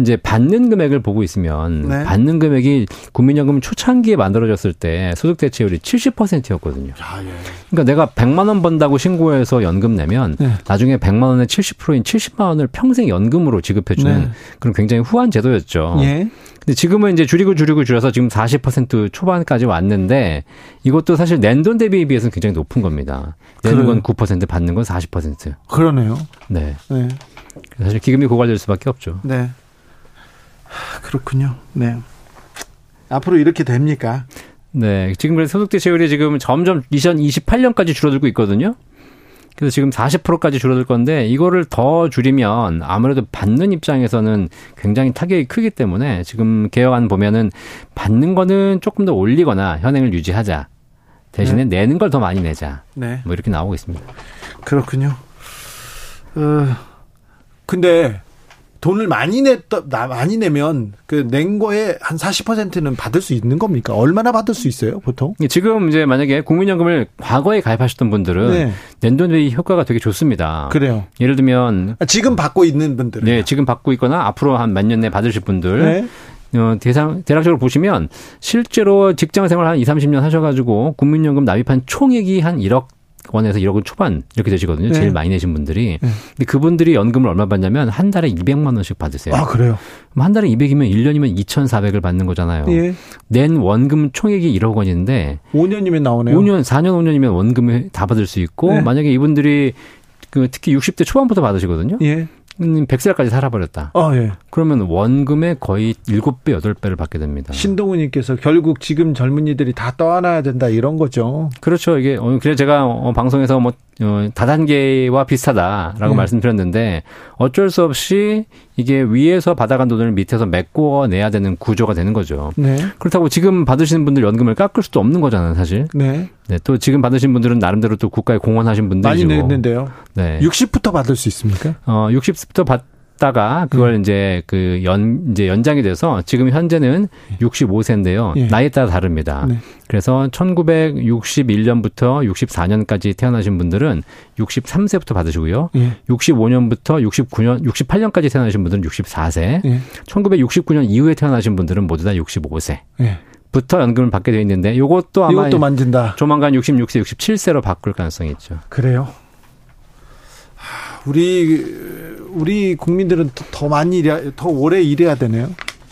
이제 받는 금액을 보고 있으면 네. 받는 금액이 국민연금 초창기에 만들어졌을 때 소득 대체율이 칠십 퍼센트였거든요. 아, 예. 그러니까 내가 백만 원 번다고 신고해서 연금 내면 네. 나중에 백만 원의 칠십 퍼센트인 칠십만 원을 평생 연금으로 지급해 주는 네. 그런 굉장히 후한 제도였죠. 예. 근데 지금은 이제 줄이고 줄이고 줄여서 지금 사십 퍼센트 초반까지 왔는데 이것도 사실 낸 돈 대비에 비해서는 굉장히 높은 겁니다. 내는 건 구 퍼센트, 받는 건 사십 퍼센트. 그러네요. 네. 네. 사실 기금이 고갈될 수밖에 없죠. 네. 그렇군요. 네. 앞으로 이렇게 됩니까? 네. 지금 그래서 소득대체율이 지금 점점 이천이십팔 년까지 줄어들고 있거든요. 그래서 지금 사십 퍼센트까지 줄어들 건데 이거를 더 줄이면 아무래도 받는 입장에서는 굉장히 타격이 크기 때문에 지금 개혁안 보면은 받는 거는 조금 더 올리거나 현행을 유지하자. 대신에 네. 내는 걸 더 많이 내자. 네. 뭐 이렇게 나오고 있습니다. 그렇군요. 어, 근데 돈을 많이 냈다, 많이 내면 그 낸 거에 한 사십 퍼센트는 받을 수 있는 겁니까? 얼마나 받을 수 있어요, 보통? 지금 이제 만약에 국민연금을 과거에 가입하셨던 분들은 네. 낸 돈 대비 효과가 되게 좋습니다. 그래요. 예를 들면 지금 받고 있는 분들은 네, 지금 받고 있거나 앞으로 한 몇 년 내에 받으실 분들. 네. 어, 대상, 대략적으로 보시면 실제로 직장 생활 한 이삼십 년 하셔 가지고 국민연금 납입한 총액이 한 일억 원에서 일억 원 초반 이렇게 되시거든요. 네. 제일 많이 내신 분들이. 네. 근데 그분들이 연금을 얼마 받냐면 한 달에 이백만 원씩 받으세요. 아, 그래요? 그럼 한 달에 이백이면 일 년이면 이천사백을 받는 거잖아요. 예. 낸 원금 총액이 일억 원인데 오 년이면 나오네요. 오 년, 사 년, 오 년이면 원금을 다 받을 수 있고 네. 만약에 이분들이 그 특히 육십 대 초반부터 받으시거든요. 예. 백 살까지 살아버렸다. 아, 예. 그러면 원금의 거의 일곱 배, 여덟 배를 받게 됩니다. 신동우님께서 결국 지금 젊은이들이 다 떠안아야 된다 이런 거죠. 그렇죠. 이게 그래서 제가 방송에서 뭐 다단계와 비슷하다라고 예. 말씀드렸는데 어쩔 수 없이 이게 위에서 받아간 돈을 밑에서 메꿔내야 되는 구조가 되는 거죠. 네. 그렇다고 지금 받으시는 분들 연금을 깎을 수도 없는 거잖아요, 사실. 네. 네, 또 지금 받으신 분들은 나름대로 또 국가에 공헌하신 분들이죠. 많이 냈는데요. 네. 육십부터 받을 수 있습니까? 어, 육십부터 받다가 그걸 네. 이제 그 연, 이제 연장이 돼서 지금 현재는 육십오 세인데요. 네. 나이에 따라 다릅니다. 네. 그래서 천구백육십일 년부터 육십사 년까지 태어나신 분들은 육십삼 세부터 받으시고요. 예. 육십오 년부터 육십구 년, 육십팔 년까지 태어나신 분들은 육십사 세. 예. 천구백육십구 년 이후에 태어나신 분들은 모두 다 육십오 세. 예. 부터 연금을 받게 되어 있는데 이것도 아마 이것도 만진다. 조만간 육십육 세, 육십칠 세로 바꿀 가능성이 있죠. 그래요? 우리 우리 국민들은 더 많이 일해야, 더 오래 일해야 되네요.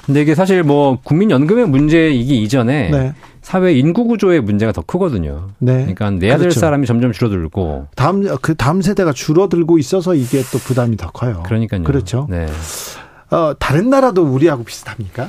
근데 이게 사실 뭐 국민연금의 문제이기 이전에 네. 사회 인구 구조의 문제가 더 크거든요. 네. 그러니까 내야 그렇죠. 될 사람이 점점 줄어들고 다음 그 다음 세대가 줄어들고 있어서 이게 또 부담이 더 커요. 그러니까요. 그렇죠. 네. 어, 다른 나라도 우리하고 비슷합니까?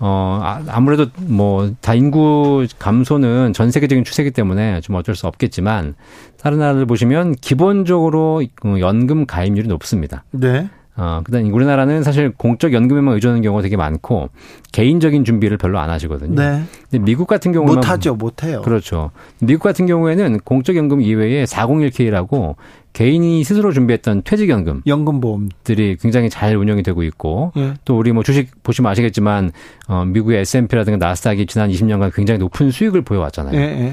어, 아무래도 뭐 다 인구 감소는 전 세계적인 추세이기 때문에 좀 어쩔 수 없겠지만 다른 나라들 보시면 기본적으로 연금 가입률이 높습니다. 네. 어, 그다음 우리나라는 사실 공적 연금에만 의존하는 경우가 되게 많고 개인적인 준비를 별로 안 하시거든요. 네. 근데 미국 같은 경우는 못하죠, 못해요. 그렇죠. 미국 같은 경우에는 공적 연금 이외에 사공일 케이라고 개인이 스스로 준비했던 퇴직연금, 연금보험들이 굉장히 잘 운영이 되고 있고 예. 또 우리 뭐 주식 보시면 아시겠지만 어, 미국의 에스 앤 피라든가 나스닥이 지난 이십 년간 굉장히 높은 수익을 보여왔잖아요. 예.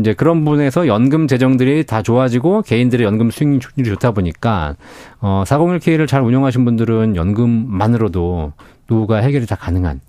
이제 그런 부분에서 연금 재정들이 다 좋아지고 개인들의 연금 수익률이 좋다 보니까 어, 사공일 케이를 잘 운영하신 분들은 연금만으로도 노후가 해결이 다 가능한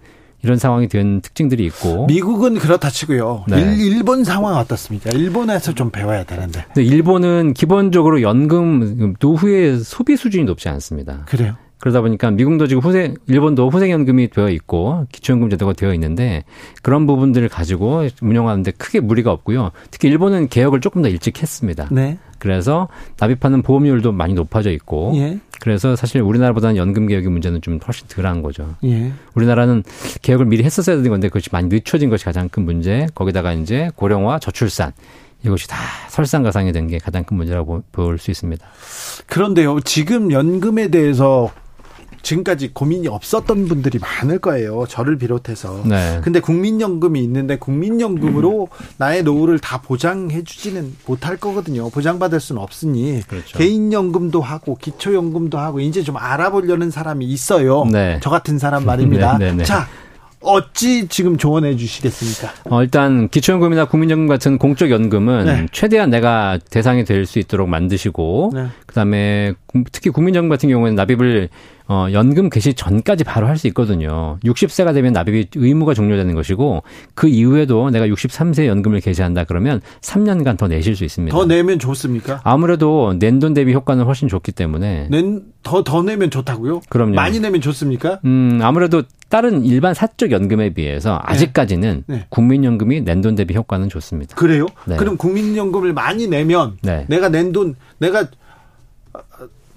이런 상황이 된 특징들이 있고. 미국은 그렇다 치고요. 네. 일, 일본 상황 어떻습니까? 일본에서 좀 배워야 되는데. 일본은 기본적으로 연금 노후의 소비 수준이 높지 않습니다. 그래요? 그러다 보니까 미국도 지금 후생, 일본도 후생연금이 되어 있고 기초연금 제도가 되어 있는데 그런 부분들을 가지고 운영하는데 크게 무리가 없고요. 특히 일본은 개혁을 조금 더 일찍 했습니다. 네. 그래서 납입하는 보험료율도 많이 높아져 있고 예. 그래서 사실 우리나라보다는 연금 개혁의 문제는 좀 훨씬 덜한 거죠. 예. 우리나라는 개혁을 미리 했었어야 되는 건데 그것이 많이 늦춰진 것이 가장 큰 문제. 거기다가 이제 고령화, 저출산 이것이 다 설상가상이 된 게 가장 큰 문제라고 볼 수 있습니다. 그런데요. 지금 연금에 대해서 지금까지 고민이 없었던 분들이 많을 거예요. 저를 비롯해서. 네. 근데 국민연금이 있는데 국민연금으로 음. 나의 노후를 다 보장해 주지는 못할 거거든요. 보장받을 수는 없으니. 그렇죠. 개인연금도 하고 기초연금도 하고 이제 좀 알아보려는 사람이 있어요. 네. 저 같은 사람 말입니다. 네, 네, 네. 자. 어찌 지금 조언해 주시겠습니까? 어, 일단 기초연금이나 국민연금 같은 공적연금은 네. 최대한 내가 대상이 될 수 있도록 만드시고 네. 그다음에 특히 국민연금 같은 경우에는 납입을 어, 연금 개시 전까지 바로 할 수 있거든요. 육십 세가 되면 납입이 의무가 종료되는 것이고 그 이후에도 내가 육십삼 세에 연금을 개시한다 그러면 삼 년간 더 내실 수 있습니다. 더 내면 좋습니까? 아무래도 낸 돈 대비 효과는 훨씬 좋기 때문에. 낸, 더, 더 내면 좋다고요? 그럼요. 많이 내면 좋습니까? 음, 아무래도 다른 일반 사적 연금에 비해서 아직까지는 네. 네. 국민연금이 낸 돈 대비 효과는 좋습니다. 그래요? 네. 그럼 국민연금을 많이 내면 네. 내가 낸 돈, 내가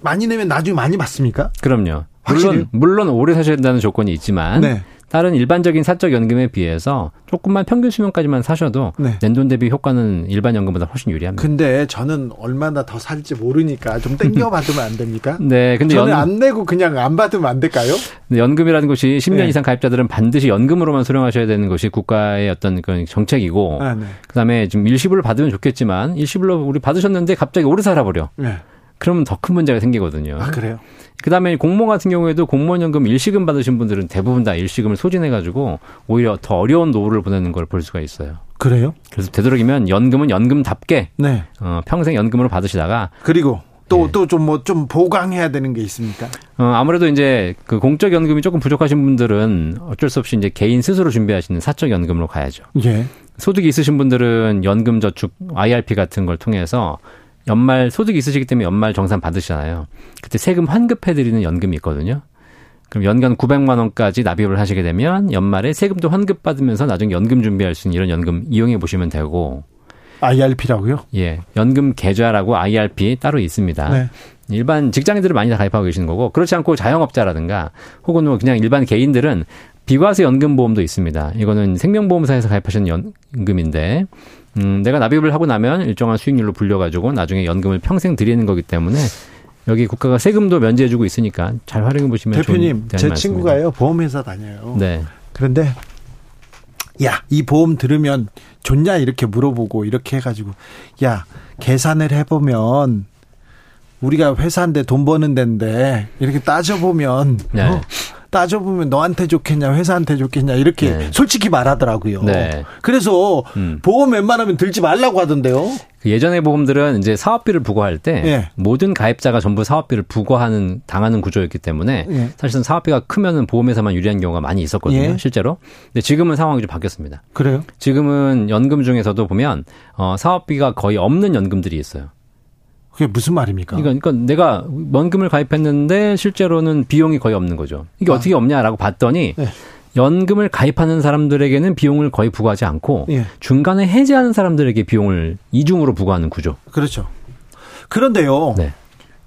많이 내면 나중에 많이 받습니까? 그럼요. 확실히? 물론, 물론 오래 사셔야 된다는 조건이 있지만 네. 다른 일반적인 사적 연금에 비해서 조금만 평균 수명까지만 사셔도 네. 낸돈 대비 효과는 일반 연금보다 훨씬 유리합니다. 근데 저는 얼마나 더 살지 모르니까 좀 땡겨 받으면 안 됩니까? 네, 근데 저는 연... 안 내고 그냥 안 받으면 안 될까요? 연금이라는 것이 십 년 네. 이상 가입자들은 반드시 연금으로만 수령하셔야 되는 것이 국가의 어떤 그런 정책이고 아, 네. 그다음에 지금 일시불로 받으면 좋겠지만 일시불로 우리 받으셨는데 갑자기 오래 살아버려. 네. 그러면 더 큰 문제가 생기거든요. 아, 그래요? 그다음에 공무원 같은 경우에도 공무원연금 일시금 받으신 분들은 대부분 다 일시금을 소진해가지고 오히려 더 어려운 노후를 보내는 걸 볼 수가 있어요. 그래요? 그래서 되도록이면 연금은 연금답게 네. 어, 평생 연금으로 받으시다가 그리고 또, 네. 또 좀 뭐 좀 보강해야 되는 게 있습니까? 어, 아무래도 이제 그 공적 연금이 조금 부족하신 분들은 어쩔 수 없이 이제 개인 스스로 준비하시는 사적 연금으로 가야죠. 예. 소득이 있으신 분들은 연금저축 아이알피 같은 걸 통해서 연말 소득이 있으시기 때문에 연말 정산 받으시잖아요. 그때 세금 환급해드리는 연금이 있거든요. 그럼 연간 구백만 원까지 납입을 하시게 되면 연말에 세금도 환급받으면서 나중에 연금 준비할 수 있는 이런 연금 이용해 보시면 되고. 아이알피라고요? 예. 연금 계좌라고 아이알피 따로 있습니다. 네. 일반 직장인들은 많이 다 가입하고 계시는 거고 그렇지 않고 자영업자라든가 혹은 뭐 그냥 일반 개인들은 비과세 연금보험도 있습니다. 이거는 생명보험사에서 가입하시는 연금인데 음, 내가 납입을 하고 나면 일정한 수익률로 불려가지고 나중에 연금을 평생 드리는 거기 때문에 여기 국가가 세금도 면제해주고 있으니까 잘 활용해 보시면 대표님, 제 많습니다. 친구가요 보험회사 다녀요. 네. 그런데 야, 이 보험 들으면 좋냐 이렇게 물어보고 이렇게 해가지고 야 계산을 해보면 우리가 회사인데 돈 버는 데인데 이렇게 따져보면 네. 어? 따져보면 너한테 좋겠냐 회사한테 좋겠냐 이렇게 네. 솔직히 말하더라고요. 네. 그래서 음. 보험 웬만하면 들지 말라고 하던데요. 예전의 보험들은 이제 사업비를 부과할 때 예. 모든 가입자가 전부 사업비를 부과하는 당하는 구조였기 때문에 예. 사실은 사업비가 크면은 보험회사만 유리한 경우가 많이 있었거든요. 예. 실제로. 근데 지금은 상황이 좀 바뀌었습니다. 그래요? 지금은 연금 중에서도 보면 어, 사업비가 거의 없는 연금들이 있어요. 그게 무슨 말입니까? 그러니까, 그러니까 내가 연금을 가입했는데 실제로는 비용이 거의 없는 거죠. 이게 아. 어떻게 없냐라고 봤더니 네. 연금을 가입하는 사람들에게는 비용을 거의 부과하지 않고 예. 중간에 해지하는 사람들에게 비용을 이중으로 부과하는 구조. 그렇죠. 그런데요. 네.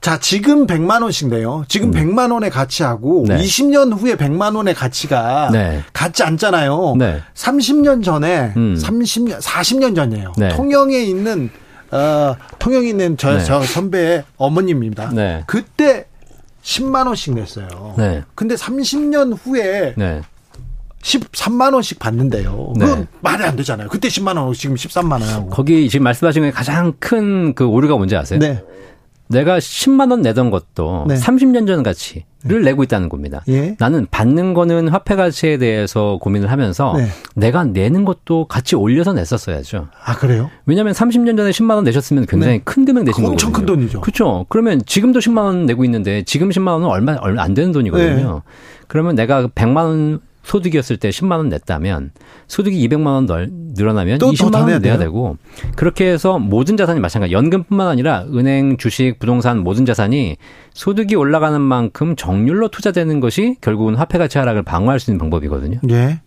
자, 지금 백만 원씩인데요. 지금 음. 백만 원의 가치하고 네. 이십 년 후에 백만 원의 가치가 네. 같지 않잖아요. 네. 삼십 년 전에 음. 삼십 년, 사십 년 전이에요. 네. 통영에 있는 어, 통영에 있는 저, 네. 저 선배의 어머님입니다. 네. 그때 십만 원씩 냈어요. 네. 근데 삼십 년 후에 네. 십삼만 원씩 받는데요. 그건 네. 말이 안 되잖아요. 그때 십만 원, 지금 십삼만 원하고. 거기 지금 말씀하신 게 가장 큰 그 오류가 뭔지 아세요? 네. 내가 십만 원 내던 것도 네. 삼십 년 전 가치를 네. 내고 있다는 겁니다. 예? 나는 받는 거는 화폐 가치에 대해서 고민을 하면서 네. 내가 내는 것도 같이 올려서 냈었어야죠. 아, 그래요? 왜냐하면 삼십 년 전에 십만 원 내셨으면 굉장히 네. 큰 금액 내신 거거든요. 엄청 큰 돈이죠. 그렇죠. 그러면 지금도 십만 원 내고 있는데 지금 십만 원은 얼마, 얼마 안 되는 돈이거든요. 네. 그러면 내가 백만 원 소득이었을 때 십만 원 냈다면 소득이 이백만 원 늘어나면 이십만 원 내야 되고 그렇게 해서 모든 자산이 마찬가지. 연금뿐만 아니라 은행, 주식, 부동산 모든 자산이 소득이 올라가는 만큼 정률로 투자되는 것이 결국은 화폐가치 하락을 방어할 수 있는 방법이거든요. 네.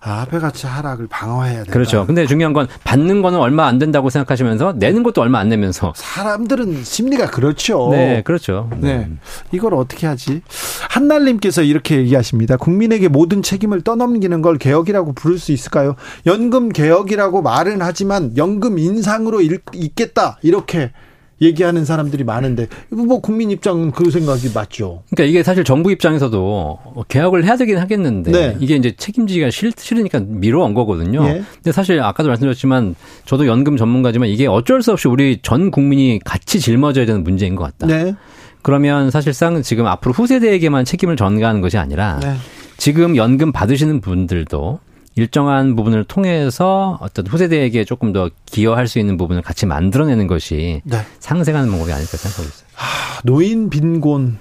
아, 화폐가치 하락을 방어해야 된다. 그렇죠. 근데 중요한 건 받는 거는 얼마 안 된다고 생각하시면서 내는 것도 얼마 안 내면서. 사람들은 심리가 그렇죠. 네, 그렇죠. 네. 이걸 어떻게 하지? 한날님께서 이렇게 얘기하십니다. 국민에게 모든 책임을 떠넘기는 걸 개혁이라고 부를 수 있을까요? 연금 개혁이라고 말은 하지만 연금 인상으로 있겠다 이렇게 얘기하는 사람들이 많은데 뭐 국민 입장은 그 생각이 맞죠. 그러니까 이게 사실 정부 입장에서도 개혁을 해야 되긴 하겠는데 네. 이게 이제 책임지기가 싫, 싫으니까 미뤄온 거거든요. 예. 근데 사실 아까도 말씀드렸지만 저도 연금 전문가지만 이게 어쩔 수 없이 우리 전 국민이 같이 짊어져야 되는 문제인 것 같다. 네. 그러면 사실상 지금 앞으로 후세대에게만 책임을 전가하는 것이 아니라 네. 지금 연금 받으시는 분들도 일정한 부분을 통해서 어떤 후세대에게 조금 더 기여할 수 있는 부분을 같이 만들어내는 것이 네. 상생하는 방법이 아닐까 생각하고 있어요. 아, 노인 빈곤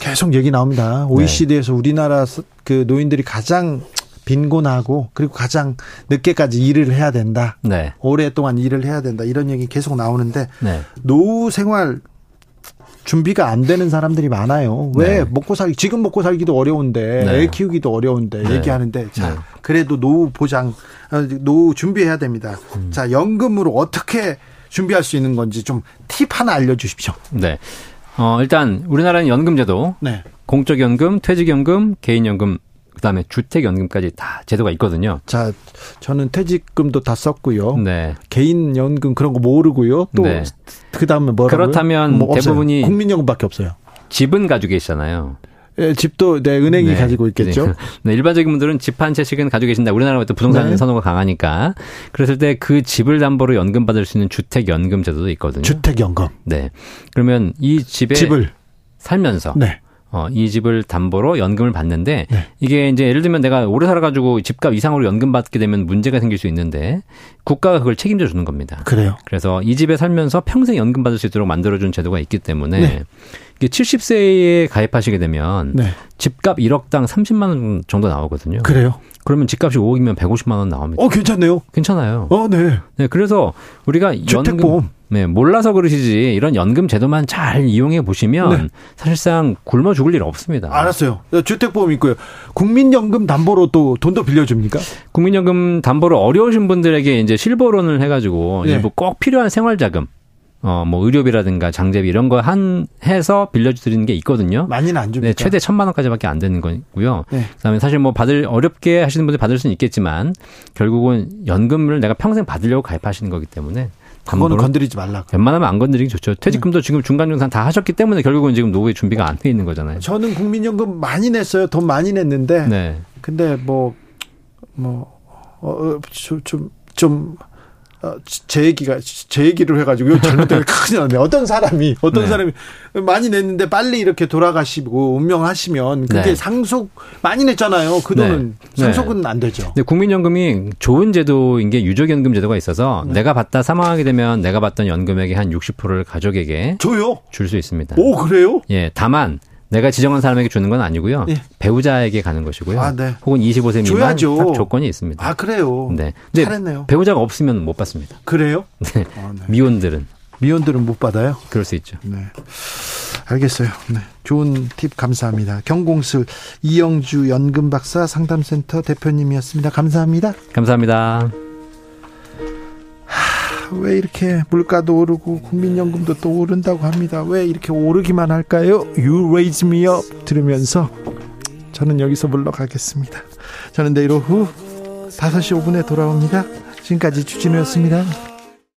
계속 얘기 나옵니다. 오이시디에서 네. 우리나라 그 노인들이 가장 빈곤하고 그리고 가장 늦게까지 일을 해야 된다. 네. 오랫동안 일을 해야 된다. 이런 얘기 계속 나오는데 네. 노후 생활 준비가 안 되는 사람들이 많아요. 왜 네. 먹고 살기 지금 먹고 살기도 어려운데 네. 애 키우기도 어려운데 네. 얘기하는데 자 네. 그래도 노후 보장 노후 준비해야 됩니다. 음. 자, 연금으로 어떻게 준비할 수 있는 건지 좀 팁 하나 알려주십시오. 네. 어, 일단 우리나라는 연금제도 네. 공적연금, 퇴직연금, 개인연금 그다음에 주택연금까지 다 제도가 있거든요. 자, 저는 퇴직금도 다 썼고요. 네. 개인연금 그런 거 모르고요. 또 네. 그다음에 뭐라고요? 그렇다면 뭐 대부분이 없어요. 국민연금밖에 없어요. 집은 가지고 계시잖아요. 예, 집도 네, 은행이 네. 가지고 있겠죠. 네, 일반적인 분들은 집 한 채씩은 가지고 계신다. 우리나라가 또 부동산 네. 선호가 강하니까. 그랬을 때 그 집을 담보로 연금 받을 수 있는 주택연금 제도도 있거든요. 주택연금. 네. 그러면 이 집에 집을 살면서 네. 어, 이 집을 담보로 연금을 받는데 네. 이게 이제 예를 들면 내가 오래 살아가지고 집값 이상으로 연금 받게 되면 문제가 생길 수 있는데 국가가 그걸 책임져 주는 겁니다. 그래요. 그래서 이 집에 살면서 평생 연금 받을 수 있도록 만들어준 제도가 있기 때문에 네. 이게 칠십 세에 가입하시게 되면 네. 집값 일억당 삼십만 원 정도 나오거든요. 그래요. 그러면 집값이 오억이면 백오십만 원 나옵니다. 어, 괜찮네요. 괜찮아요. 어, 네. 네, 그래서 우리가 주택보험. 연금 네, 몰라서 그러시지 이런 연금 제도만 잘 이용해 보시면 네. 사실상 굶어 죽을 일 없습니다. 알았어요. 주택보험 있고요. 국민연금 담보로 또 돈도 빌려줍니까? 국민연금 담보로 어려우신 분들에게 이제 실버론을 해가지고 네. 일부 꼭 필요한 생활자금, 어, 뭐 의료비라든가 장제비 이런 거 한 해서 빌려드리는 게 있거든요. 많이는 안 줍니다. 네, 최대 천만 원까지밖에 안 되는 거고요. 네. 그다음에 사실 뭐 받을 어렵게 하시는 분들 받을 수는 있겠지만 결국은 연금을 내가 평생 받으려고 가입하시는 거기 때문에. 그거는 건드리지 말라. 웬만하면 안 건드리는 게 좋죠. 퇴직금도 네. 지금 중간중산 다 하셨기 때문에 결국은 지금 노후에 준비가 안 돼 있는 거잖아요. 저는 국민연금 많이 냈어요. 돈 많이 냈는데. 네. 근데 뭐, 뭐, 어, 좀, 좀, 좀. 제 얘기가 제 얘기를 해가지고 잘못되면 큰일 나네. 어떤 사람이 어떤 네. 사람이 많이 냈는데 빨리 이렇게 돌아가시고 운명하시면 그게 네. 상속 많이 냈잖아요. 그 돈은 네. 상속은 네. 안 되죠. 근데 국민연금이 좋은 제도인 게 유족연금 제도가 있어서 네. 내가 받다 사망하게 되면 내가 받던 연금액의 한 육십 퍼센트를 가족에게 줘요? 줄 수 있습니다. 오, 그래요? 예, 다만. 내가 지정한 사람에게 주는 건 아니고요. 예. 배우자에게 가는 것이고요. 아, 네. 혹은 이십오 세 미만 딱 조건이 있습니다. 아, 그래요. 네. 잘했네요. 배우자가 없으면 못 받습니다. 그래요? 네. 아, 네. 미혼들은. 미혼들은 못 받아요? 그럴 수 있죠. 네. 알겠어요. 네. 좋은 팁 감사합니다. 경공술 이영주 연금박사 상담센터 대표님이었습니다. 감사합니다. 감사합니다. 하... 왜 이렇게 물가도 오르고 국민연금도 또 오른다고 합니다. 왜 이렇게 오르기만 할까요? You raise me up 들으면서 저는 여기서 물러가겠습니다. 저는 내일 오후 다섯 시 오 분에 돌아옵니다. 지금까지 주진우였습니다.